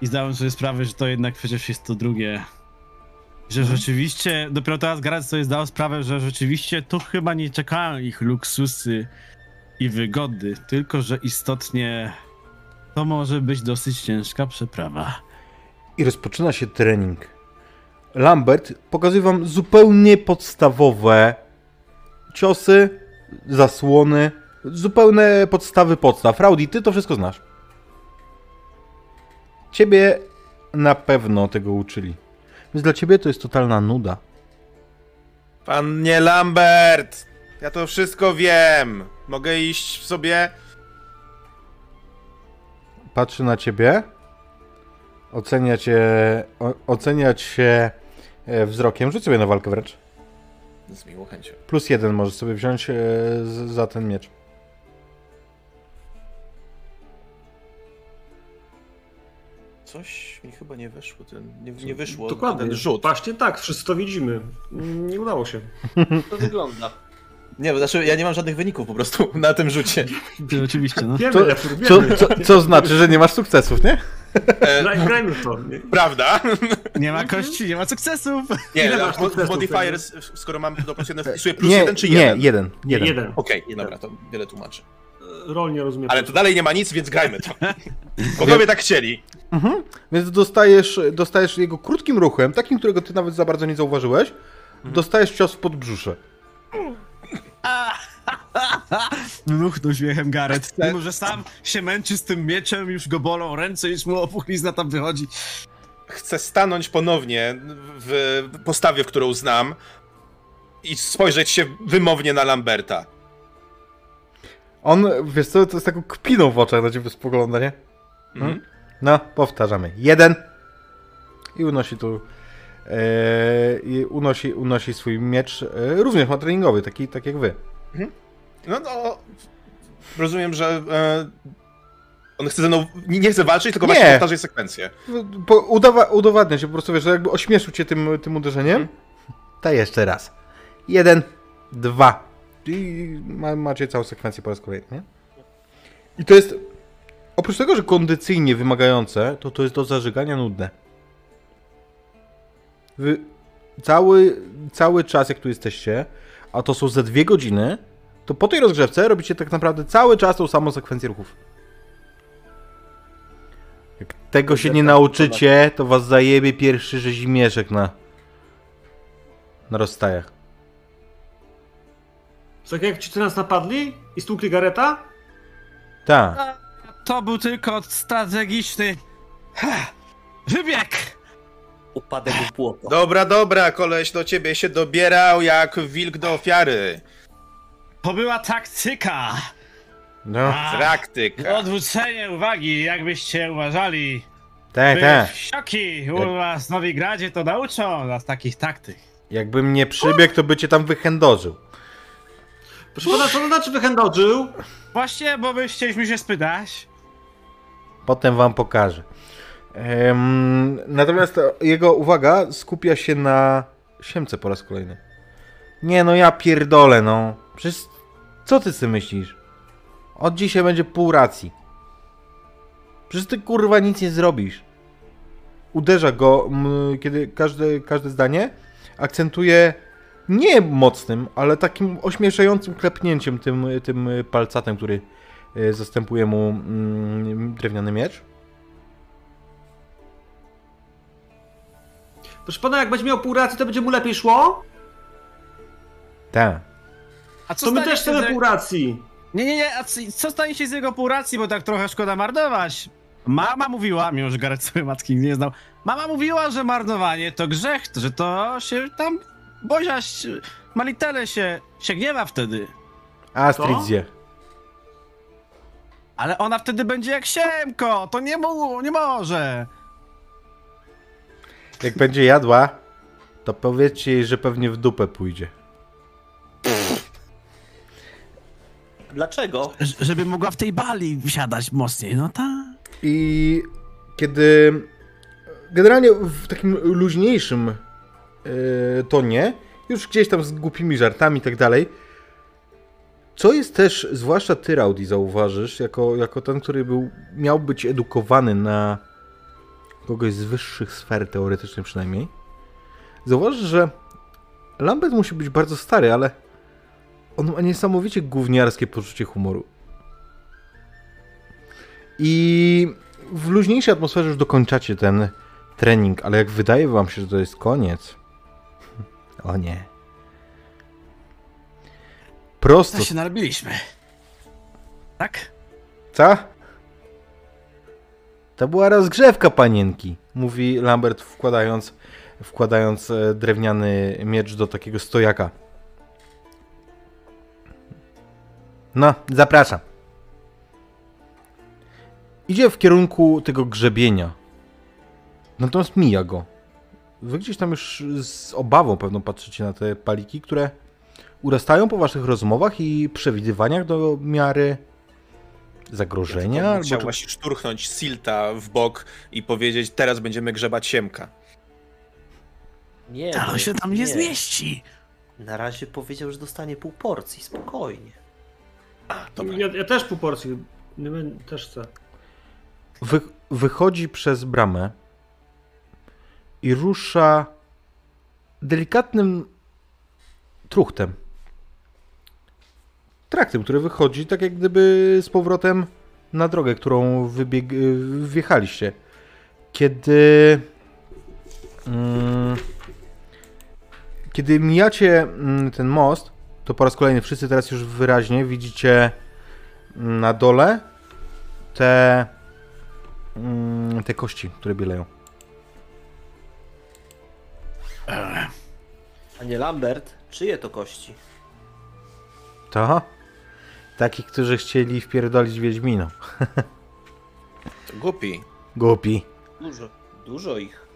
I zdałem sobie sprawę, że to jednak przecież jest to drugie. Że rzeczywiście, dopiero teraz Garrett sobie zdał sprawę, że rzeczywiście tu chyba nie czekają ich luksusy i wygody, tylko że istotnie to może być dosyć ciężka przeprawa. I rozpoczyna się trening. Lambert pokazuje wam zupełnie podstawowe ciosy, zasłony, zupełne podstawy podstaw. Raudi, ty to wszystko znasz. Ciebie na pewno tego uczyli. Więc dla ciebie to jest totalna nuda. Panie Lambert! Ja to wszystko wiem! Mogę iść w sobie? Patrzy na ciebie. Ocenia cię... O, ocenia cię wzrokiem. Rzuć sobie na walkę wręcz. Z miłą chęcią. Plus jeden możesz sobie wziąć za ten miecz. Coś mi chyba nie wyszło, ten, nie, nie wyszło Dokładnie. ten rzut. Właśnie tak, wszyscy to widzimy. Nie udało się. To wygląda. Nie, bo znaczy ja nie mam żadnych wyników po prostu na tym rzucie. To oczywiście, no. Wiemy, to, Refur, wiemy. Co, co, co znaczy, że nie masz sukcesów, nie? Grajmy w to. Prawda? Nie ma kości, nie ma sukcesów. Nie, nie masz sukcesów, modifiers, skoro mam do plus jeden, wpisuję plus nie, jeden czy jeden? Nie, jeden. jeden. jeden. Okej, okay, dobra, to wiele tłumaczy. Rol nie rozumiem. Ale to dalej nie ma nic, więc grajmy to. Bogowie tak chcieli. Mhm. Więc dostajesz, dostajesz jego krótkim ruchem, takim, którego ty nawet za bardzo nie zauważyłeś, dostajesz cios w podbrzusze. Mnuchnął śmiechem Garrett. Mimo, że sam się męczy z tym mieczem, już go bolą ręce, już mu opuchlizna tam wychodzi. Chcę stanąć ponownie w postawie, którą znam i spojrzeć się wymownie na Lamberta. On, wiesz co, to z taką kpiną w oczach na ciebie spogląda, nie? Mhm. No, powtarzamy. Jeden. I unosi tu... Yy, i unosi, unosi swój miecz. Yy, również ma treningowy, taki tak jak wy. Mhm. No, no... Rozumiem, że... Yy... On chce ze mną, nie chce walczyć, tylko nie. Właśnie powtarza sekwencję. Udawa, udowadnia się po prostu, wiesz, że jakby ośmieszył cię tym, tym uderzeniem. Hmm. Ta jeszcze raz. Jeden, dwa. I ma, macie całą sekwencję po raz kolejny, nie? I to jest, oprócz tego, że kondycyjnie wymagające, to to jest do zażygania nudne. Wy cały, cały czas, jak tu jesteście, a to są ze dwie godziny, to po tej rozgrzewce robicie tak naprawdę cały czas tą samą sekwencję ruchów. Jak tego się nie nauczycie, to was zajebie pierwszy rzezimieszek na... na rozstajach. Tak jak ci nas napadli i stłukli Garretta? Tak. To był tylko strategiczny... wybieg! Upadek w błoto. Dobra, dobra, koleś do ciebie się dobierał jak wilk do ofiary. To była taktyka. No. A, praktyka. Odwrócenie uwagi, jakbyście uważali. Tak, tak. Wsioki u was w Novigradzie to nauczą nas takich taktyk. Jakbym nie przybiegł, to by cię tam wychędożył. Proszę pana, co to znaczy wychędożył? Właśnie, bo my chcieliśmy się spytać. Potem wam pokażę. Um, natomiast jego uwaga skupia się na siemce po raz kolejny. Nie no, ja pierdolę, no. Przecież co ty sobie myślisz? Od dzisiaj będzie pół racji. Przecież ty kurwa nic nie zrobisz. Uderza go, m, kiedy każde, każde zdanie akcentuje nie mocnym, ale takim ośmieszającym klepnięciem tym, tym palcatem, który y, zastępuje mu mm, drewniany miecz. Proszę pana, jak będzie miał pół racji, to będzie mu lepiej szło? Tak. A co to my też chcemy pół racji. Nie, nie, nie, a co stanie się z jego pół racji, bo tak trochę szkoda marnować? Mama mówiła, mimo że Garrett swojej matki nie znał, mama mówiła, że marnowanie to grzech, że to się tam... Bozia, Malitele się, się gniewa wtedy. Astrid zje. Ale ona wtedy będzie jak siemko, to nie, mu, nie może. Jak będzie jadła, to powiedzcie jej, że pewnie w dupę pójdzie. Dlaczego? Żeby mogła w tej bali wsiadać mocniej, no tak. I kiedy generalnie w takim luźniejszym yy, tonie, już gdzieś tam z głupimi żartami i tak dalej, co jest też, zwłaszcza ty, Raudi, zauważysz, jako, jako ten, który był, miał być edukowany na kogoś z wyższych sfer, teoretycznie przynajmniej, zauważysz, że Lambert musi być bardzo stary, ale on ma niesamowicie gówniarskie poczucie humoru. I w luźniejszej atmosferze już dokończacie ten trening, ale jak wydaje wam się, że to jest koniec... O nie. Prosto... To się narobiliśmy. Tak? Co? To była rozgrzewka, panienki, mówi Lambert, wkładając, wkładając drewniany miecz do takiego stojaka. No, zapraszam. Idzie w kierunku tego grzebienia. Natomiast mija go. Wy gdzieś tam już z obawą pewno patrzycie na te paliki, które urastają po waszych rozmowach i przewidywaniach do miary zagrożenia. Ja albo chciałaś czy... szturchnąć Silta w bok i powiedzieć, teraz będziemy grzebać siemka. Nie, ale on się tam nie, nie zmieści. Na razie powiedział, że dostanie pół porcji, spokojnie. A, ja, ja też pół porcji, nie wiem, też chcę. Wy, wychodzi przez bramę i rusza delikatnym truchtem. Traktem, który wychodzi tak jak gdyby z powrotem na drogę, którą wybieg, wjechaliście. Kiedy... Mm, Kiedy mijacie ten most, to po raz kolejny wszyscy teraz już wyraźnie widzicie na dole te, te kości, które bieleją. Panie Lambert, czyje to kości? To? Taki, którzy chcieli wpierdolić Wiedźmina. Głupi. Głupi. Dużo, dużo ich.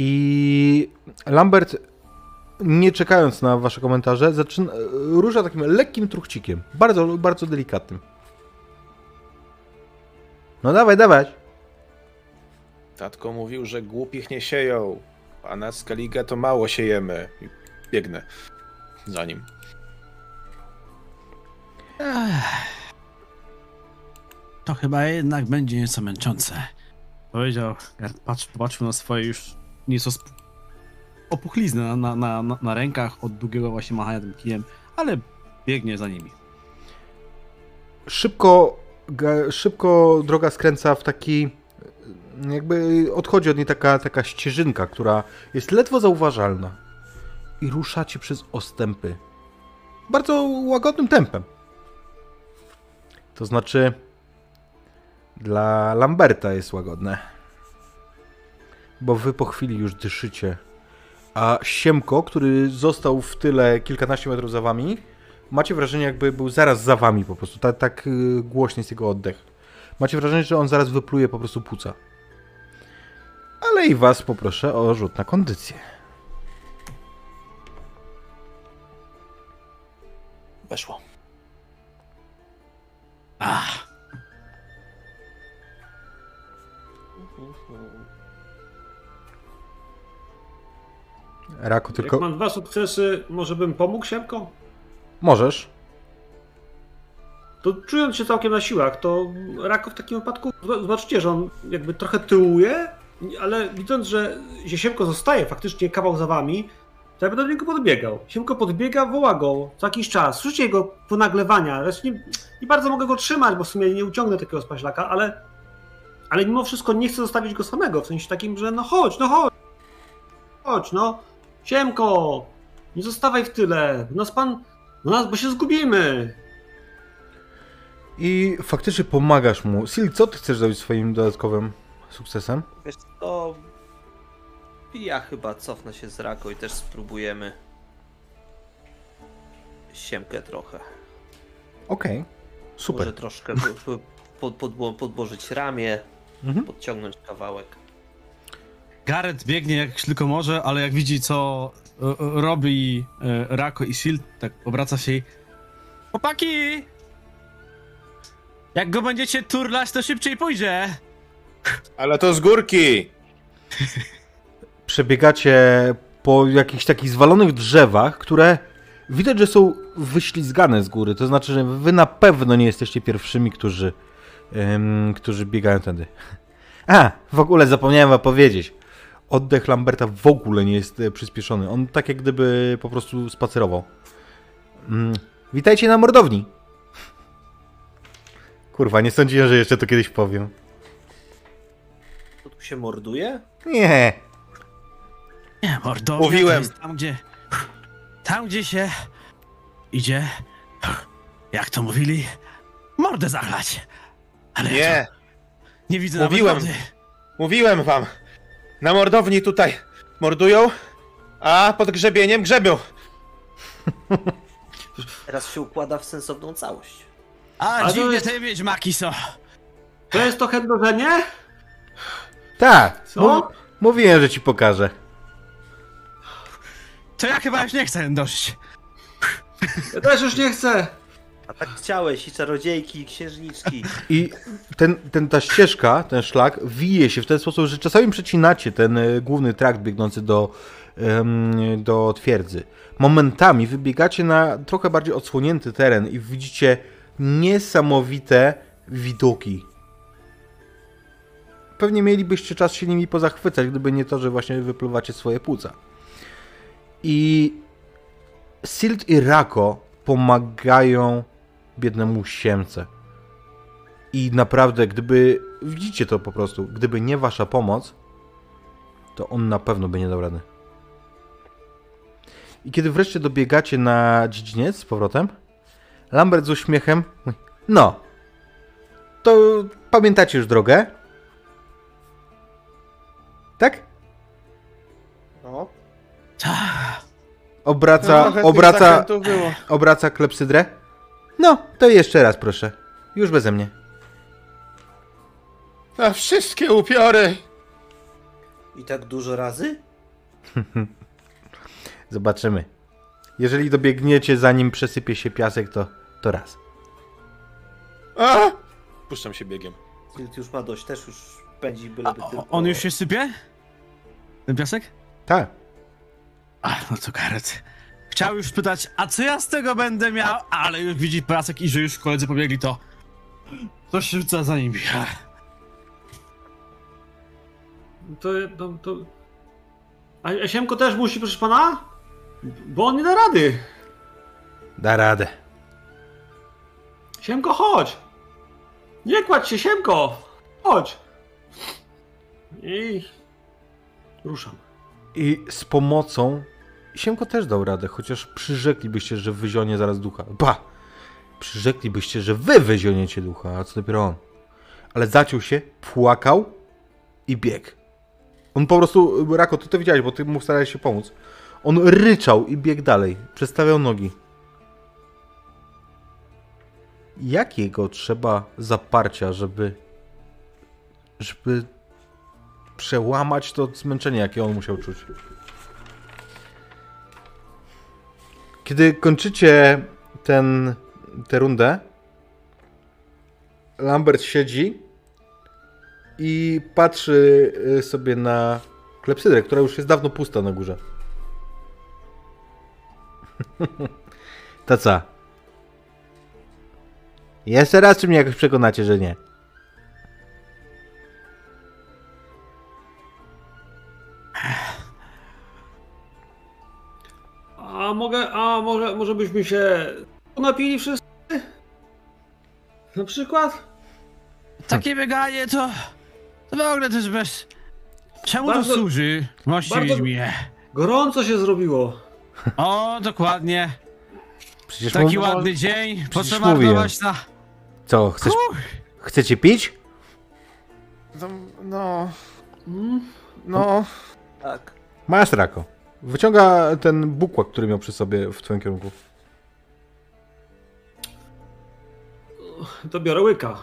I Lambert, nie czekając na wasze komentarze, zaczyna, rusza takim lekkim truchcikiem. Bardzo, bardzo delikatnym. No dawaj, dawaj. Tatko mówił, że głupich nie sieją, a na Skellige to mało siejemy. Biegnę za nim. Ech. To chyba jednak będzie nieco męczące. Powiedział, patrz, popatrzył na swoje już nieco opuchlizny na, na, na, na rękach od długiego właśnie machania tym kijem, ale biegnie za nimi. Szybko, szybko droga skręca w taki, jakby odchodzi od niej taka, taka ścieżynka, która jest ledwo zauważalna. I ruszacie przez ostępy. Bardzo łagodnym tempem. To znaczy, dla Lamberta jest łagodne. Bo wy po chwili już dyszycie. A Siemko, który został w tyle kilkanaście metrów za wami, macie wrażenie, jakby był zaraz za wami po prostu. Tak, tak głośny jest jego oddech. Macie wrażenie, że on zaraz wypluje po prostu płuca. Ale i was poproszę o rzut na kondycję. Weszło. Ach. Raku, tylko... Jak mam dwa sukcesy, może bym pomógł Siemkom? Możesz. To czując się całkiem na siłach, to Rako w takim wypadku... Zobaczcie, że on jakby trochę tyłuje, ale widząc, że Siemko zostaje faktycznie kawał za wami, to ja będę do niego podbiegał. Siemko podbiega, woła go co jakiś czas. Słyszycie jego ponaglewania. Nie, nie bardzo mogę go trzymać, bo w sumie nie uciągnę takiego spaślaka, ale... Ale mimo wszystko nie chcę zostawić go samego, w sensie takim, że no chodź, no chodź. Chodź, no. Siemko, nie zostawaj w tyle. Nas pan... No nas, bo się zgubimy. I faktycznie pomagasz mu. Sil, co ty chcesz zrobić swoim dodatkowym sukcesem? Wiesz co... Ja chyba cofnę się z Rako i też spróbujemy... Siemkę trochę. Okej, okay. Super. Może troszkę pod, pod, podłożyć ramię, mhm. podciągnąć kawałek. Garrett biegnie jak tylko może, ale jak widzi, co robi Rako i Silt, tak obraca się i... Chłopaki! Jak go będziecie turlać, to szybciej pójdzie! Ale to z górki! Przebiegacie po jakichś takich zwalonych drzewach, które widać, że są wyślizgane z góry. To znaczy, że wy na pewno nie jesteście pierwszymi, którzy, ym, którzy biegają tędy. A, w ogóle zapomniałem wam powiedzieć. Oddech Lamberta w ogóle nie jest przyspieszony. On tak jak gdyby po prostu spacerował. Mm. Witajcie na mordowni. Kurwa, nie sądziłem, że jeszcze to kiedyś powiem. To tu się morduje? Nie. Nie, mordownia. Mówiłem. To jest tam, gdzie... Tam, gdzie się idzie... Jak to mówili? Mordę zachlać. Ale nie. Ja to nie widzę nawet mordy. Mówiłem wam. Na mordowni tutaj mordują, a pod grzebieniem grzebią. Teraz się układa w sensowną całość. A, a dziwnie jest... te wiedźmaki są. To jest to chędożenie? Tak. Co? Mówiłem, że ci pokażę. To ja chyba już nie chcę chędożyć. Ja też już nie chcę. A tak chciałeś i czarodziejki, i księżniczki. I ten, ten, ta ścieżka, ten szlak wije się w ten sposób, że czasami przecinacie ten główny trakt biegnący do, um, do twierdzy. Momentami wybiegacie na trochę bardziej odsłonięty teren i widzicie niesamowite widoki. Pewnie mielibyście czas się nimi pozachwycać, gdyby nie to, że właśnie wypluwacie swoje płuca. I Silt i Rako pomagają biednemu Siemce. I naprawdę, gdyby... Widzicie to po prostu. Gdyby nie wasza pomoc, to on na pewno by nie dał rady. I kiedy wreszcie dobiegacie na dziedziniec z powrotem, Lambert z uśmiechem: no, to pamiętacie już drogę? Tak? No. Obraca, no, obraca, obraca klepsydrę. No, to jeszcze raz proszę. Już beze mnie. Na wszystkie upiory. I tak dużo razy? Zobaczymy. Jeżeli dobiegniecie, zanim przesypie się piasek, to, to raz. A! Puszczam się biegiem. Silt już ma dość, też już pędzi byleby tylko... On już się sypie? Ten piasek? Tak. A, no to Garrett. Chciał już spytać, a co ja z tego będę miał? Ale już widzi piasek i że już koledzy pobiegli, to... To się rzuca za nimi. To... to, to... A Siemko też musi, proszę pana? Bo on nie da rady. Da radę. Siemko, chodź! Nie kładź się, Siemko! Chodź! I... ruszam. I z pomocą... Siemko też dał radę, chociaż przyrzeklibyście, że wyzionie zaraz ducha. Bah! Przyrzeklibyście, że wy wyzioniecie ducha, a co dopiero on. Ale zaciął się, płakał i biegł. On po prostu... Rako, ty to widziałeś, bo ty mu starałeś się pomóc. On ryczał i biegł dalej. Przestawiał nogi. Jakiego trzeba zaparcia, żeby... żeby... przełamać to zmęczenie, jakie on musiał czuć. Kiedy kończycie ten... tę rundę, Lambert siedzi i patrzy sobie na klepsydrę, która już jest dawno pusta na górze. To co? Jeszcze raz, czy mnie jakoś przekonacie, że nie? A mogę, a może, może byśmy się napili wszyscy? Na przykład? Takie bieganie to... To w ogóle też bez... Czemu bardzo, to służy? Mości Wiedźminie. Gorąco się zrobiło. O, dokładnie. Przecież taki mam... ładny dzień. Po co marnować na... Co, chcesz... Uch. Chcecie pić? No... No... Mm? no. Tak. Masz, Rako. Wyciąga ten bukłak, który miał przy sobie w twoim kierunku. To biorę łyka.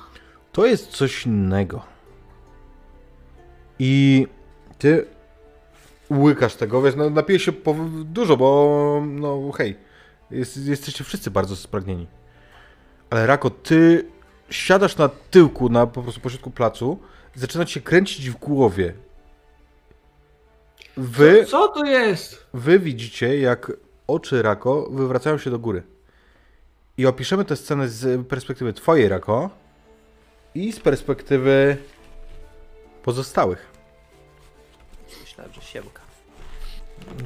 To jest coś innego. I ty łykasz tego, wiesz, no, napijesz się po dużo, bo no hej, jest, jesteście wszyscy bardzo spragnieni. Ale Rako, ty siadasz na tyłku, na po prostu pośrodku placu i zaczyna ci się kręcić w głowie. Wy, co to jest? Wy widzicie, jak oczy Rako wywracają się do góry. I opiszemy tę scenę z perspektywy twojej, Rako, i z perspektywy pozostałych. Myślałem, że Siemka.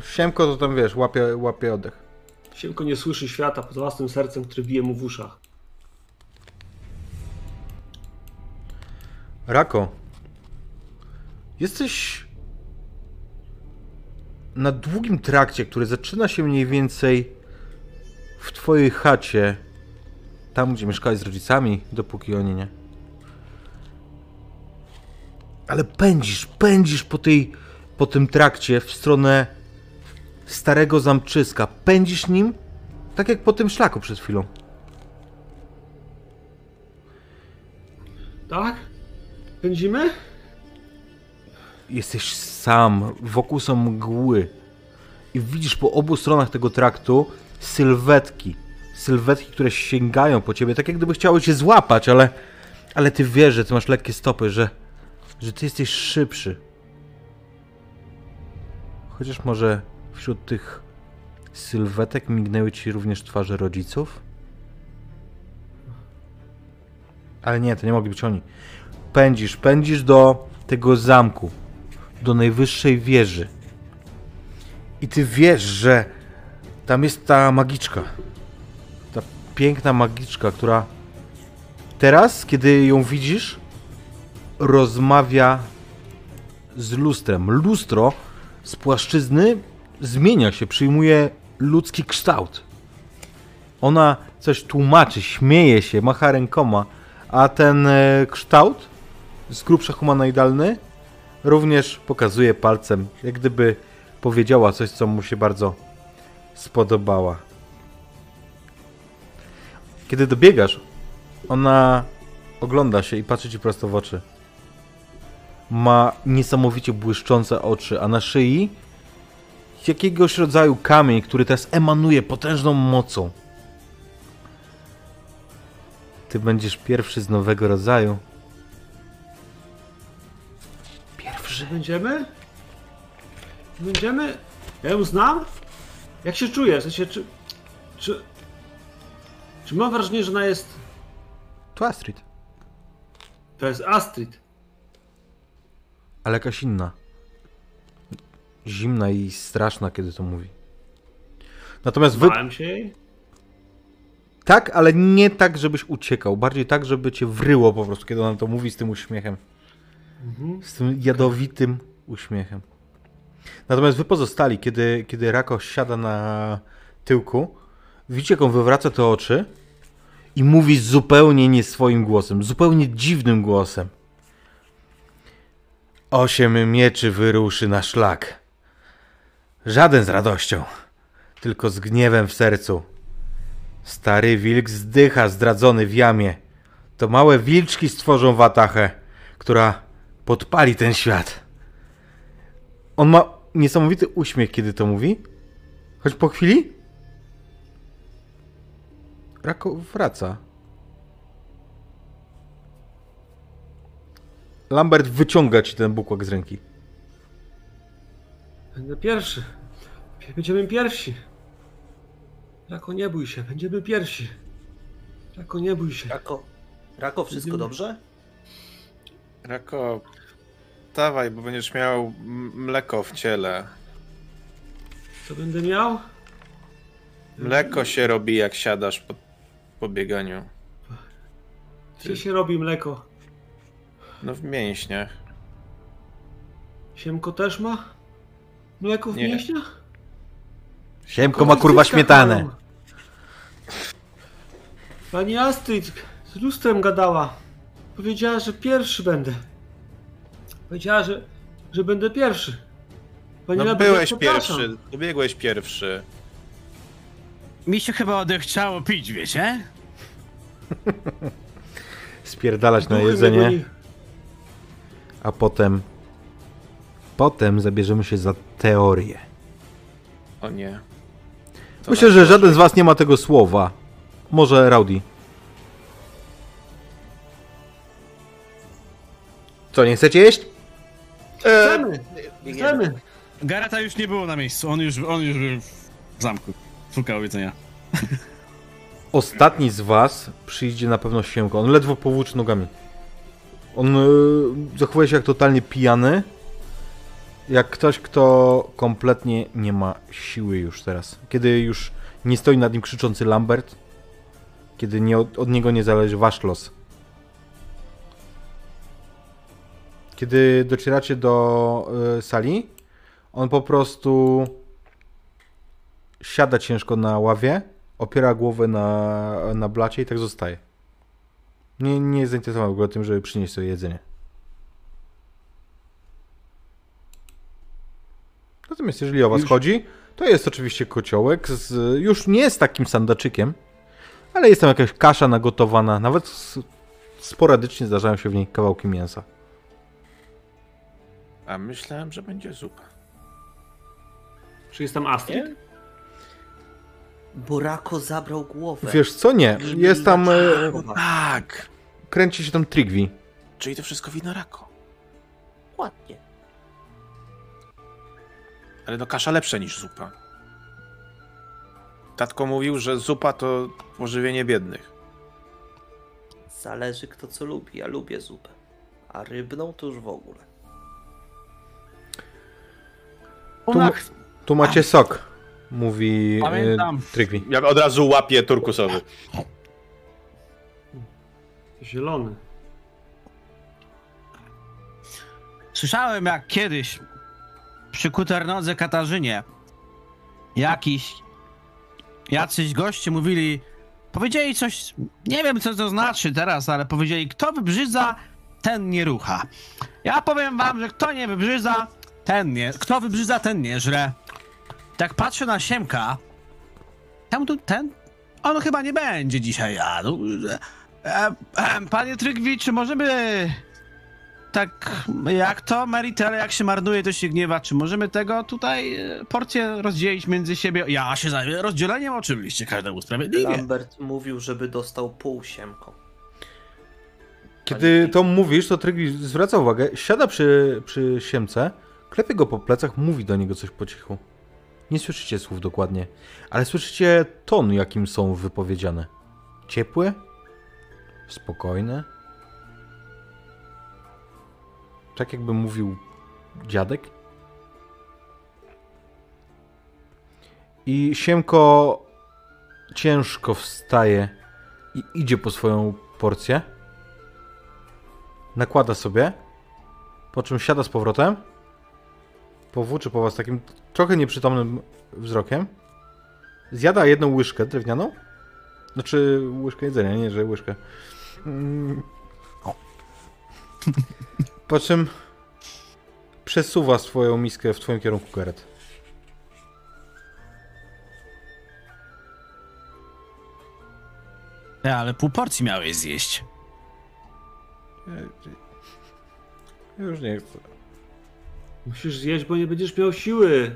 Siemko to tam, wiesz, łapie, łapie oddech. Siemko nie słyszy świata pod własnym sercem, który bije mu w uszach. Rako, jesteś na długim trakcie, który zaczyna się mniej więcej w twojej chacie, tam gdzie mieszkałeś z rodzicami, dopóki oni nie. Ale pędzisz, pędzisz po tej, po tym trakcie w stronę starego zamczyska. Pędzisz nim, tak jak po tym szlaku przed chwilą. Tak? Pędzimy? Jesteś sam, wokół są mgły i widzisz po obu stronach tego traktu sylwetki, sylwetki, które sięgają po ciebie, tak jak gdyby chciały cię złapać, ale, ale ty wiesz, że ty masz lekkie stopy, że, że ty jesteś szybszy. Chociaż może wśród tych sylwetek mignęły ci również twarze rodziców? Ale nie, to nie mogli być oni. Pędzisz, pędzisz do tego zamku, do najwyższej wieży. I ty wiesz, że tam jest ta magiczka, ta piękna magiczka, która teraz, kiedy ją widzisz, rozmawia z lustrem. Lustro z płaszczyzny zmienia się, przyjmuje ludzki kształt. Ona coś tłumaczy, śmieje się, macha rękoma, a ten kształt, z grubsza humanoidalny, również pokazuje palcem, jak gdyby powiedziała coś, co mu się bardzo spodobała. Kiedy dobiegasz, ona ogląda się i patrzy ci prosto w oczy. Ma niesamowicie błyszczące oczy, a na szyi jakiegoś rodzaju kamień, który teraz emanuje potężną mocą. Ty będziesz pierwszy z nowego rodzaju. Pierwszy. Będziemy? Będziemy? Ja ją znam? Jak się czuję? W sensie, czy... Czy... Czy mam wrażenie, że ona jest... To Astrid. To jest Astrid. Ale jakaś inna. Zimna i straszna, kiedy to mówi. Natomiast wy... Bałem się jej? Tak, ale nie tak, żebyś uciekał. Bardziej tak, żeby cię wryło po prostu, kiedy ona to mówi z tym uśmiechem. Mhm. Z tym jadowitym uśmiechem. Natomiast wy pozostali, kiedy, kiedy Rako siada na tyłku, widzicie, jak on wywraca te oczy i mówi zupełnie nie swoim głosem, zupełnie dziwnym głosem. Osiem mieczy wyruszy na szlak. Żaden z radością, tylko z gniewem w sercu. Stary wilk zdycha zdradzony w jamie. To małe wilczki stworzą watachę, która podpali ten świat. On ma niesamowity uśmiech, kiedy to mówi. Choć po chwili... Rako wraca. Lambert wyciąga ci ten bukłak z ręki. Będę pierwszy. Będziemy pierwsi. Rako, nie bój się. Będziemy pierwsi. Rako, nie bój się. Rako, Rako wszystko Będziemy... dobrze? Rako, dawaj, bo będziesz miał mleko w ciele. Co będę miał? Mleko się robi, jak siadasz po, po bieganiu. Gdzie się robi mleko? No w mięśniach. Siemko też ma? Mleko w Nie. mięśniach? Siemko ma kurwa śmietanę. Pani Astrid z lustrem gadała. Powiedziała, że pierwszy będę. Powiedziała, że, że będę pierwszy. Pani no byłeś pierwszy, dobiegłeś pierwszy. Mi się chyba odechciało pić, wiecie? Spierdalać na jedzenie. A potem... Potem zabierzemy się za teorię. O nie. To Myślę, że żaden z was nie ma tego słowa. Może Raudi. Co, nie chcecie jeść? Chcemy! Eee, Chcemy! Garreta już nie było na miejscu. On już, on już był w zamku. Szukał jedzenia. Ostatni z was przyjdzie na pewno Siemko. On ledwo powłóczy nogami. On yy, zachowuje się jak totalnie pijany. Jak ktoś, kto kompletnie nie ma siły już teraz. Kiedy już nie stoi nad nim krzyczący Lambert. Kiedy nie, od, od niego nie zależy wasz los. Kiedy docieracie do yy, sali, on po prostu... Siada ciężko na ławie, opiera głowę na, na blacie i tak zostaje. Nie, nie jest zainteresowany w ogóle tym, żeby przynieść sobie jedzenie. Natomiast jeżeli o was już... chodzi, to jest oczywiście kociołek, z, już nie z takim sandaczykiem, ale jest tam jakaś kasza nagotowana, nawet sporadycznie zdarzają się w niej kawałki mięsa. A myślałem, że będzie zupa. Czy jest tam Astrid? Nie? Bo Rako zabrał głowę. Wiesz co? Nie. Jest tam... A, tak. Kręci się tam Trygvi. Czyli to wszystko wina Rako. Ładnie. Ale no kasza lepsza niż zupa. Tatko mówił, że zupa to pożywienie biednych. Zależy kto co lubi. Ja lubię zupę. A rybną to już w ogóle. Tu, tu macie sok. Mówi e, Trygvi. Ja od razu łapię turkusowy. Zielony. Słyszałem, jak kiedyś przy Kuternodze Katarzynie jakiś jacyś goście mówili, powiedzieli coś, nie wiem co to znaczy teraz, ale powiedzieli, kto wybrzydza, ten nie rucha. Ja powiem wam, że kto nie wybrzydza, ten nie, kto wybrzydza, ten nie żre. Tak patrzę na Siemka, tam tu ten, on chyba nie będzie dzisiaj jadł. E, e, panie Trygvi, czy możemy, tak jak to, Merit, ale jak się marnuje, to się gniewa, czy możemy tego tutaj porcję rozdzielić między siebie? Ja się zajmę rozdzieleniem oczywiście, każdemu usprawiedliwie. Lambert mówił, żeby dostał pół Siemko. Kiedy to mówisz, to Trygvi zwraca uwagę, siada przy, przy Siemce, klepie go po plecach, mówi do niego coś po cichu. Nie słyszycie słów dokładnie, ale słyszycie ton, jakim są wypowiedziane. Ciepłe, spokojne. Tak jakby mówił dziadek. I Siemko ciężko wstaje i idzie po swoją porcję. Nakłada sobie, po czym siada z powrotem. Powłóczy po was takim trochę nieprzytomnym wzrokiem. Zjada jedną łyżkę drewnianą. Znaczy łyżkę jedzenia, nie, że łyżkę. Mm. O. Po czym przesuwa swoją miskę w twoim kierunku, Garrett. Ja, ale pół porcji miałeś zjeść. Już nie chcę. Musisz zjeść, bo nie będziesz miał siły.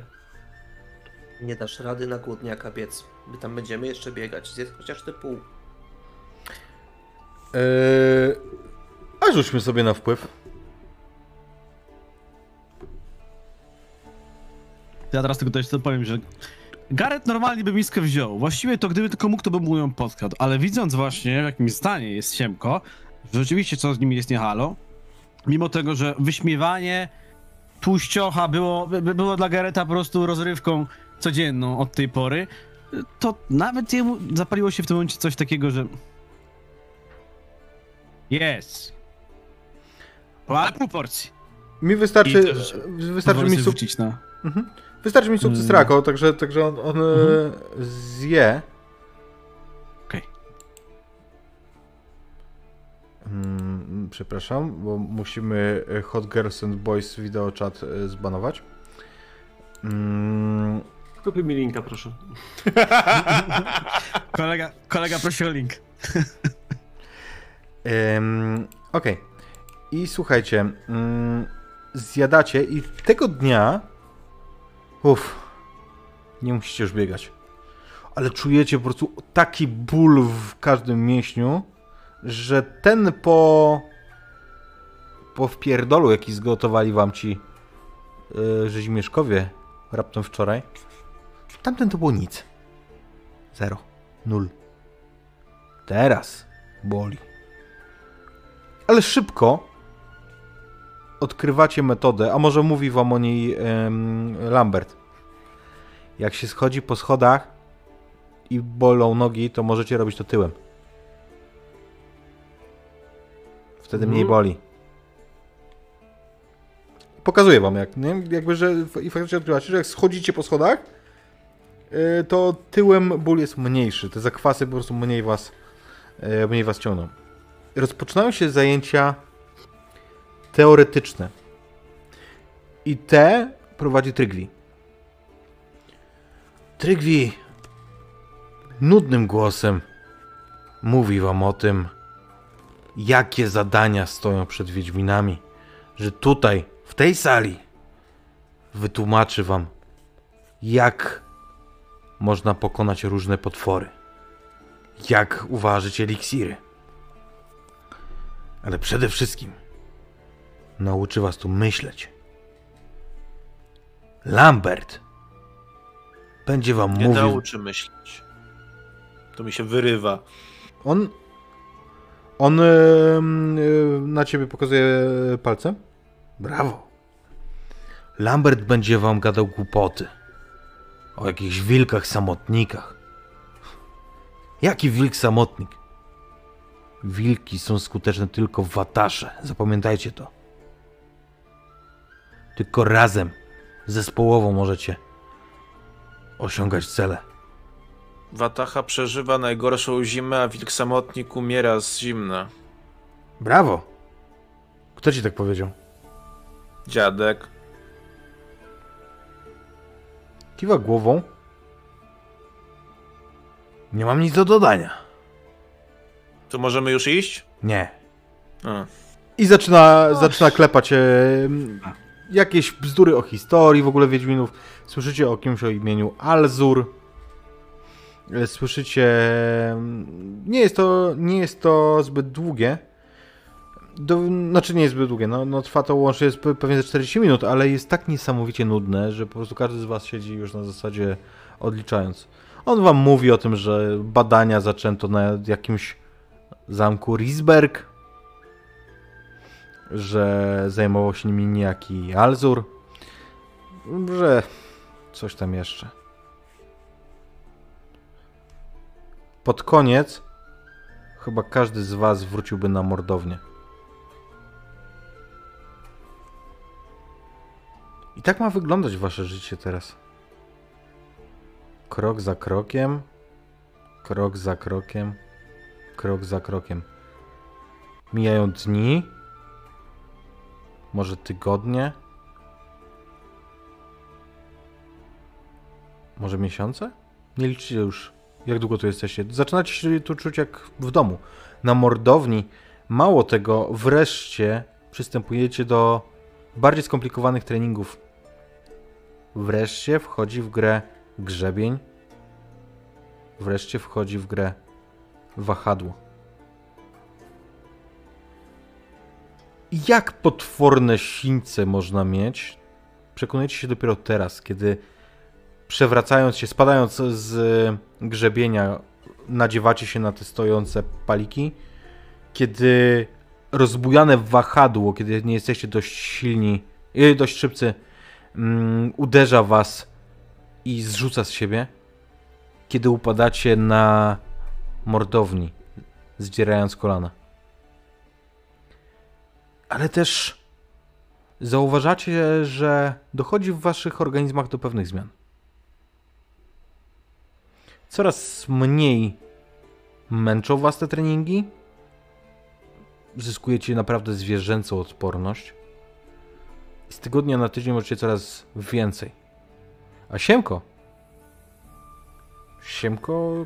Nie dasz rady na głodniaka biec. My tam będziemy jeszcze biegać. Zjedz chociaż te pół. Eee, a rzućmy sobie na wpływ. Ja teraz tylko też powiem, że Garrett normalnie by miskę wziął. Właściwie to gdyby tylko mógł, to by mu ją podkradł. Ale widząc właśnie, w jakim stanie jest Siemko, rzeczywiście co z nim jest nie halo, mimo tego, że wyśmiewanie tłuściocha było, było dla Garretta po prostu rozrywką codzienną od tej pory, to nawet jemu zapaliło się w tym momencie coś takiego, że... Jest! Ładną porcji! Mi wystarczy... Też, wystarczy mi suk... na... mhm. Wystarczy mi sukces hmm. Rako, także, także on, on mhm. zje. Okej. Okay. Hmm, przepraszam, bo musimy Hot Girls and Boys wideo chat zbanować. Hmm. Kupi mi linka, proszę. kolega, kolega prosi o link. um, Okej. Okay. I słuchajcie, um, zjadacie i tego dnia uff, nie musicie już biegać. Ale czujecie po prostu taki ból w każdym mięśniu, że ten po po wpierdolu, jaki zgotowali wam ci yy, rzeźmieszkowie raptem wczoraj, tamten to było nic. Zero. Nul. Teraz boli. Ale szybko odkrywacie metodę, a może mówi wam o niej yy, Lambert. Jak się schodzi po schodach i bolą nogi, to możecie robić to tyłem. Wtedy mniej boli. Pokazuję wam, jak, nie? Jakby, że i faktycznie odkrywacie, że jak schodzicie po schodach, yy, to tyłem ból jest mniejszy. Te zakwasy po prostu mniej was, yy, mniej was ciągną. Rozpoczynają się zajęcia teoretyczne. I te prowadzi Trygvi. Trygvi nudnym głosem mówi wam o tym, jakie zadania stoją przed Wiedźminami, że tutaj, w tej sali, wytłumaczy wam, jak można pokonać różne potwory, jak uważać eliksiry. Ale przede wszystkim nauczy was tu myśleć. Lambert będzie wam mówił... Nie nauczy myśleć. To mi się wyrywa. On... On yy, na ciebie pokazuje palcem. Brawo. Lambert będzie wam gadał głupoty. O jakichś wilkach samotnikach. Jaki wilk samotnik? Wilki są skuteczne tylko w atasze. Zapamiętajcie to. Tylko razem, zespołowo możecie osiągać cele. Wataha przeżywa najgorszą zimę, a wilk samotnik umiera z zimna. Brawo! Kto ci tak powiedział? Dziadek. Kiwa głową. Nie mam nic do dodania. To możemy już iść? Nie. A. I zaczyna, oh. zaczyna klepać e, jakieś bzdury o historii w ogóle Wiedźminów. Słyszycie o kimś o imieniu Alzur. Słyszycie... Nie jest to, nie jest to zbyt długie. Do, znaczy nie jest zbyt długie, no, no trwa to łącznie jest pewnie ze czterdzieści minut, ale jest tak niesamowicie nudne, że po prostu każdy z was siedzi już na zasadzie odliczając. On wam mówi o tym, że badania zaczęto na jakimś zamku Risberg, że zajmował się nimi niejaki Alzur, że coś tam jeszcze. Pod koniec chyba każdy z was wróciłby na mordownię. I tak ma wyglądać wasze życie teraz. Krok za krokiem, krok za krokiem, krok za krokiem. Mijają dni, może tygodnie, może miesiące? Nie liczycie już, jak długo tu jesteście. Zaczynacie się tu czuć jak w domu, na mordowni. Mało tego, wreszcie przystępujecie do bardziej skomplikowanych treningów. Wreszcie wchodzi w grę grzebień. Wreszcie wchodzi w grę wahadło. Jak potworne sińce można mieć? Przekonujecie się dopiero teraz, kiedy przewracając się, spadając z grzebienia, nadziewacie się na te stojące paliki. Kiedy rozbujane wahadło, kiedy nie jesteście dość silni, dość szybcy, um, uderza was i zrzuca z siebie. Kiedy upadacie na mordowni, zdzierając kolana. Ale też zauważacie, że dochodzi w waszych organizmach do pewnych zmian. Coraz mniej męczą was te treningi. Zyskujecie naprawdę zwierzęcą odporność. Z tygodnia na tydzień możecie coraz więcej. A Siemko? Siemko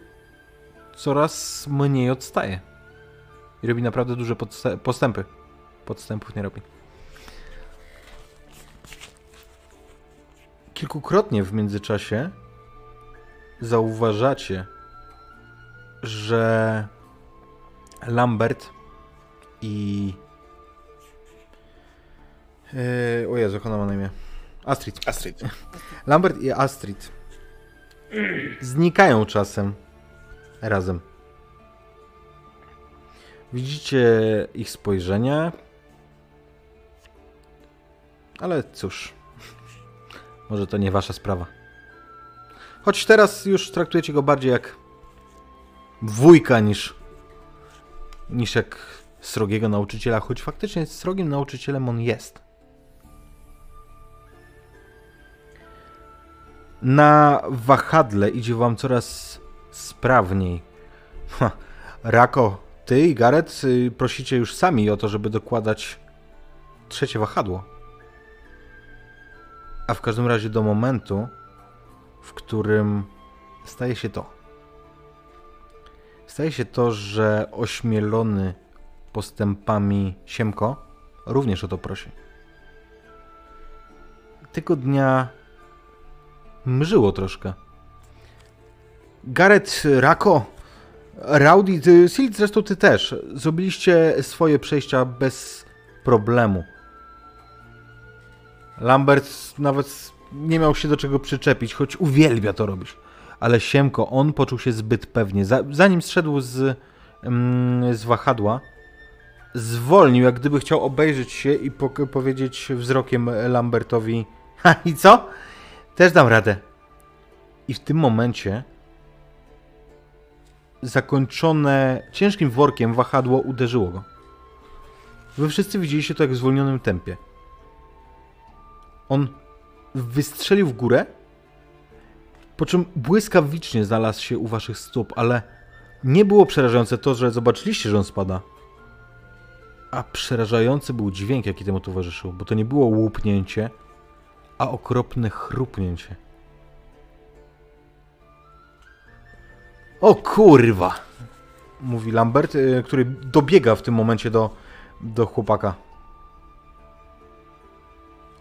coraz mniej odstaje. I robi naprawdę duże postępy. Podstępów nie robi. Kilkukrotnie w międzyczasie zauważacie, że Lambert i... Yy, o Jezu, jak ona ma na imię? Astrid. Astrid. Lambert i Astrid znikają czasem razem. Widzicie ich spojrzenia, ale cóż, może to nie wasza sprawa. Choć teraz już traktujecie go bardziej jak wujka niż, niż jak srogiego nauczyciela, choć faktycznie srogim nauczycielem on jest. Na wahadle idzie wam coraz sprawniej. Ha, Rako, ty i Garrett prosicie już sami o to, żeby dokładać trzecie wahadło. A w każdym razie do momentu, w którym staje się to. Staje się to, że ośmielony postępami Siemko również o to prosi. Tego dnia mżyło troszkę. Garrett, Rako, Raudi, ty, Silt, zresztą ty też. Zrobiliście swoje przejścia bez problemu. Lambert nawet nie miał się do czego przyczepić, choć uwielbia to robić. Ale Siemko, on poczuł się zbyt pewnie. Zanim zszedł z, z wahadła, zwolnił, jak gdyby chciał obejrzeć się i po powiedzieć wzrokiem Lambertowi: ha, i co? Też dam radę. I w tym momencie zakończone ciężkim workiem wahadło uderzyło go. Wy wszyscy widzieliście to jak w zwolnionym tempie. On wystrzelił w górę Po czym błyskawicznie znalazł się u waszych stóp, ale nie było przerażające to, że zobaczyliście, że on spada. A przerażający był dźwięk, jaki temu towarzyszył, bo to nie było łupnięcie, a okropne chrupnięcie. O kurwa! Mówi Lambert, który dobiega w tym momencie do, do chłopaka.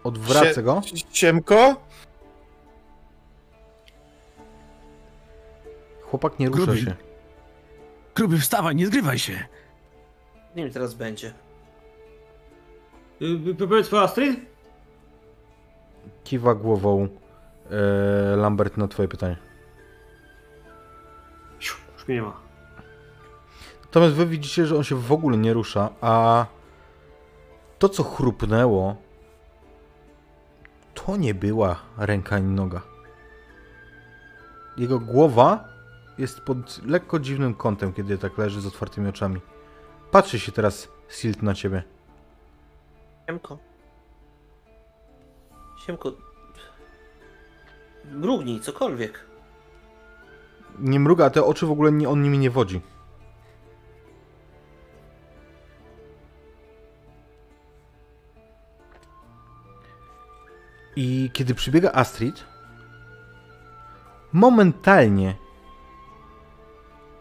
Odwraca go. Ciemko? Chłopak nie rusza się. Gruby, wstawaj, nie zgrywaj się. Nie wiem, teraz będzie. Powiedz po Astrid? Kiwa głową e, Lambert na twoje pytanie. Już mnie nie ma. Natomiast wy widzicie, że on się w ogóle nie rusza, a to, co chrupnęło, to nie była ręka ani noga. Jego głowa jest pod lekko dziwnym kątem, kiedy tak leży z otwartymi oczami. Patrzy się teraz Silt na ciebie. Siemko. Siemko. Mrugnij, cokolwiek. Nie mruga, a te oczy w ogóle nie, on nimi nie wodzi. I kiedy przybiega Astrid, momentalnie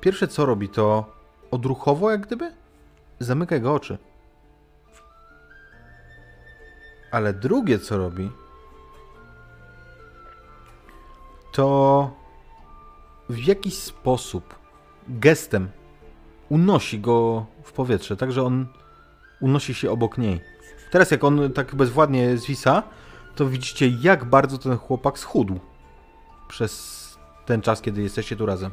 pierwsze co robi, to odruchowo jak gdyby zamyka jego oczy. Ale drugie co robi, to w jakiś sposób gestem unosi go w powietrze, tak że on unosi się obok niej. Teraz jak on tak bezwładnie zwisa, to widzicie, jak bardzo ten chłopak schudł przez ten czas, kiedy jesteście tu razem.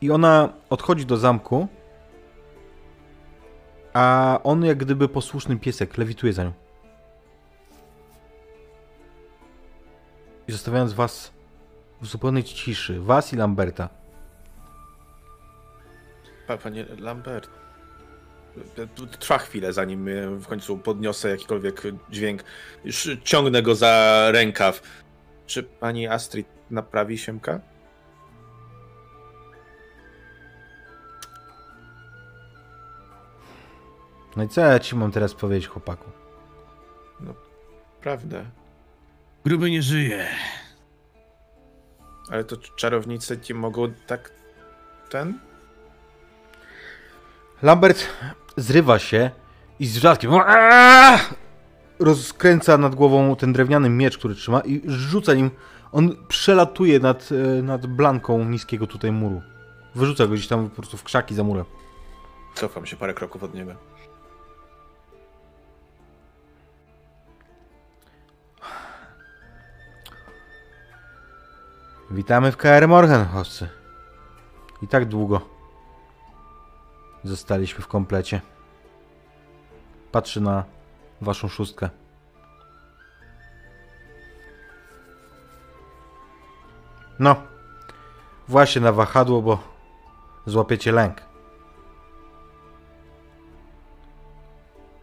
I ona odchodzi do zamku, a on jak gdyby posłuszny piesek lewituje za nią. I zostawiając was w zupełnej ciszy, was i Lamberta. Panie Lambert, trwa chwilę, zanim w końcu podniosę jakikolwiek dźwięk. Już ciągnę go za rękaw. Czy pani Astrid naprawi Siemka? No i co ja ci mam teraz powiedzieć, chłopaku? No, prawda. Gruby nie żyje. Ale to czarownice ci mogą tak... ten? Lambert zrywa się i z wrzaskiem rozkręca nad głową ten drewniany miecz, który trzyma i rzuca nim. On przelatuje nad, nad blanką niskiego tutaj muru. Wyrzuca go gdzieś tam po prostu w krzaki za murem. Cofam się parę kroków od niego. Witamy w Kaer Morhen, chłopcy. I tak długo zostaliśmy w komplecie. Patrzy na waszą szóstkę. No, właśnie na wahadło, bo złapiecie lęk.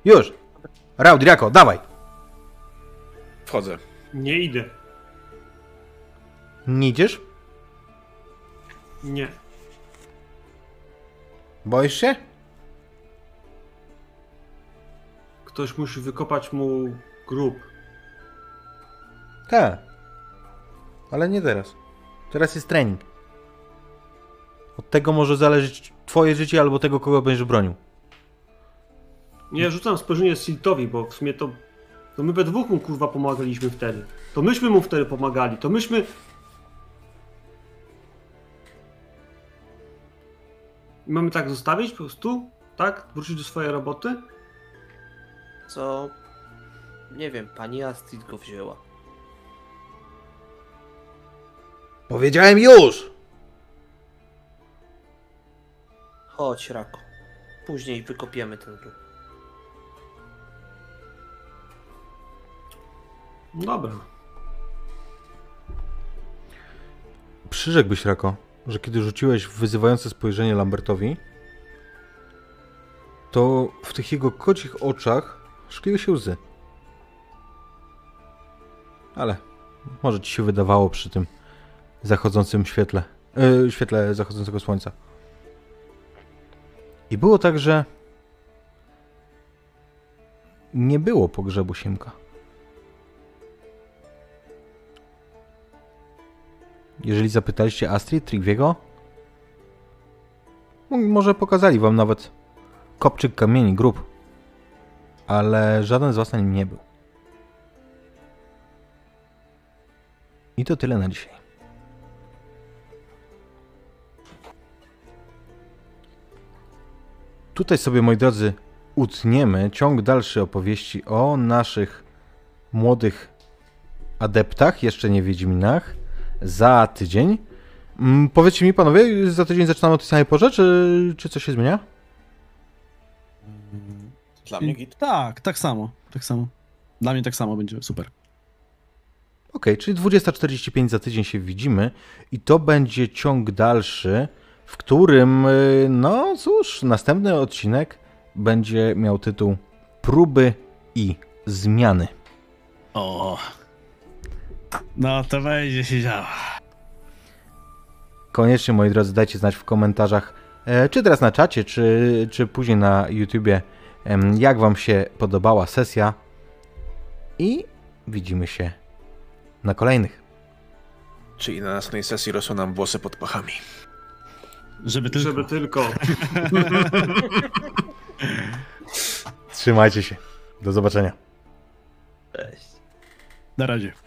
Już! Raudi, Rako, dawaj! Wchodzę. Nie idę. Nie idziesz? Nie. Boisz się? Ktoś musi wykopać mu grób. Tak. Ale nie teraz. Teraz jest trening. Od tego może zależeć twoje życie albo tego, kogo będziesz bronił. Nie, rzucam spojrzenie Siltowi, bo w sumie to... To my we dwóch mu kurwa pomagaliśmy wtedy. To myśmy mu wtedy pomagali. To myśmy... I mamy tak zostawić po prostu? Tak? Wrócić do swojej roboty? Co? Nie wiem, pani Astrid go wzięła. Powiedziałem już! Chodź, Rako. Później wykopiemy ten grób. Dobra. Przyrzekłbyś, Rako, że kiedy rzuciłeś wyzywające spojrzenie Lambertowi, to w tych jego kocich oczach szkliły się łzy. Ale Może ci się wydawało przy tym zachodzącym świetle, yy, świetle zachodzącego słońca. I było tak, że nie było pogrzebu Siemka. Jeżeli zapytaliście Astrid, Trygviego, może pokazali wam nawet kopczyk kamieni, grób, ale żaden z was na nim nie był. I to tyle na dzisiaj. Tutaj sobie, moi drodzy, utniemy ciąg dalszy opowieści o naszych młodych adeptach, jeszcze nie wiedźminach, za tydzień. Mm, powiedzcie mi, panowie, za tydzień zaczynamy od tej samej porze, czy, czy coś się zmienia? Dla mnie git. Tak, tak samo, tak samo. Dla mnie tak samo będzie, super. Okej, okay, czyli dwudziesta czterdzieści pięć za tydzień się widzimy i to będzie ciąg dalszy, w którym, no cóż, następny odcinek będzie miał tytuł Próby i Zmiany. O, no to będzie się działo. Koniecznie, moi drodzy, dajcie znać w komentarzach, czy teraz na czacie, czy, czy później na YouTubie, jak wam się podobała sesja i widzimy się na kolejnych. Czyli na następnej sesji rosną nam włosy pod pachami. Żeby tylko. Żeby tylko. Trzymajcie się. Do zobaczenia. Cześć. Na razie.